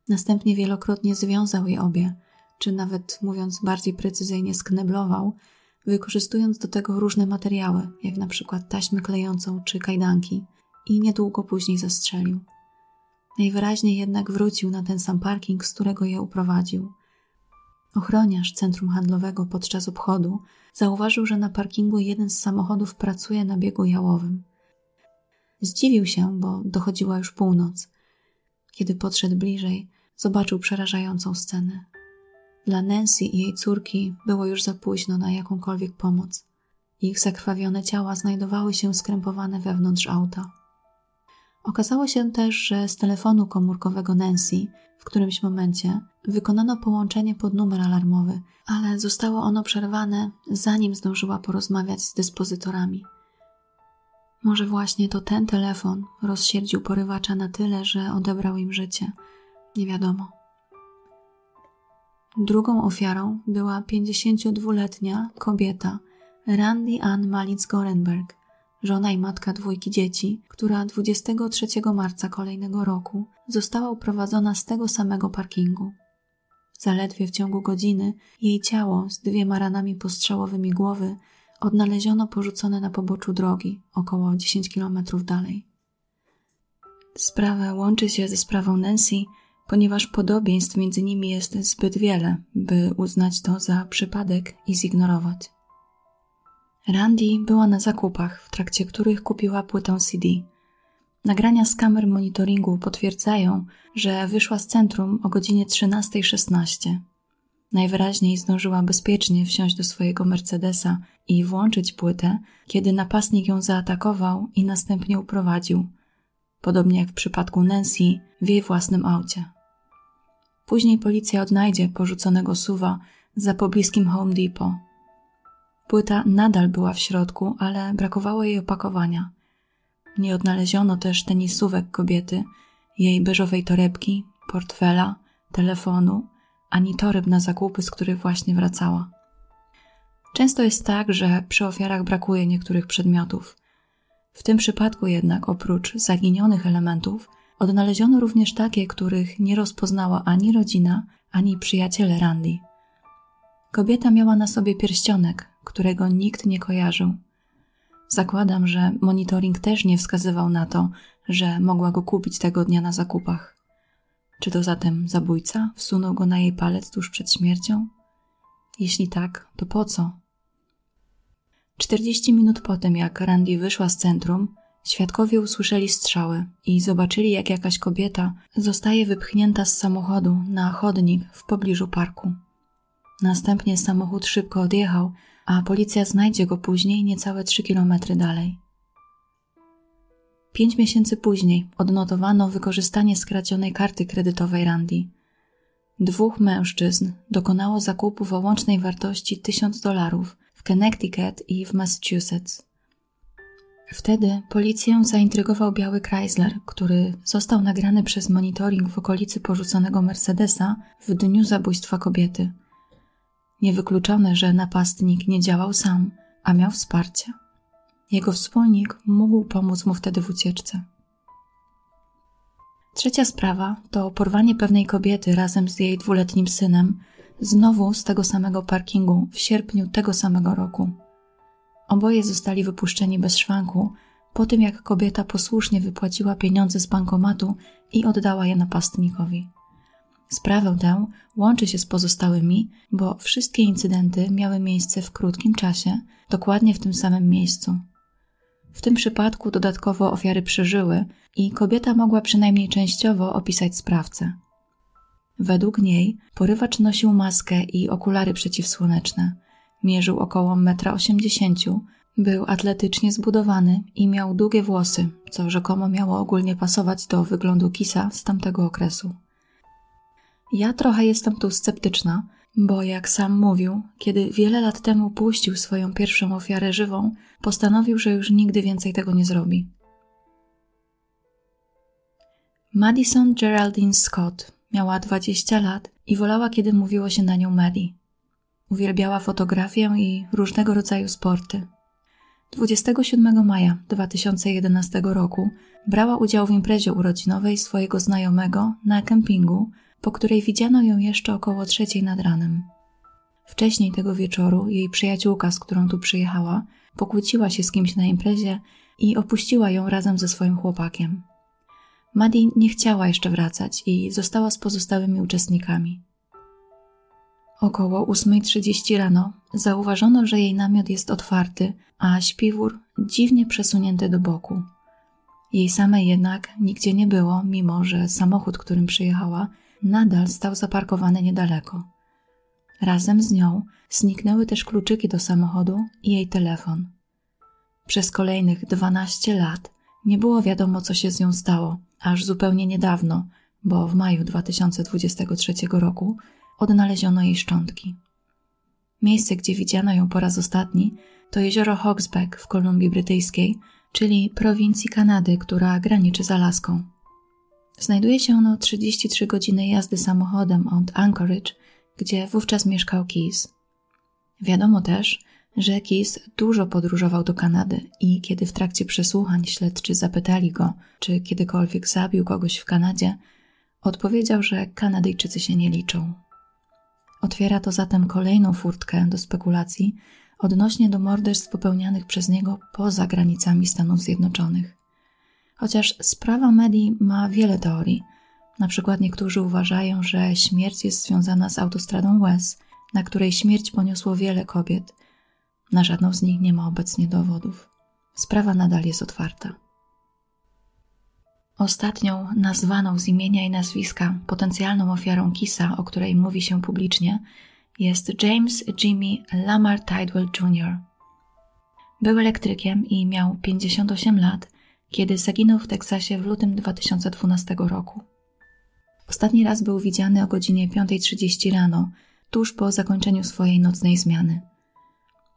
Następnie wielokrotnie związał je obie, czy nawet mówiąc bardziej precyzyjnie skneblował, wykorzystując do tego różne materiały, jak na przykład taśmę klejącą czy kajdanki, i niedługo później zastrzelił. Najwyraźniej jednak wrócił na ten sam parking, z którego je uprowadził. Ochroniarz centrum handlowego podczas obchodu zauważył, że na parkingu jeden z samochodów pracuje na biegu jałowym. Zdziwił się, bo dochodziła już północ. Kiedy podszedł bliżej, zobaczył przerażającą scenę. Dla Nancy i jej córki było już za późno na jakąkolwiek pomoc. Ich zakrwawione ciała znajdowały się skrępowane wewnątrz auta. Okazało się też, że z telefonu komórkowego Nancy w którymś momencie wykonano połączenie pod numer alarmowy, ale zostało ono przerwane, zanim zdążyła porozmawiać z dyspozytorami. Może właśnie to ten telefon rozsierdził porywacza na tyle, że odebrał im życie. Nie wiadomo. Drugą ofiarą była pięćdziesięciodwuletnia kobieta Randi Ann Malitz-Gorenberg, żona i matka dwójki dzieci, która dwudziestego trzeciego marca kolejnego roku została uprowadzona z tego samego parkingu. Zaledwie w ciągu godziny jej ciało z dwiema ranami postrzałowymi głowy odnaleziono porzucone na poboczu drogi, około dziesięć kilometrów dalej. Sprawa łączy się ze sprawą Nancy, ponieważ podobieństw między nimi jest zbyt wiele, by uznać to za przypadek i zignorować. Randi była na zakupach, w trakcie których kupiła płytę C D. Nagrania z kamer monitoringu potwierdzają, że wyszła z centrum o godzinie trzynastej szesnaście. Najwyraźniej zdążyła bezpiecznie wsiąść do swojego Mercedesa i włączyć płytę, kiedy napastnik ją zaatakował i następnie uprowadził, podobnie jak w przypadku Nancy, w jej własnym aucie. Później policja odnajdzie porzuconego suwa za pobliskim Home Depot. Płyta nadal była w środku, ale brakowało jej opakowania. Nie odnaleziono też tenisówek kobiety, jej beżowej torebki, portfela, telefonu, ani toreb na zakupy, z których właśnie wracała. Często jest tak, że przy ofiarach brakuje niektórych przedmiotów. W tym przypadku jednak oprócz zaginionych elementów odnaleziono również takie, których nie rozpoznała ani rodzina, ani przyjaciele Randi. Kobieta miała na sobie pierścionek, którego nikt nie kojarzył. Zakładam, że monitoring też nie wskazywał na to, że mogła go kupić tego dnia na zakupach. Czy to zatem zabójca wsunął go na jej palec tuż przed śmiercią? Jeśli tak, to po co? czterdzieści minut po tym, jak Randi wyszła z centrum, świadkowie usłyszeli strzały i zobaczyli, jak jakaś kobieta zostaje wypchnięta z samochodu na chodnik w pobliżu parku. Następnie samochód szybko odjechał, a policja znajdzie go później niecałe trzy kilometry dalej. Pięć miesięcy później odnotowano wykorzystanie skradzionej karty kredytowej Randi. Dwóch mężczyzn dokonało zakupów o łącznej wartości tysiąc dolarów w Connecticut i w Massachusetts. Wtedy policję zaintrygował biały Chrysler, który został nagrany przez monitoring w okolicy porzuconego Mercedesa w dniu zabójstwa kobiety. Niewykluczone, że napastnik nie działał sam, a miał wsparcie. Jego wspólnik mógł pomóc mu wtedy w ucieczce. Trzecia sprawa to porwanie pewnej kobiety razem z jej dwuletnim synem, znowu z tego samego parkingu w sierpniu tego samego roku. Oboje zostali wypuszczeni bez szwanku po tym, jak kobieta posłusznie wypłaciła pieniądze z bankomatu i oddała je napastnikowi. Sprawę tę łączy się z pozostałymi, bo wszystkie incydenty miały miejsce w krótkim czasie, dokładnie w tym samym miejscu. W tym przypadku dodatkowo ofiary przeżyły i kobieta mogła przynajmniej częściowo opisać sprawcę. Według niej porywacz nosił maskę i okulary przeciwsłoneczne. Mierzył około jeden osiemdziesiąt metra, był atletycznie zbudowany i miał długie włosy, co rzekomo miało ogólnie pasować do wyglądu Keyesa z tamtego okresu. Ja trochę jestem tu sceptyczna, bo jak sam mówił, kiedy wiele lat temu puścił swoją pierwszą ofiarę żywą, postanowił, że już nigdy więcej tego nie zrobi. Madison Geraldine Scott miała dwadzieścia lat i wolała, kiedy mówiło się na nią Maddie. Uwielbiała fotografię i różnego rodzaju sporty. dwudziestego siódmego maja dwa tysiące jedenastego roku brała udział w imprezie urodzinowej swojego znajomego na kempingu, po której widziano ją jeszcze około trzeciej nad ranem. Wcześniej tego wieczoru jej przyjaciółka, z którą tu przyjechała, pokłóciła się z kimś na imprezie i opuściła ją razem ze swoim chłopakiem. Maddie nie chciała jeszcze wracać i została z pozostałymi uczestnikami. Około ósma trzydzieści rano zauważono, że jej namiot jest otwarty, a śpiwór dziwnie przesunięty do boku. Jej samej jednak nigdzie nie było, mimo że samochód, którym przyjechała, nadal stał zaparkowany niedaleko. Razem z nią zniknęły też kluczyki do samochodu i jej telefon. Przez kolejnych dwanaście lat nie było wiadomo, co się z nią stało, aż zupełnie niedawno, bo w maju dwa tysiące dwudziestego trzeciego roku odnaleziono jej szczątki. Miejsce, gdzie widziano ją po raz ostatni, to jezioro Hawksbeck w Kolumbii Brytyjskiej, czyli prowincji Kanady, która graniczy z Alaską. Znajduje się ono trzydzieści trzy godziny jazdy samochodem od Anchorage, gdzie wówczas mieszkał Keyes. Wiadomo też, że Keyes dużo podróżował do Kanady i kiedy w trakcie przesłuchań śledczy zapytali go, czy kiedykolwiek zabił kogoś w Kanadzie, odpowiedział, że Kanadyjczycy się nie liczą. Otwiera to zatem kolejną furtkę do spekulacji odnośnie do morderstw popełnianych przez niego poza granicami Stanów Zjednoczonych. Chociaż sprawa Maddie ma wiele teorii. Na przykład niektórzy uważają, że śmierć jest związana z autostradą łez, na której śmierć poniosło wiele kobiet. Na żadną z nich nie ma obecnie dowodów. Sprawa nadal jest otwarta. Ostatnią, nazwaną z imienia i nazwiska potencjalną ofiarą Keyesa, o której mówi się publicznie, jest James Jimmy Lamar Tidwell junior Był elektrykiem i miał pięćdziesiąt osiem lat, kiedy zaginął w Teksasie w lutym dwa tysiące dwunastego roku. Ostatni raz był widziany o godzinie piąta trzydzieści rano, tuż po zakończeniu swojej nocnej zmiany.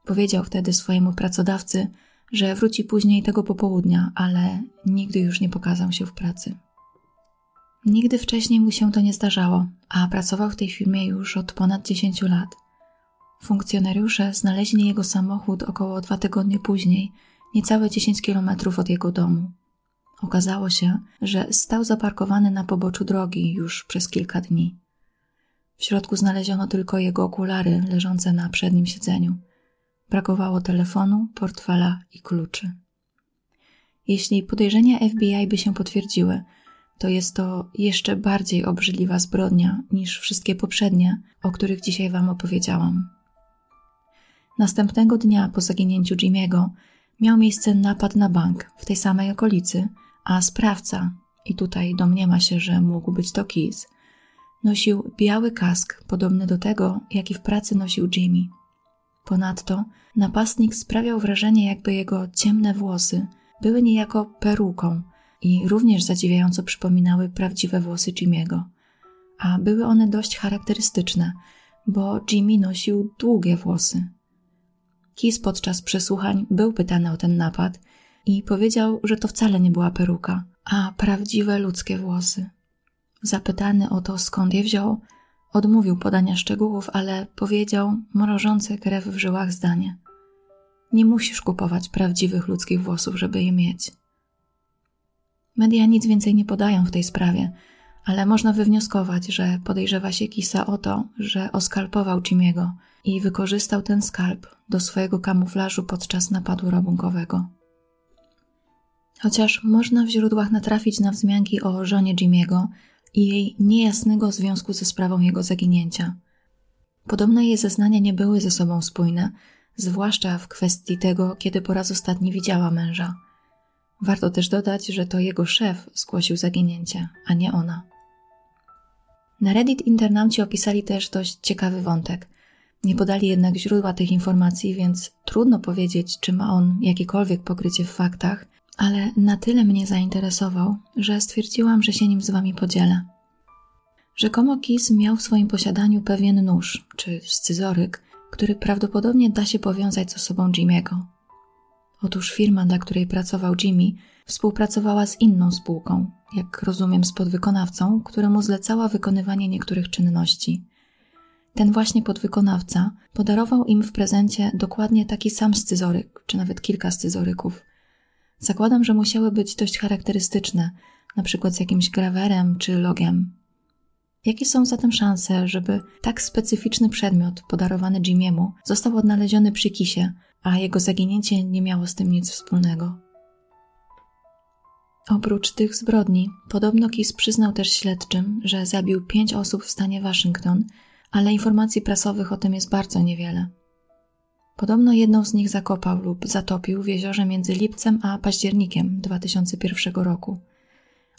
Powiedział wtedy swojemu pracodawcy, że wróci później tego popołudnia, ale nigdy już nie pokazał się w pracy. Nigdy wcześniej mu się to nie zdarzało, a pracował w tej firmie już od ponad dziesięciu lat. Funkcjonariusze znaleźli jego samochód około dwa tygodnie później, niecałe dziesięć kilometrów od jego domu. Okazało się, że stał zaparkowany na poboczu drogi już przez kilka dni. W środku znaleziono tylko jego okulary leżące na przednim siedzeniu. Brakowało telefonu, portfela i kluczy. Jeśli podejrzenia F B I by się potwierdziły, to jest to jeszcze bardziej obrzydliwa zbrodnia niż wszystkie poprzednie, o których dzisiaj Wam opowiedziałam. Następnego dnia po zaginięciu Jimmy'ego miał miejsce napad na bank w tej samej okolicy, a sprawca, i tutaj domniema się, że mógł być to Keyes, nosił biały kask podobny do tego, jaki w pracy nosił Jimmy. Ponadto napastnik sprawiał wrażenie, jakby jego ciemne włosy były niejako peruką i również zadziwiająco przypominały prawdziwe włosy Jimmy'ego. A były one dość charakterystyczne, bo Jimmy nosił długie włosy. Keyes podczas przesłuchań był pytany o ten napad i powiedział, że to wcale nie była peruka, a prawdziwe ludzkie włosy. Zapytany o to, skąd je wziął, odmówił podania szczegółów, ale powiedział mrożące krew w żyłach zdanie: nie musisz kupować prawdziwych ludzkich włosów, żeby je mieć. Media nic więcej nie podają w tej sprawie, ale można wywnioskować, że podejrzewa się Keyesa o to, że oskalpował Jimmy'ego i wykorzystał ten skalp do swojego kamuflażu podczas napadu rabunkowego. Chociaż można w źródłach natrafić na wzmianki o żonie Jimmy'ego i jej niejasnego związku ze sprawą jego zaginięcia. Podobno jej zeznania nie były ze sobą spójne, zwłaszcza w kwestii tego, kiedy po raz ostatni widziała męża. Warto też dodać, że to jego szef zgłosił zaginięcie, a nie ona. Na Reddit internauci opisali też dość ciekawy wątek. Nie podali jednak źródła tych informacji, więc trudno powiedzieć, czy ma on jakiekolwiek pokrycie w faktach, ale na tyle mnie zainteresował, że stwierdziłam, że się nim z wami podzielę. Rzekomo Keyes miał w swoim posiadaniu pewien nóż, czy scyzoryk, który prawdopodobnie da się powiązać z osobą Jimmy'ego. Otóż firma, dla której pracował Jimmy, współpracowała z inną spółką, jak rozumiem z podwykonawcą, któremu zlecała wykonywanie niektórych czynności. Ten właśnie podwykonawca podarował im w prezencie dokładnie taki sam scyzoryk, czy nawet kilka scyzoryków. Zakładam, że musiały być dość charakterystyczne, na przykład z jakimś grawerem czy logiem. Jakie są zatem szanse, żeby tak specyficzny przedmiot podarowany Jimmy'emu został odnaleziony przy Keysie, a jego zaginięcie nie miało z tym nic wspólnego? Oprócz tych zbrodni, podobno Keyes przyznał też śledczym, że zabił pięć osób w stanie Waszyngton, ale informacji prasowych o tym jest bardzo niewiele. Podobno jedną z nich zakopał lub zatopił w jeziorze między lipcem a październikiem dwa tysiące pierwszego roku.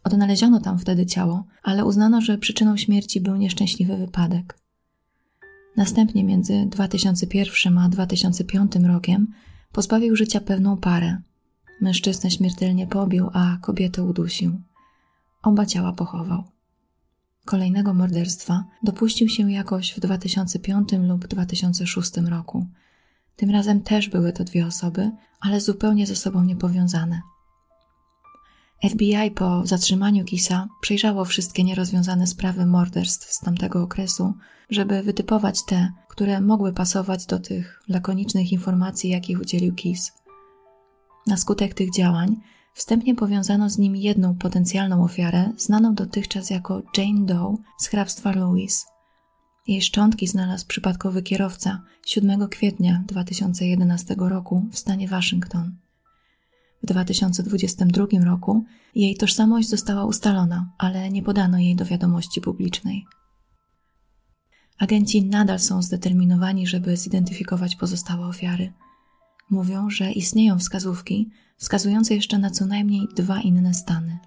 Odnaleziono tam wtedy ciało, ale uznano, że przyczyną śmierci był nieszczęśliwy wypadek. Następnie między dwa tysiące pierwszym a dwa tysiące piątym rokiem pozbawił życia pewną parę. Mężczyznę śmiertelnie pobił, a kobietę udusił. Oba ciała pochował. Kolejnego morderstwa dopuścił się jakoś w dwa tysiące piątym lub dwa tysiące szóstym roku. Tym razem też były to dwie osoby, ale zupełnie ze sobą niepowiązane. F B I po zatrzymaniu Keyesa przejrzało wszystkie nierozwiązane sprawy morderstw z tamtego okresu, żeby wytypować te, które mogły pasować do tych lakonicznych informacji, jakich udzielił Keyes. Na skutek tych działań wstępnie powiązano z nim jedną potencjalną ofiarę, znaną dotychczas jako Jane Doe z hrabstwa Louis. Jej szczątki znalazł przypadkowy kierowca siódmego kwietnia dwa tysiące jedenastego roku w stanie Waszyngton. W dwa tysiące dwudziestym drugim roku jej tożsamość została ustalona, ale nie podano jej do wiadomości publicznej. Agenci nadal są zdeterminowani, żeby zidentyfikować pozostałe ofiary. Mówią, że istnieją wskazówki wskazujące jeszcze na co najmniej dwa inne stany.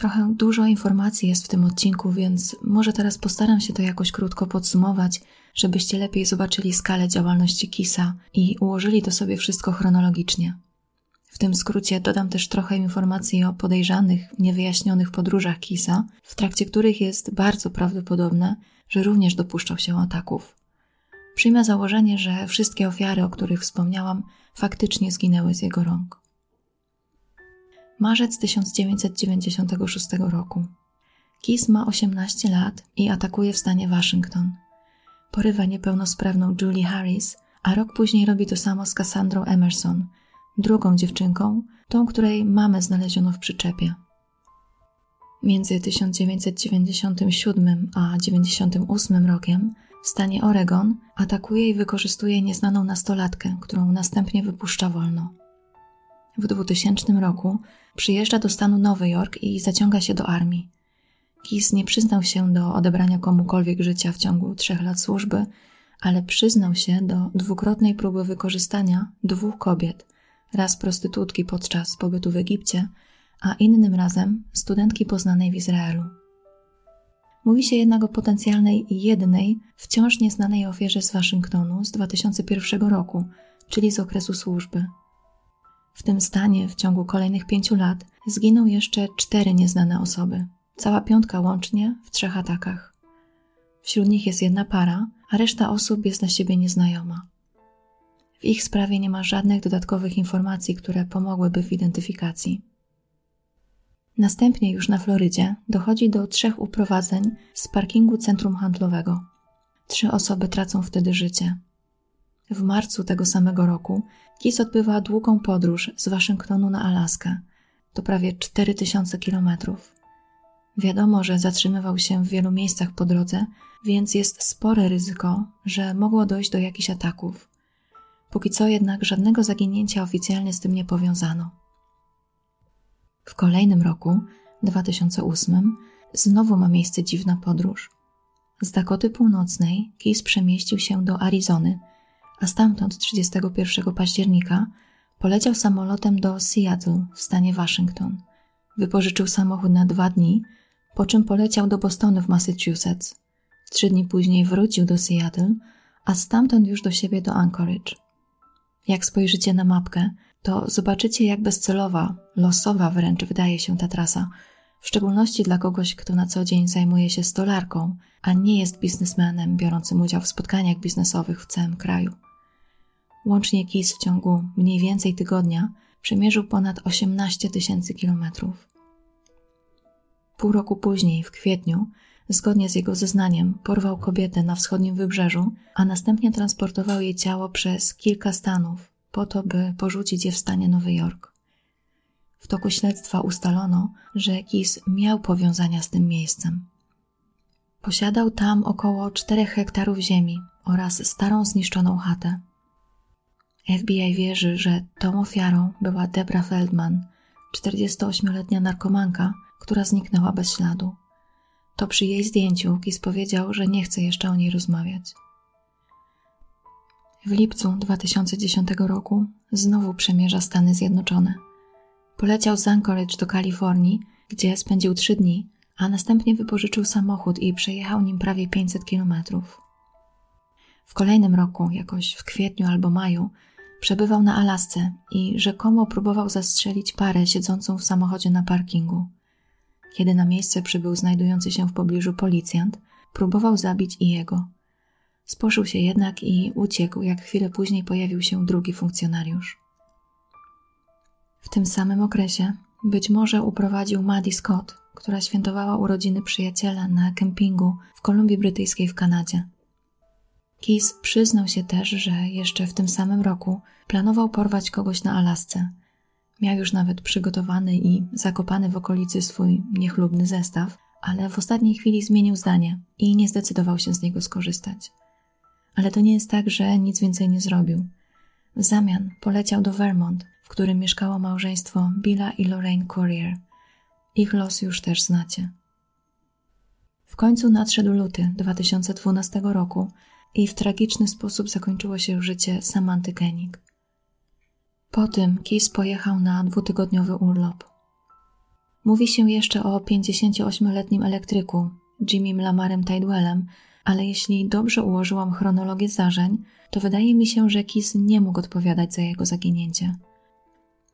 Trochę dużo informacji jest w tym odcinku, więc może teraz postaram się to jakoś krótko podsumować, żebyście lepiej zobaczyli skalę działalności Keyesa i ułożyli to sobie wszystko chronologicznie. W tym skrócie dodam też trochę informacji o podejrzanych, niewyjaśnionych podróżach Keyesa, w trakcie których jest bardzo prawdopodobne, że również dopuszczał się ataków. Przyjmę założenie, że wszystkie ofiary, o których wspomniałam, faktycznie zginęły z jego rąk. Marzec tysiąc dziewięćset dziewięćdziesiątego szóstego roku. Keyes ma osiemnaście lat i atakuje w stanie Waszyngton. Porywa niepełnosprawną Julie Harris, a rok później robi to samo z Cassandrą Emerson, drugą dziewczynką, tą, której mamę znaleziono w przyczepie. Między tysiąc dziewięćset dziewięćdziesiątym siódmym a dziewięćdziesiątym ósmym rokiem w stanie Oregon atakuje i wykorzystuje nieznaną nastolatkę, którą następnie wypuszcza wolno. W dwutysięcznym roku przyjeżdża do stanu Nowy Jork i zaciąga się do armii. Keyes nie przyznał się do odebrania komukolwiek życia w ciągu trzech lat służby, ale przyznał się do dwukrotnej próby wykorzystania dwóch kobiet, raz prostytutki podczas pobytu w Egipcie, a innym razem studentki poznanej w Izraelu. Mówi się jednak o potencjalnej jednej, wciąż nieznanej ofierze z Waszyngtonu z dwa tysiące pierwszego roku, czyli z okresu służby. W tym stanie w ciągu kolejnych pięciu lat zginą jeszcze cztery nieznane osoby. Cała piątka łącznie w trzech atakach. Wśród nich jest jedna para, a reszta osób jest dla siebie nieznajoma. W ich sprawie nie ma żadnych dodatkowych informacji, które pomogłyby w identyfikacji. Następnie już na Florydzie dochodzi do trzech uprowadzeń z parkingu centrum handlowego. Trzy osoby tracą wtedy życie. W marcu tego samego roku Keyes odbywa długą podróż z Waszyngtonu na Alaskę. To prawie cztery tysiące kilometrów. Wiadomo, że zatrzymywał się w wielu miejscach po drodze, więc jest spore ryzyko, że mogło dojść do jakichś ataków. Póki co jednak żadnego zaginięcia oficjalnie z tym nie powiązano. W kolejnym roku, dwa tysiące ósmym, znowu ma miejsce dziwna podróż. Z Dakoty Północnej Keyes przemieścił się do Arizony, a stamtąd trzydziestego pierwszego października poleciał samolotem do Seattle w stanie Waszyngton. Wypożyczył samochód na dwa dni, po czym poleciał do Bostonu w Massachusetts. Trzy dni później wrócił do Seattle, a stamtąd już do siebie do Anchorage. Jak spojrzycie na mapkę, to zobaczycie, jak bezcelowa, losowa wręcz wydaje się ta trasa, w szczególności dla kogoś, kto na co dzień zajmuje się stolarką, a nie jest biznesmenem biorącym udział w spotkaniach biznesowych w całym kraju. Łącznie Keyes w ciągu mniej więcej tygodnia przemierzył ponad osiemnaście tysięcy kilometrów. Pół roku później, w kwietniu, zgodnie z jego zeznaniem, porwał kobietę na wschodnim wybrzeżu, a następnie transportował jej ciało przez kilka stanów, po to, by porzucić je w stanie Nowy Jork. W toku śledztwa ustalono, że Keyes miał powiązania z tym miejscem. Posiadał tam około czterech hektarów ziemi oraz starą zniszczoną chatę. F B I wierzy, że tą ofiarą była Deborah Feldman, czterdziestoośmioletnia narkomanka, która zniknęła bez śladu. To przy jej zdjęciu Keyes powiedział, że nie chce jeszcze o niej rozmawiać. W lipcu dwa tysiące dziesiątego roku znowu przemierza Stany Zjednoczone. Poleciał z Anchorage do Kalifornii, gdzie spędził trzy dni, a następnie wypożyczył samochód i przejechał nim prawie pięćset kilometrów. W kolejnym roku, jakoś w kwietniu albo maju, przebywał na Alasce i rzekomo próbował zastrzelić parę siedzącą w samochodzie na parkingu. Kiedy na miejsce przybył znajdujący się w pobliżu policjant, próbował zabić i jego. Spłoszył się jednak i uciekł, jak chwilę później pojawił się drugi funkcjonariusz. W tym samym okresie być może uprowadził Maddie Scott, która świętowała urodziny przyjaciela na kempingu w Kolumbii Brytyjskiej w Kanadzie. Keyes przyznał się też, że jeszcze w tym samym roku planował porwać kogoś na Alasce. Miał już nawet przygotowany i zakopany w okolicy swój niechlubny zestaw, ale w ostatniej chwili zmienił zdanie i nie zdecydował się z niego skorzystać. Ale to nie jest tak, że nic więcej nie zrobił. W zamian poleciał do Vermont, w którym mieszkało małżeństwo Billa i Lorraine Currier. Ich los już też znacie. W końcu nadszedł luty dwa tysiące dwunastego roku i w tragiczny sposób zakończyło się życie Samanthy Koenig. Po tym Keyes pojechał na dwutygodniowy urlop. Mówi się jeszcze o pięćdziesięcioośmioletnim elektryku, Jimmym Lamarem Tidwellem, ale jeśli dobrze ułożyłam chronologię zdarzeń, to wydaje mi się, że Keyes nie mógł odpowiadać za jego zaginięcie.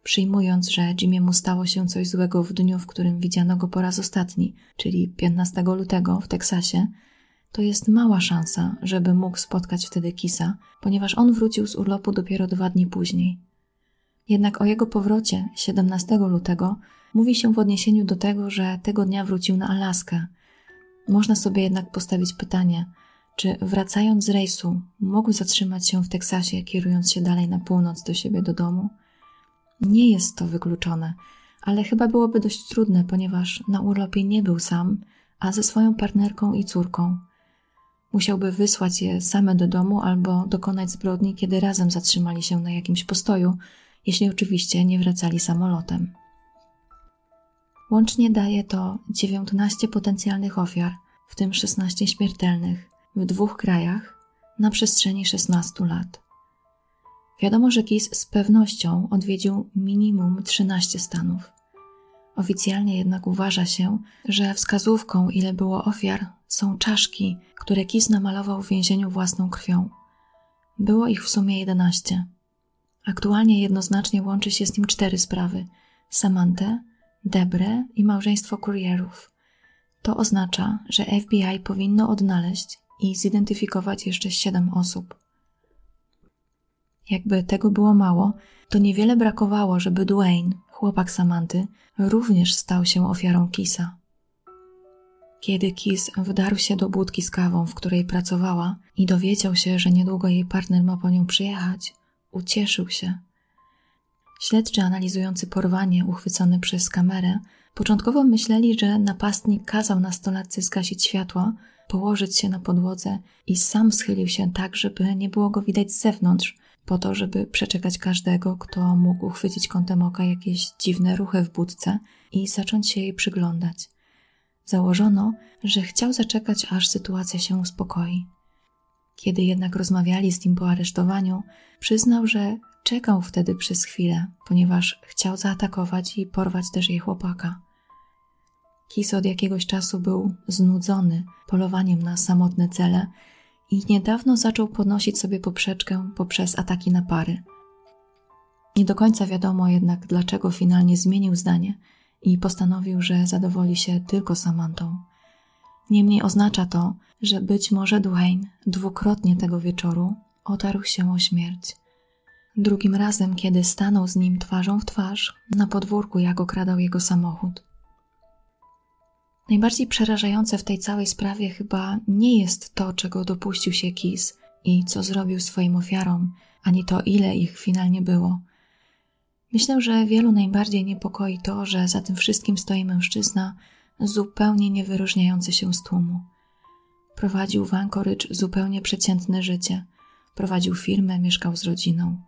Przyjmując, że Jimmy'emu stało się coś złego w dniu, w którym widziano go po raz ostatni, czyli piętnastego lutego w Teksasie, to jest mała szansa, żeby mógł spotkać wtedy Keyesa, ponieważ on wrócił z urlopu dopiero dwa dni później. Jednak o jego powrocie siedemnastego lutego mówi się w odniesieniu do tego, że tego dnia wrócił na Alaskę. Można sobie jednak postawić pytanie, czy wracając z rejsu mógł zatrzymać się w Teksasie, kierując się dalej na północ do siebie do domu? Nie jest to wykluczone, ale chyba byłoby dość trudne, ponieważ na urlopie nie był sam, a ze swoją partnerką i córką. Musiałby wysłać je same do domu albo dokonać zbrodni, kiedy razem zatrzymali się na jakimś postoju, jeśli oczywiście nie wracali samolotem. Łącznie daje to dziewiętnaście potencjalnych ofiar, w tym szesnaście śmiertelnych, w dwóch krajach na przestrzeni szesnastu lat. Wiadomo, że Keyes z pewnością odwiedził minimum trzynaście stanów. Oficjalnie jednak uważa się, że wskazówką, ile było ofiar, są czaszki, które Keyes namalował w więzieniu własną krwią. Było ich w sumie jedenaście. Aktualnie jednoznacznie łączy się z nim cztery sprawy: Samanthę, Debrę i małżeństwo Currierów. To oznacza, że F B I powinno odnaleźć i zidentyfikować jeszcze siedem osób. Jakby tego było mało, to niewiele brakowało, żeby Dwayne, chłopak Samanthy, również stał się ofiarą Keyesa. Kiedy Keyes wdarł się do budki z kawą, w której pracowała, i dowiedział się, że niedługo jej partner ma po nią przyjechać, ucieszył się. Śledczy analizujący porwanie uchwycone przez kamerę początkowo myśleli, że napastnik kazał nastolatce zgasić światła, położyć się na podłodze i sam schylił się tak, żeby nie było go widać z zewnątrz, po to, żeby przeczekać każdego, kto mógł uchwycić kątem oka jakieś dziwne ruchy w budce i zacząć się jej przyglądać. Założono, że chciał zaczekać, aż sytuacja się uspokoi. Kiedy jednak rozmawiali z nim po aresztowaniu, przyznał, że czekał wtedy przez chwilę, ponieważ chciał zaatakować i porwać też jej chłopaka. Keyes od jakiegoś czasu był znudzony polowaniem na samotne cele i niedawno zaczął podnosić sobie poprzeczkę poprzez ataki na pary. Nie do końca wiadomo jednak, dlaczego finalnie zmienił zdanie i postanowił, że zadowoli się tylko Samanthą. Niemniej oznacza to, że być może Dwayne dwukrotnie tego wieczoru otarł się o śmierć. Drugim razem, kiedy stanął z nim twarzą w twarz na podwórku, jak okradał jego samochód. Najbardziej przerażające w tej całej sprawie chyba nie jest to, czego dopuścił się Keyes i co zrobił swoim ofiarom, ani to, ile ich finalnie było. Myślę, że wielu najbardziej niepokoi to, że za tym wszystkim stoi mężczyzna zupełnie niewyróżniający się z tłumu. Prowadził w Anchorage zupełnie przeciętne życie. Prowadził firmę, mieszkał z rodziną.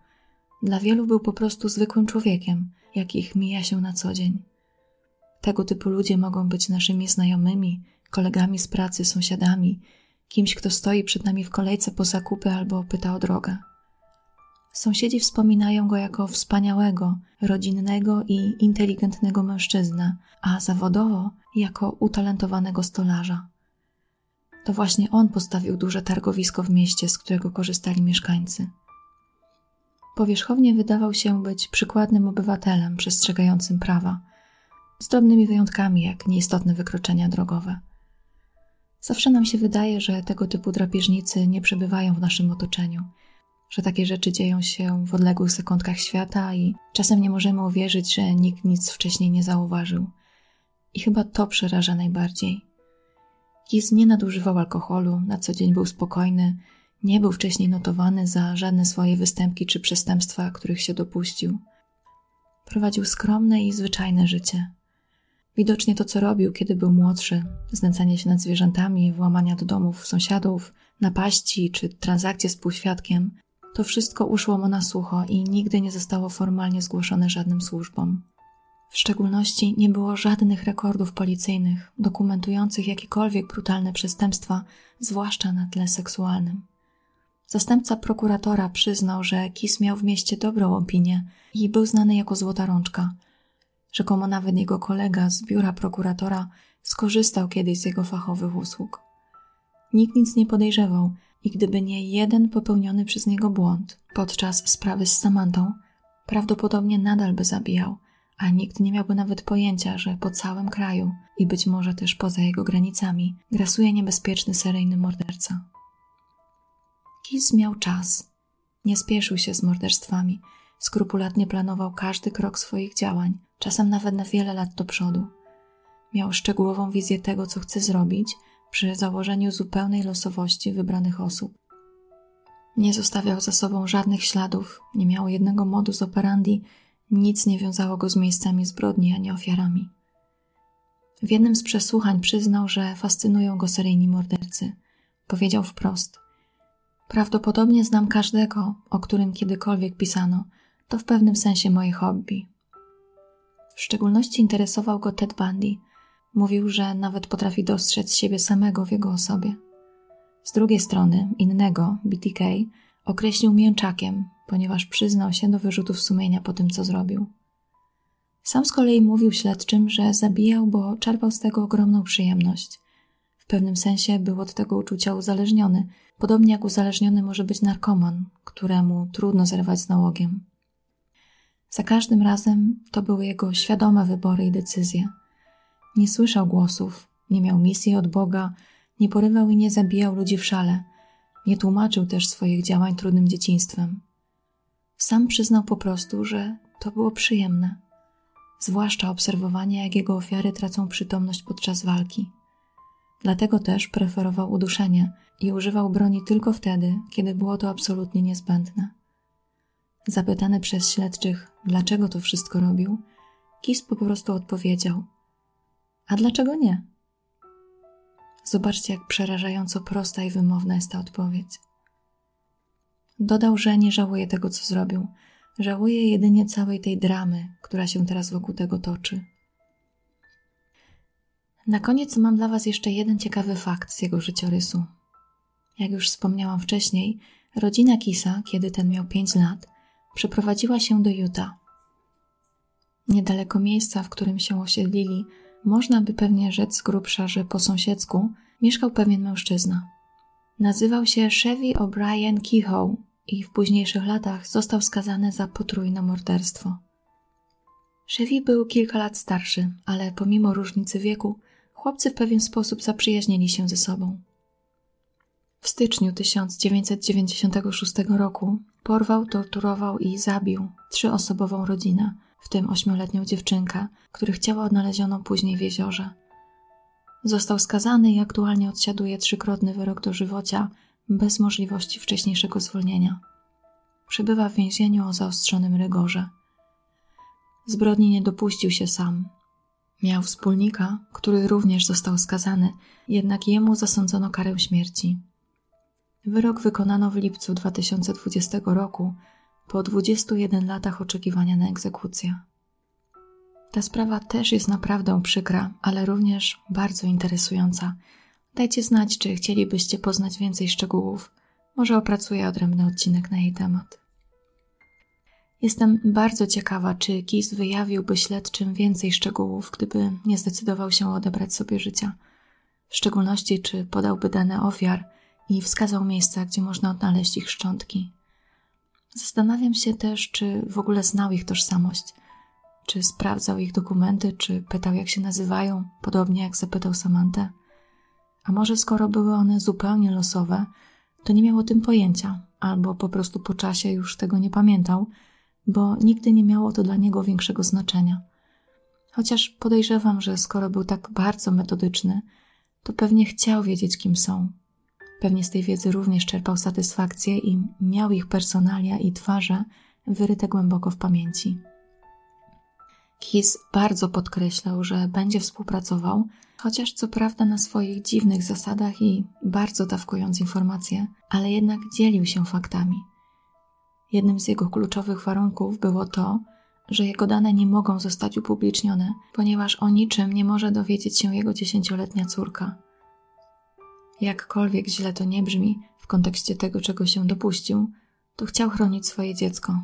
Dla wielu był po prostu zwykłym człowiekiem, jakich mija się na co dzień. Tego typu ludzie mogą być naszymi znajomymi, kolegami z pracy, sąsiadami, kimś, kto stoi przed nami w kolejce po zakupy albo pyta o drogę. Sąsiedzi wspominają go jako wspaniałego, rodzinnego i inteligentnego mężczyznę, a zawodowo jako utalentowanego stolarza. To właśnie on postawił duże targowisko w mieście, z którego korzystali mieszkańcy. Powierzchownie wydawał się być przykładnym obywatelem przestrzegającym prawa, z drobnymi wyjątkami jak nieistotne wykroczenia drogowe. Zawsze nam się wydaje, że tego typu drapieżnicy nie przebywają w naszym otoczeniu, że takie rzeczy dzieją się w odległych zakątkach świata i czasem nie możemy uwierzyć, że nikt nic wcześniej nie zauważył. I chyba to przeraża najbardziej. Keyes nie nadużywał alkoholu, na co dzień był spokojny, nie był wcześniej notowany za żadne swoje występki czy przestępstwa, których się dopuścił. Prowadził skromne i zwyczajne życie. Widocznie to, co robił, kiedy był młodszy, znęcanie się nad zwierzętami, włamania do domów sąsiadów, napaści czy transakcje z półświadkiem, to wszystko uszło mu na sucho i nigdy nie zostało formalnie zgłoszone żadnym służbom. W szczególności nie było żadnych rekordów policyjnych dokumentujących jakiekolwiek brutalne przestępstwa, zwłaszcza na tle seksualnym. Zastępca prokuratora przyznał, że Keyes miał w mieście dobrą opinię i był znany jako złota rączka. Rzekomo nawet jego kolega z biura prokuratora skorzystał kiedyś z jego fachowych usług. Nikt nic nie podejrzewał i gdyby nie jeden popełniony przez niego błąd podczas sprawy z Samanthą, prawdopodobnie nadal by zabijał, a nikt nie miałby nawet pojęcia, że po całym kraju i być może też poza jego granicami grasuje niebezpieczny seryjny morderca. Keyes miał czas. Nie spieszył się z morderstwami. Skrupulatnie planował każdy krok swoich działań, czasem nawet na wiele lat do przodu. Miał szczegółową wizję tego, co chce zrobić, przy założeniu zupełnej losowości wybranych osób. Nie zostawiał za sobą żadnych śladów, nie miał jednego modus operandi, nic nie wiązało go z miejscami zbrodni ani ofiarami. W jednym z przesłuchań przyznał, że fascynują go seryjni mordercy. Powiedział wprost: prawdopodobnie znam każdego, o którym kiedykolwiek pisano. To w pewnym sensie moje hobby. W szczególności interesował go Ted Bundy. Mówił, że nawet potrafi dostrzec siebie samego w jego osobie. Z drugiej strony innego, B T K, określił mięczakiem, ponieważ przyznał się do wyrzutów sumienia po tym, co zrobił. Sam z kolei mówił śledczym, że zabijał, bo czerpał z tego ogromną przyjemność. W pewnym sensie był od tego uczucia uzależniony, podobnie jak uzależniony może być narkoman, któremu trudno zerwać z nałogiem. Za każdym razem to były jego świadome wybory i decyzje. Nie słyszał głosów, nie miał misji od Boga, nie porywał i nie zabijał ludzi w szale. Nie tłumaczył też swoich działań trudnym dzieciństwem. Sam przyznał po prostu, że to było przyjemne. Zwłaszcza obserwowanie, jak jego ofiary tracą przytomność podczas walki. Dlatego też preferował uduszenie i używał broni tylko wtedy, kiedy było to absolutnie niezbędne. Zapytany przez śledczych, dlaczego to wszystko robił, Keyes po prostu odpowiedział: a dlaczego nie? Zobaczcie, jak przerażająco prosta i wymowna jest ta odpowiedź. Dodał, że nie żałuje tego, co zrobił. Żałuje jedynie całej tej dramy, która się teraz wokół tego toczy. Na koniec mam dla Was jeszcze jeden ciekawy fakt z jego życiorysu. Jak już wspomniałam wcześniej, rodzina Keyesa, kiedy ten miał pięć lat, przeprowadziła się do Utah. Niedaleko miejsca, w którym się osiedlili, można by pewnie rzec z grubsza, że po sąsiedzku mieszkał pewien mężczyzna. Nazywał się Chevy O'Brien Kehoe i w późniejszych latach został skazany za potrójne morderstwo. Chevy był kilka lat starszy, ale pomimo różnicy wieku, chłopcy w pewien sposób zaprzyjaźnili się ze sobą. W styczniu tysiąc dziewięćset dziewięćdziesiątego szóstego roku porwał, torturował i zabił trzyosobową rodzinę, w tym ośmioletnią dziewczynkę, których ciała odnaleziono później w jeziorze. Został skazany i aktualnie odsiaduje trzykrotny wyrok dożywocia bez możliwości wcześniejszego zwolnienia. Przebywa w więzieniu o zaostrzonym rygorze. Zbrodni nie dopuścił się sam. Miał wspólnika, który również został skazany, jednak jemu zasądzono karę śmierci. Wyrok wykonano w lipcu dwa tysiące dwudziestego roku, po dwudziestu jeden latach oczekiwania na egzekucję. Ta sprawa też jest naprawdę przykra, ale również bardzo interesująca. Dajcie znać, czy chcielibyście poznać więcej szczegółów. Może opracuję odrębny odcinek na jej temat. Jestem bardzo ciekawa, czy Keyes wyjawiłby śledczym więcej szczegółów, gdyby nie zdecydował się odebrać sobie życia. W szczególności, czy podałby dane ofiar i wskazał miejsca, gdzie można odnaleźć ich szczątki. Zastanawiam się też, czy w ogóle znał ich tożsamość, czy sprawdzał ich dokumenty, czy pytał, jak się nazywają, podobnie jak zapytał Samanthę. A może skoro były one zupełnie losowe, to nie miał o tym pojęcia, albo po prostu po czasie już tego nie pamiętał, bo nigdy nie miało to dla niego większego znaczenia. Chociaż podejrzewam, że skoro był tak bardzo metodyczny, to pewnie chciał wiedzieć, kim są. Pewnie z tej wiedzy również czerpał satysfakcję i miał ich personalia i twarze wyryte głęboko w pamięci. Keyes bardzo podkreślał, że będzie współpracował, chociaż co prawda na swoich dziwnych zasadach i bardzo dawkując informacje, ale jednak dzielił się faktami. Jednym z jego kluczowych warunków było to, że jego dane nie mogą zostać upublicznione, ponieważ o niczym nie może dowiedzieć się jego dziesięcioletnia córka. Jakkolwiek źle to nie brzmi w kontekście tego, czego się dopuścił, to chciał chronić swoje dziecko.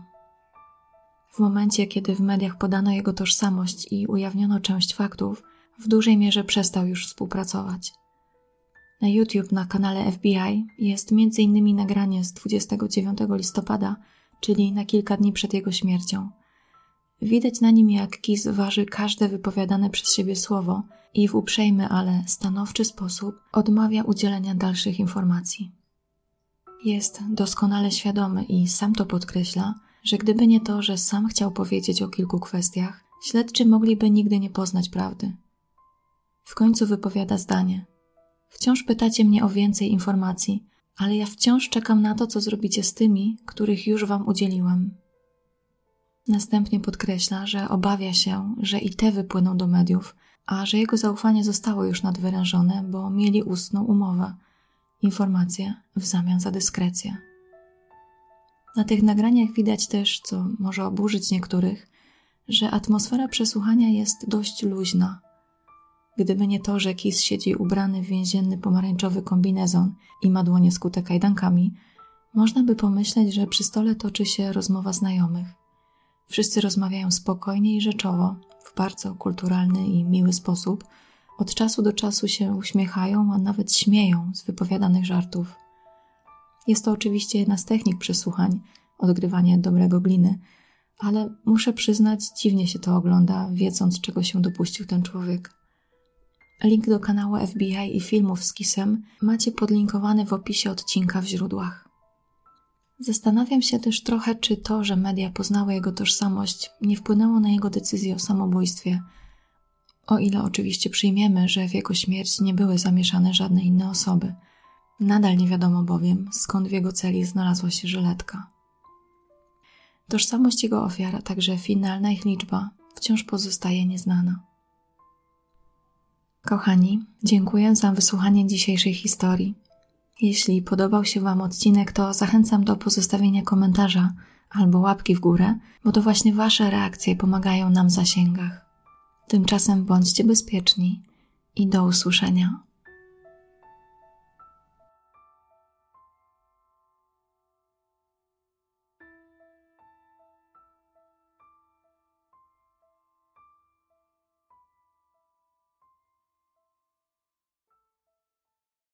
W momencie, kiedy w mediach podano jego tożsamość i ujawniono część faktów, w dużej mierze przestał już współpracować. Na YouTube na kanale F B I jest między innymi nagranie z dwudziestego dziewiątego listopada, czyli na kilka dni przed jego śmiercią. Widać na nim, jak Keyes waży każde wypowiadane przez siebie słowo i w uprzejmy, ale stanowczy sposób odmawia udzielenia dalszych informacji. Jest doskonale świadomy i sam to podkreśla, że gdyby nie to, że sam chciał powiedzieć o kilku kwestiach, śledczy mogliby nigdy nie poznać prawdy. W końcu wypowiada zdanie: wciąż pytacie mnie o więcej informacji, ale ja wciąż czekam na to, co zrobicie z tymi, których już wam udzieliłem. Następnie podkreśla, że obawia się, że i te wypłyną do mediów, a że jego zaufanie zostało już nadwyrężone, bo mieli ustną umowę, informacje w zamian za dyskrecję. Na tych nagraniach widać też, co może oburzyć niektórych, że atmosfera przesłuchania jest dość luźna. Gdyby nie to, że Keyes siedzi ubrany w więzienny pomarańczowy kombinezon i ma dłonie skute kajdankami, można by pomyśleć, że przy stole toczy się rozmowa znajomych. Wszyscy rozmawiają spokojnie i rzeczowo, w bardzo kulturalny i miły sposób, Od czasu do czasu się uśmiechają, a nawet śmieją z wypowiadanych żartów. Jest to oczywiście jedna z technik przesłuchań, odgrywanie dobrego gliny, ale muszę przyznać, dziwnie się to ogląda, wiedząc, czego się dopuścił ten człowiek. Link do kanału F B I i filmów z Keyesem macie podlinkowany w opisie odcinka w źródłach. Zastanawiam się też trochę, czy to, że media poznały jego tożsamość, nie wpłynęło na jego decyzję o samobójstwie. O ile oczywiście przyjmiemy, że w jego śmierć nie były zamieszane żadne inne osoby. Nadal nie wiadomo bowiem, skąd w jego celi znalazła się żyletka. Tożsamość jego ofiar, a także finalna ich liczba, wciąż pozostaje nieznana. Kochani, dziękuję za wysłuchanie dzisiejszej historii. Jeśli podobał się Wam odcinek, to zachęcam do pozostawienia komentarza albo łapki w górę, bo to właśnie Wasze reakcje pomagają nam w zasięgach. Tymczasem bądźcie bezpieczni i do usłyszenia.